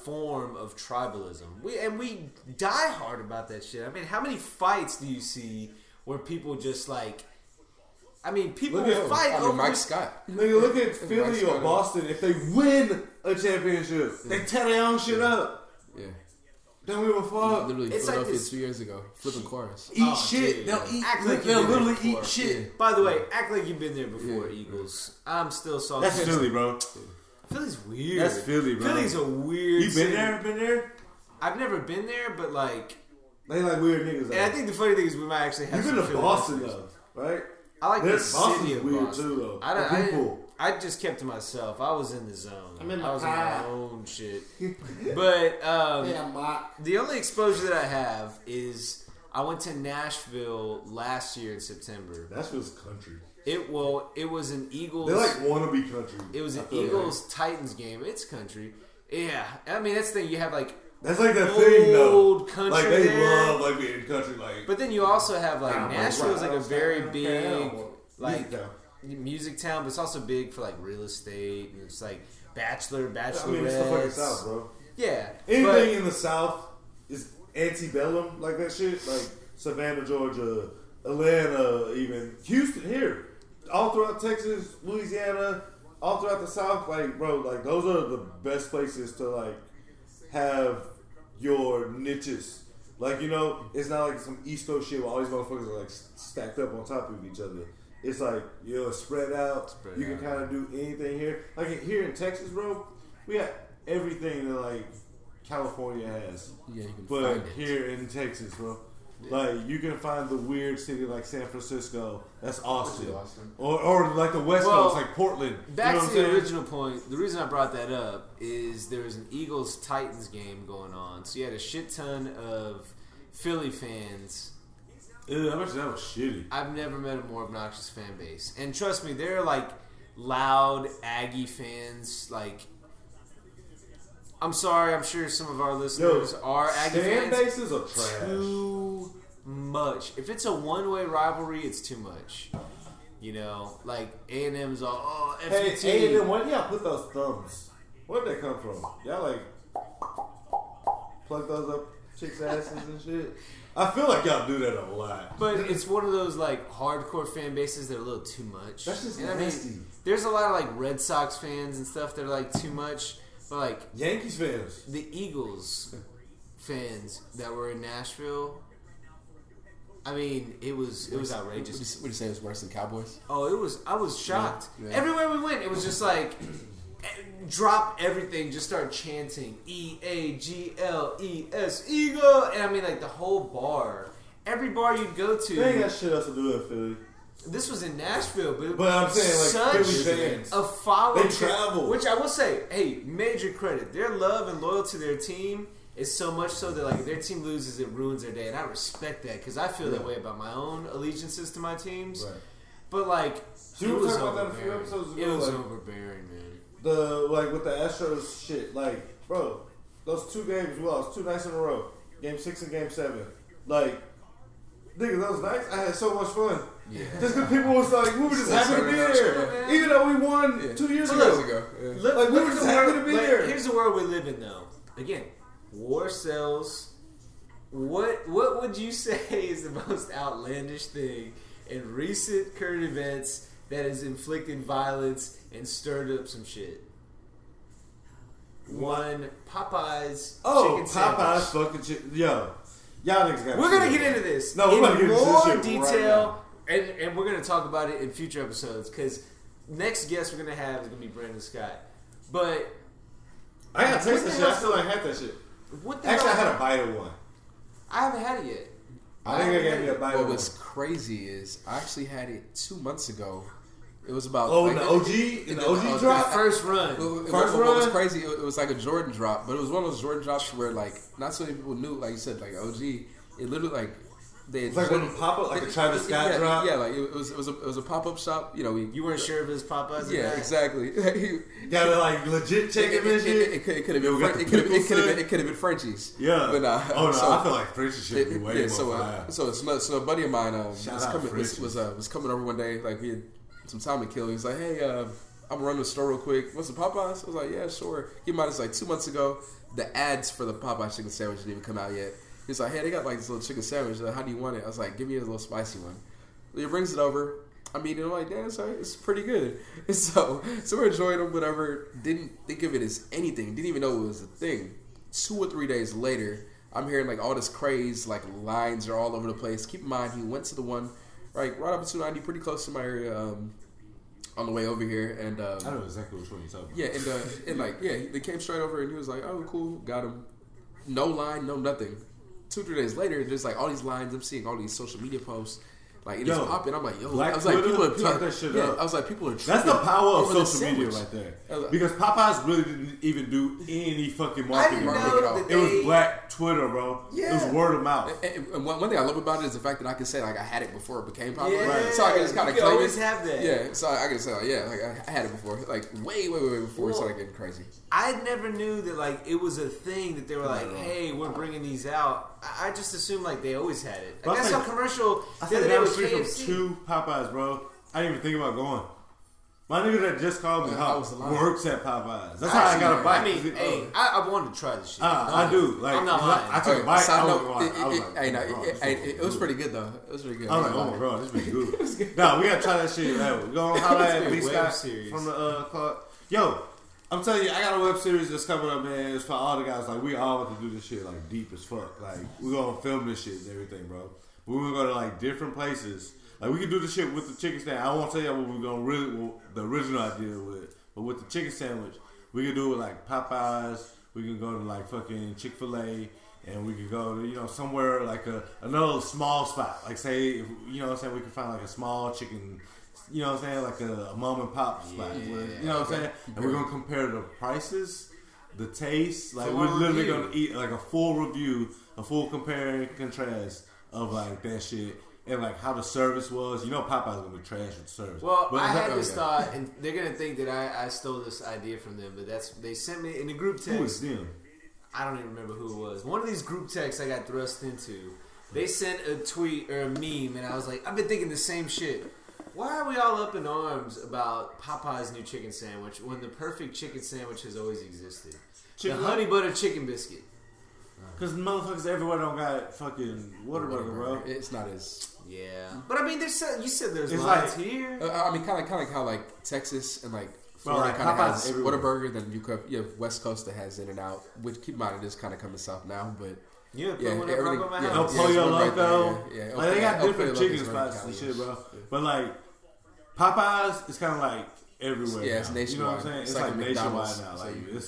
form of tribalism. We die hard about that shit. I mean, how many fights do you see where people just like... I mean, people fight over Mike Scott. Look at Philly or Boston. If they win a championship, they tear their own shit up. Yeah. Then we will fuck. Literally, it's Philadelphia like 2 years ago, flipping cars. Eat shit. They'll eat. They'll literally eat shit. Yeah. By the way, act like you've been there before, Eagles. I'm still salty. That's Philly, bro. Philly's weird. That's Philly, bro. Philly's a weird. You been there? I've never been there, but like they like weird niggas. And I think the funny thing is we might actually have. You've been to Boston though, right? I like the city of Boston. Too, though. I just kept to myself. I was in the zone. I was in my own shit. But the only exposure that I have is I went to Nashville last year in September. Nashville's country. It was an Eagles. They like wannabe country. It was an Eagles Titans game. It's country. Yeah, I mean that's the thing. You have like That's like that thing though. Country like they band. Love like being country like. But then you also have like Nashville is like a very big like music town, but it's also big for like real estate and it's like bachelorette. I mean, it's the fucking South, bro. Yeah. Anything in the South is antebellum like that shit, like Savannah, Georgia, Atlanta, even Houston here, all throughout Texas, Louisiana, all throughout the South. Like, bro, like those are the best places to like have your niches. Like, you know, it's not like some East Coast shit where all these motherfuckers are like stacked up on top of each other. It's like, you know, spread out. You can kind of do anything here. Like here in Texas, bro, we got everything that like California has. Yeah, you can but find here it. In Texas, bro. Like, you can find the weird city like San Francisco. That's Austin. Or like the West Coast, like Portland. Back to the original point. The reason I brought that up is there was an Eagles-Titans game going on. So you had a shit ton of Philly fans. Ew, I bet that was shitty. I've never met a more obnoxious fan base. And trust me, they're like loud Aggie fans. Like, I'm sorry, I'm sure some of our listeners are Aggie fans. Fan bases are trash. Too much. If it's a one-way rivalry, it's too much. You know, like A&M's all, oh, FUT. Hey, A&M, where do y'all put those thumbs? Where'd they come from? Y'all like plug those up chicks' asses and shit? I feel like y'all do that a lot. But it's one of those, like, hardcore fan bases that are a little too much. That's just nasty. I mean, there's a lot of, like, Red Sox fans and stuff that are, like, too much. But, like, Yankees fans. The Eagles fans that were in Nashville, I mean, it was outrageous. Would you say it was worse than Cowboys? Oh, it was. I was shocked. Yeah. Everywhere we went, it was just, like, drop everything, just start chanting EAGLES Eagle, and I mean like the whole bar, every bar you'd go to. They ain't got shit else to do with Philly. This was in Nashville, but I'm saying like Philly fans, a following, they travel. Which I will say, hey, major credit. Their love and loyalty to their team is so much so that like if their team loses, it ruins their day, and I respect that because I feel that way about my own allegiances to my teams. Right. But like, so it was overbearing. Overbearing, man. The like with the Astros shit, like bro, those two games we lost 2 nights in a row, game 6 and game 7. Like, nigga, those nights I had so much fun. Yeah, just because people was like, we were just happy to be here, even though we won 2 years ago. Yeah. Like we were just happy to be here. Here's the world we live in, though. Again, war sells. What would you say is the most outlandish thing in recent current events that has inflicted violence and stirred up some shit? One, Popeye's chicken sandwich. Oh, Popeye's fucking chicken. Yo, y'all niggas got. We're going to get into this in more detail, and we're going to talk about it in future episodes, because next guest we're going to have is going to be Brandon Scott. But I got to taste that shit. I still ain't had that shit. What the hell? Actually, I had a bite of one. I haven't had it yet. I think I got me a bite of one. What's crazy is I actually had it 2 months ago. It was about the OG drop, first run. It was crazy. It was like a Jordan drop, but it was one of those Jordan drops where like not so many people knew. Like you said, like OG, it literally like they had like when pop up, like a Travis Scott drop. Yeah, like it was a pop up shop. You know, you weren't sure if it was Popeyes. Yeah, that. Exactly. Got to like legit check it. It could have been. It could have been Frenchie's. Yeah, but I feel like Frenchie's should be way more. So a buddy of mine was coming over one day. Like we had some time to kill. He was like, hey, I'm running the store real quick. What's the Popeyes? I was like, yeah, sure. He might have like 2 months ago. The ads for the Popeyes chicken sandwich didn't even come out yet. He's like, hey, they got like this little chicken sandwich. How do you want it? I was like, give me a little spicy one. He brings it over. I mean, I'm like, damn, it's pretty good. And so we're enjoying them, whatever. Didn't think of it as anything. Didn't even know it was a thing. 2 or 3 days later, I'm hearing like all this craze, like lines are all over the place. Keep in mind, he went to the one right up at 290, pretty close to my area, on the way over here, and I know exactly which one you're talking about. Yeah, and like they came straight over, and he was like, "Oh, cool, got him." No line, no nothing. 2 or 3 days later, there's like all these lines. I'm seeing all these social media posts. Like it just popped, and I'm like, yo. I was like, people are trying that shit up. I was like, people are. That's the power of social media right there. Because Popeyes really didn't even do any fucking marketing. It was Black Twitter, bro. Yeah. It was word of mouth. And one thing I love about it is the fact that I can say like I had it before it became popular. Yeah. Right. So I can just kind of claim always it. Have that. Yeah. So I can say like, yeah, like I had it before, like way before it started getting crazy. I never knew that like it was a thing that they were like, hey, we're bringing these out. I just assumed like they always had it. Like, that's how commercial. I think that was from 2 Popeyes, bro. I didn't even think about going. My nigga that just called me works at Popeyes. That's how I got a bite. I mean, hey, I wanted to try this shit. I do. Like, I'm not lying. I took a bite. It was pretty good, though. It was pretty good. I was like, oh my god, this is good. Nah, we got to try that shit. We're going to holler at Lee Scott from the club. Yo, I'm telling you, I got a web series that's coming up, man. It's for all the guys. Like, we all have to do this shit, like, deep as fuck. Like, we're going to film this shit and everything, bro. But we're going to go to, like, different places. Like, we can do the shit with the chicken sandwich. I won't tell y'all what we're going to the original idea with it. But with the chicken sandwich, we can do it with, like, Popeyes. We can go to, like, fucking Chick-fil-A. And we can go to, you know, somewhere, like, another small spot. Like, say, if, you know what I'm saying? We can find, like, a small chicken, you know what I'm saying? Like, a mom and pop spot. Yeah, where, you know what I'm saying? And we're going to compare the prices, the taste. Like, we're literally going to eat, like, a full review, a full compare and contrast of, like, that shit. And like how the service was, you know, Popeye's gonna be trash with service. Well, but I had this thought, and they're gonna think that I stole this idea from them. But they sent me in the group text. Who was them? I don't even remember who it was. One of these group texts I got thrust into. They sent a tweet or a meme, and I was like, I've been thinking the same shit. Why are we all up in arms about Popeye's new chicken sandwich when the perfect chicken sandwich has always existed? The honey butter chicken biscuit. Because motherfuckers everywhere don't got fucking Whataburger, bro. It's not as... Yeah. But I mean, you said there's lines like, here. I mean, kind of how like Texas and like Florida kind of has Whataburger. Then you have West Coast that has In-N-Out. Which, keep in mind, it is kind of coming south now, but... Yeah, put everything... El Pollo Loco. Yeah. Like, they got different chicken spots and shit, bro. But like, Popeyes is kind of like everywhere. Yeah, it's nationwide. You know what I'm saying? It's like nationwide now.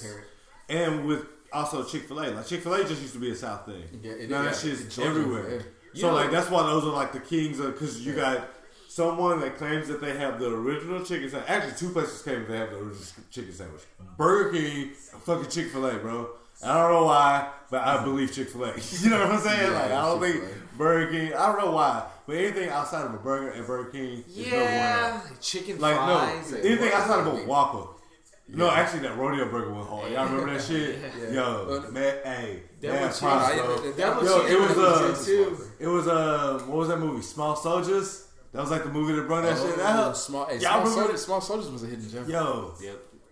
And with... Also, Chick-fil-A. Like, Chick-fil-A just used to be a South thing. Yeah, now that shit's everywhere. So, like, that's why those are, like, the kings of... Because you got someone that claims that they have the original chicken sandwich. Actually, 2 places claim that they have the original chicken sandwich. Burger King and fucking Chick-fil-A, bro. I don't know why, but I believe Chick-fil-A. You know what I'm saying? Yeah, like, I don't think Burger King... I don't know why. But anything outside of a burger and Burger King... Yeah, no chicken fries. Like, no, anything outside of a Whopper... Yeah. No, actually, that rodeo burger went hard. Y'all remember that shit? Yeah. Yo, man, hey, that was what was that movie? Small Soldiers. That was like the movie that brought that shit out. Small Soldiers was a hidden gem. Yo,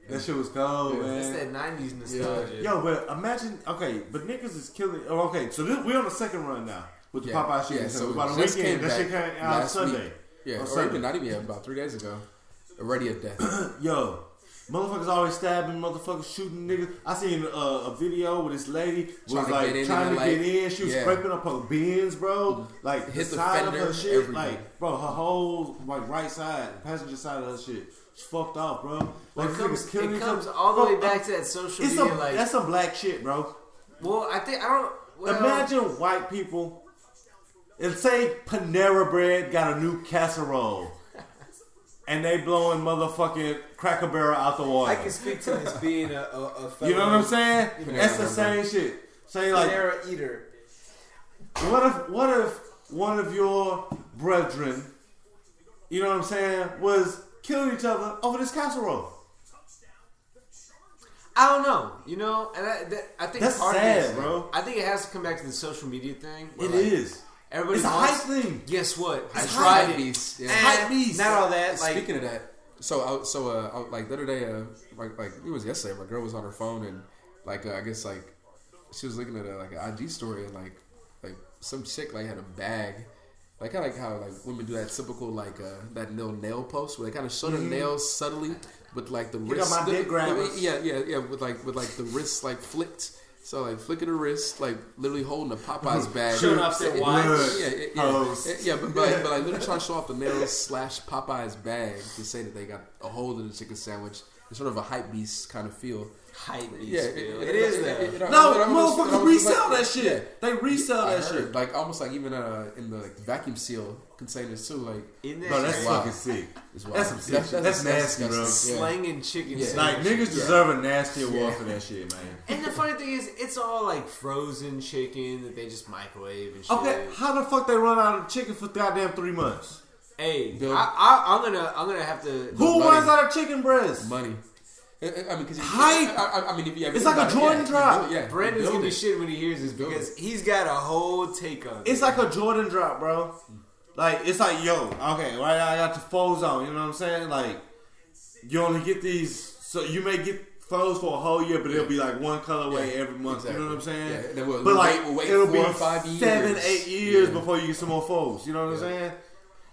that shit was cold, man. It's that '90s nostalgia. Yo, but imagine, but niggas is killing. Oh, okay, so we're on the second run now with the Popeye shit. So by the weekend, that shit came out Sunday. Yeah, or even not even about 3 days ago. Already a death. Yo. Motherfuckers always stabbing, motherfuckers shooting niggas. I seen a video with this lady was like trying to get in. She was scraping up her bins, bro. Like hit the side of her shit, like bro, her whole like right side, passenger side of her shit, it's fucked off, bro. Like it comes all the way back to that social media. Like that's some black shit, bro. Well, I think imagine white people and say Panera Bread got a new casserole. And they blowing motherfucking Cracker Barrel out the water. I can speak to this being a fellow. You know what I'm saying? That's the same shit. Say like Panera eater. What if one of your brethren, you know what I'm saying, was killing each other over this casserole? I don't know, you know, and I think that's part sad, of this, bro. I think it has to come back to the social media thing. It is. Everybody it's wants, a hype thing. Guess what? It's hype beast. Yeah. Hype beast. Not all that. Like, speaking of that, like the other day, like it was yesterday. My girl was on her phone and like I guess like she was looking at like an IG story and like some chick like had a bag. Like I like how like women do that typical like that nail post where they kind of show the nails subtly with like the wrist. You got my dick grabbers. Yeah. With like the wrist like flicked. So like flicking her wrist, like literally holding a Popeye's bag, showing off that watch. But like literally trying to show off the nails / Popeye's bag to say that they got a hold of the chicken sandwich. It's sort of a hype beast kind of feel. hype beast. Yeah, it is that. No, motherfuckers resell that shit. They resell that shit. Like almost like even in the vacuum seal containers too. Like no, that's fucking sick. That's some sick. That's nasty, bro. Slanging chicken. Like niggas deserve a nastier war for that shit, man. And the funny thing is, it's all like frozen chicken that they just microwave and shit. Okay, how the fuck they run out of chicken for goddamn 3 months? Hey, I'm gonna have to. Who runs out of chicken breast? Money. I mean, if you have it's like a Jordan drop. Yeah, Brandon's gonna be shit when he hears this because he's got a whole take on it. It's like a Jordan drop, bro. Like it's like, yo, okay, right now I got the foes on. You know what I'm saying? Like you only get these, so you may get foes for a whole year, but it'll be like one colorway every month. Exactly. You know what I'm saying? Yeah, but like wait, it'll be 5 years, 7, 8 years before you get some more foes. You know what I'm saying?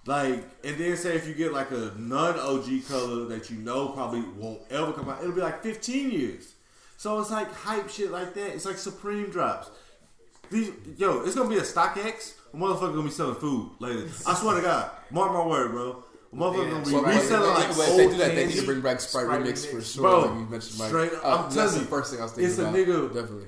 Like, and then say if you get like a non-OG color that you know probably won't ever come out, it'll be like 15 years. So it's like hype shit like that. It's like Supreme drops. Yo, it's going to be a StockX. A motherfucker going to be selling food later. I swear to God. Mark my word, bro. A motherfucker going to be reselling like old. If they do that, they need to bring back Sprite Remix for sure. Bro, like you mentioned, Mike. Straight up. I'm telling you. The first thing I was thinking about.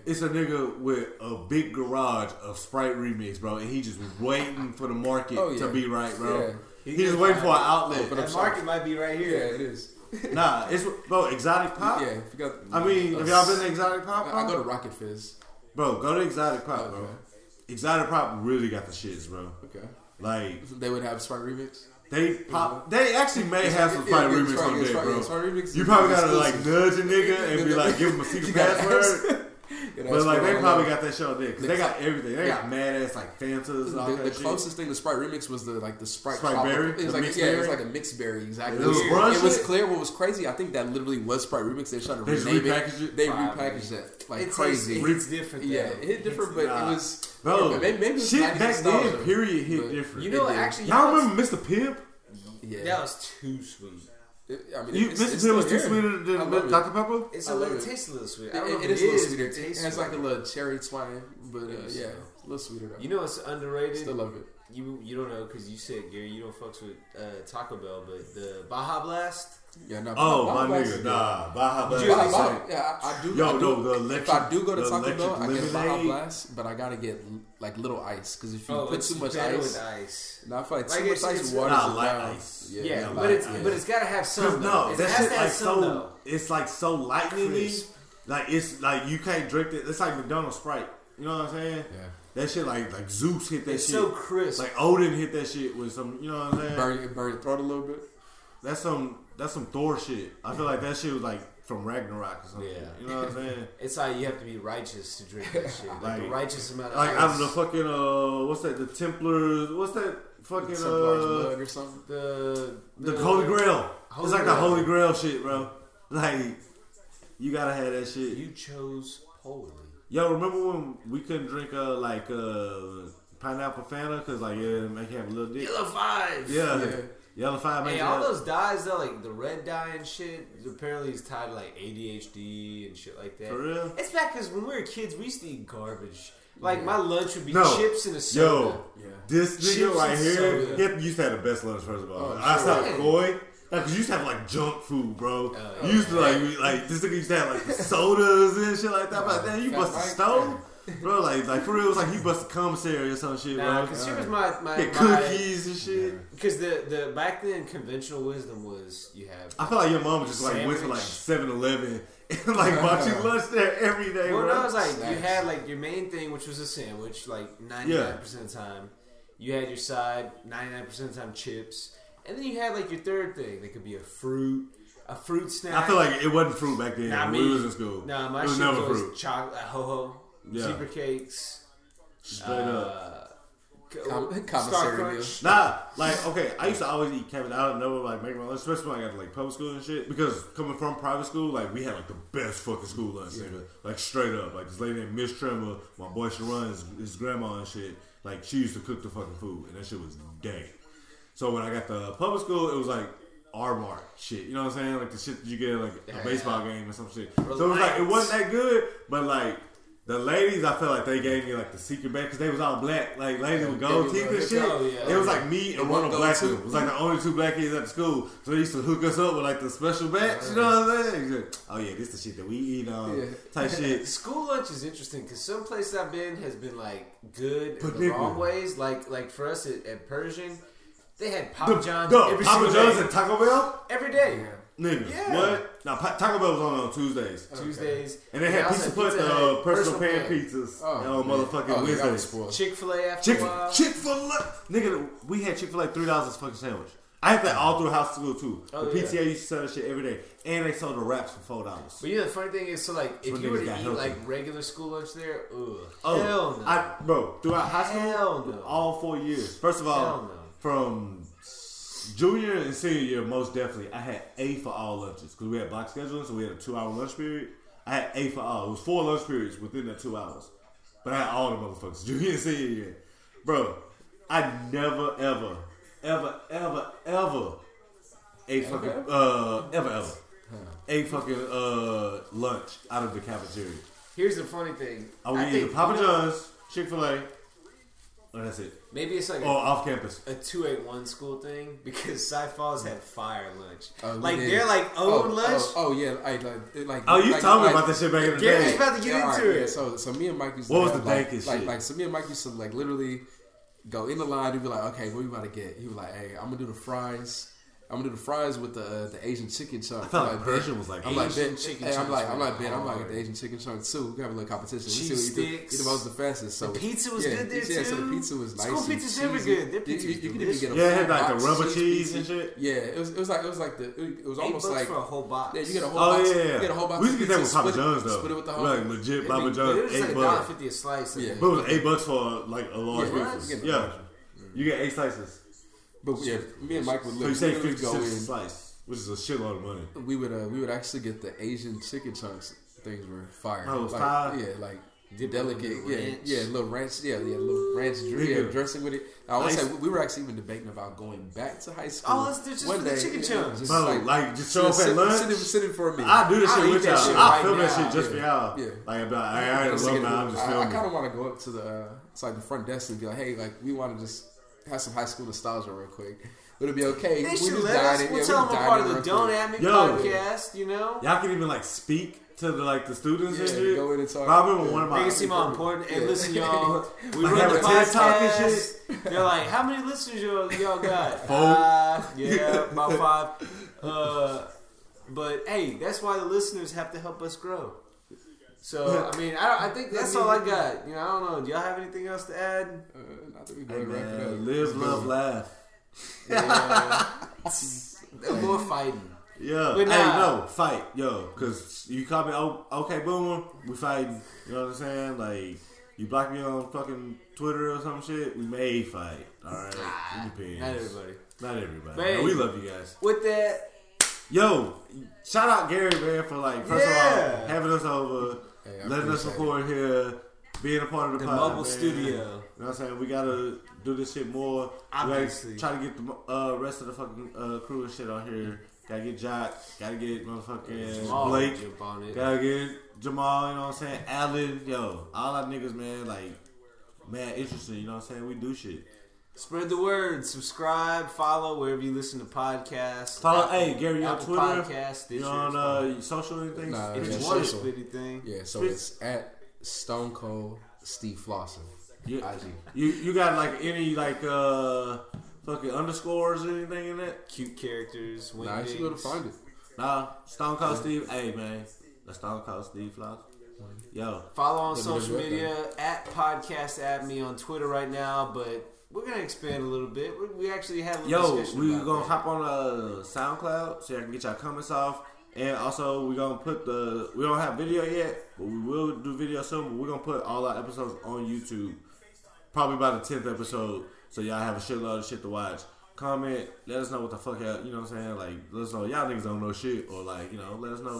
It's a nigga with a big garage of Sprite Remix, bro. And he just was waiting for the market to be right, bro. Yeah. He just waiting for an outlet. But the market might be right here. Yeah, it is. Nah, it's... Bro, Exotic Pop? Yeah. Have y'all been to Exotic Pop? I go to Rocket Fizz. Bro, go to Exotic Pop, bro. Exotic Pop really got the shits, bro. Okay. Like... They would have Sprite Remix? They actually may have some Sprite Remix on there, bro. You probably gotta like nudge a nigga and be like, give him a secret password. But like they probably got that shit on there because they got everything. They got mad ass like Fantas. The closest thing to Sprite Remix was the Sprite berry. It was like a mixed berry. Exactly. It was clear. What was crazy? I think that literally was Sprite Remix. They tried to rename it. They repackaged it like crazy. It's different. Yeah, it hit different, but it was. Bro, maybe shit back then, period, hit different. You know, actually, y'all remember Mr. Pimp? Yeah, that was too sweet. Mr. Pimp was too sweeter than Dr. Pepper. It's a little taste, a little sweet. It is a little sweeter. It has like a little cherry twine, but yeah, a little sweeter though. You know, it's underrated. Still love it. You don't know because you said, Gary, you don't fucks with Taco Bell, but the Baja Blast. Yeah, no. Oh, Baja my nigga, nah. Baja Blast. Yeah, I do. Yo, no, the electric. If I do go to Taco Bell, I get Baja Blast, but I gotta get like little ice because if you put too much ice, not if I too much ice, water is light ice. Yeah, but it's gotta have some. No, that shit like so. It's like so lightning. Like it's like you can't drink it. It's like McDonald's Sprite. You know what I'm saying? Yeah. That shit like Zeus hit that shit. It's so crisp. Like Odin hit that shit with some, you know what I'm saying? Burn your throat a little bit. That's some Thor shit. I feel like that shit was like from Ragnarok or something. Yeah. You know what I'm saying? It's like you have to be righteous to drink that shit. Like the righteous amount of ice. Like out of the fucking what's that? The Templars. What's that fucking Templars blood or something? The Holy Grail. It's like the Holy Grail shit, bro. Like you gotta have that shit. You chose Poland. Yo, remember when we couldn't drink pineapple Fanta because like it make you have a little dick? Yellow 5. Yeah. Yellow 5. Hey, all those dyes though, like the red dye and shit, apparently is tied to like ADHD and shit like that. For real? It's back because when we were kids, we used to eat garbage. Like my lunch would be chips and a soda. Yo, this nigga right here, he used to have the best lunch first of all. I stopped Koi. Like, cause you used to have like junk food, bro. You used to like this nigga used to have like the sodas and shit like that. But then you bust a stove, bro. Like for real, it was like you bust a commissary or some shit, bro. Cause she was my cookies and shit. Cause the back then conventional wisdom was you have. I feel like your mom just like went to like 7-Eleven and like bought you lunch there every day. Well, I was like snacks. You had like your main thing, which was a sandwich, like 99% of the time. You had your side 99% of the time chips. And then you had like your third thing. That could be a fruit snack. I feel like it wasn't fruit back then. Not when we was in school. Nah, my shit was chocolate, ho-ho, zebra cakes, straight up, Star Crunch. Nah, like okay, I used to always eat cabbage. I don't know, like make my lunch, especially when I got to like public school and shit. Because coming from private school, like we had like the best fucking school lunch, nigga. Like straight up, like this lady named Miss Tremor, my boy Sharon, his grandma and shit. Like she used to cook the fucking food, and that shit was dang. So when I got to public school, it was like R-Mart shit. You know what I'm saying? Like the shit that you get at like a baseball game or some shit. So it was like, it wasn't that good, but like The ladies, I feel like they gave me like the secret back because they was all black, like ladies with gold teeth and shit. It was like me and one of black people. It was like the only two black kids at the school, so they used to hook us up with like the special batch. You know what I'm saying? Oh yeah, this is the shit that we eat on type shit. School lunch is interesting because some places I've been has been like good in the wrong ways. Like for us at Persian, they had Papa John's every single day. Papa John's at Taco Bell every day. Yeah. Nigga, yeah. What? Now, Taco Bell was on Tuesdays. Okay. Tuesdays. And they had pizza plus personal pan pizzas on motherfucking Wednesdays. Chick-fil-A after a while. Chick-fil-A. Nigga, we had Chick-fil-A $3 a fucking sandwich. I had that all through high school, too. The PTA used to sell that shit every day. And they sold the wraps for $4. But yeah, the funny thing is, so like, if you were to eat like regular school lunch there, hell no. Bro, throughout high school, all 4 years. First of all, from junior and senior year, most definitely, I had A for all lunches because we had block scheduling, so we had a 2-hour lunch period. I had A for all. It was 4 lunch periods within the 2 hours, but I had all the motherfuckers junior and senior year. Bro, I never, ever ate fucking ate fucking lunch out of the cafeteria. Here's the funny thing: I would either Papa John's, Chick-fil-A. Oh, that's it. Maybe it's like off campus. A 281 school thing because Sci Falls had fire lunch. Like they're like own lunch. You talking about this shit back in the day? Gary's about to get into it. So me and Mike used to literally go in the line and be like, okay, what are you about to get? He was like, hey, I'm gonna do the fries. I'm gonna do the fries with the Asian chicken chunk. I thought like Persian was like Asian chicken chunk. I'm like the Asian chicken chunk too. We have a little competition. Cheese sticks. Either was the fastest. So the pizza was good there too. Yeah, so the pizza was nice. School pizza's never good. Their pizza you can even get a it had like the rubber cheese and shit. Yeah, it was almost like for a whole box. Yeah, you get a whole box. You get a whole box. We used to get that with Papa John's though. Split it with the whole like legit Papa John's. It was like $1.50 a slice. Yeah, but it was $8 for like a large pizza. Yeah, you get 8 slices. But yeah, me and Mike would literally go in slice, which is a shitload of money. We would actually get the Asian chicken chunks. Things were fire. Delicate. Little ranch. Little ranch dressing with it. I would say we were actually even debating about going back to high school. Oh, let's do just for the chicken chunks. Just just show up at lunch. Sitting for a minute. I do this shit with y'all. I film that shit just for y'all. Yeah. I already love now. I'm just filming. I kind of want to go up to the front desk and be like, hey, like we want to just have some high school nostalgia real quick. It'll be okay. They should let us. We'll tell them we're part of the Don't At Me podcast, you know? Y'all can even speak to the students and shit. Go in and talk. I remember one of my... Make it seem all important. Hey, listen, y'all. We run the podcast. They're like, how many listeners y'all got? 4. About 5. But, hey, that's why the listeners have to help us grow. So, I mean, I think that's all I got. You know, I don't know. Do y'all have anything else to add? Not that we go wrap it up. Live, love, laugh. More fighting. Yeah. Hey, no, fight. Yo, because you call me, okay, boomer, we fighting. You know what I'm saying? Like, you block me on fucking Twitter or some shit, we may fight. All right? It depends. Not everybody. But, no, we love you guys. With that. Yo, shout out Gary, man, for first of all, having us over. Hey, letting us record here, being a part of the pod, mobile studio. You know what I'm saying? We gotta do this shit more. Obviously, try to get the rest of the fucking crew and shit on here. Gotta get Jock, gotta get motherfucking Blake, gotta get Jamal. You know what I'm saying? Allen, yo, all our niggas, man, mad interesting. You know what I'm saying? We do shit. Spread the word. Subscribe. Follow wherever you listen to podcasts. Follow Gary on Twitter. Podcast, you on social anything? Nah, if you want anything. Yeah, so it's at Stone Cold Steve Flosson. Yeah. IG. You got any fucking underscores or anything in that? Cute characters. Nah, you should go to find it. Nah, Stone Cold Steve. Hey man, that's Stone Cold Steve Flosson. Yo, follow on social media at Podcast at Me on Twitter right now, but. We're going to expand a little bit. We actually had a little discussion about that. Hop on SoundCloud so y'all can get y'all comments off. And also, we're going to put we don't have video yet, but we will do video soon. But we're going to put all our episodes on YouTube. Probably by the 10th episode. So y'all have a shitload of shit to watch. Comment. Let us know what the fuck y'all, you know what I'm saying? Let us know. Y'all niggas don't know shit. Or let us know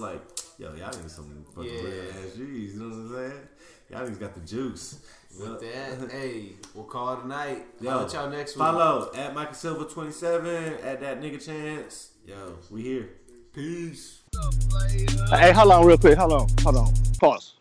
y'all niggas some fucking real ass G's. You know what I'm saying? Y'all niggas got the juice. With that, hey, we'll call it a night. I'll let y'all next week. Follow at Michael Silver 27 at That Nigga Chance. Yo, we here. Peace. Hey, hold on real quick. Hold on. Pause.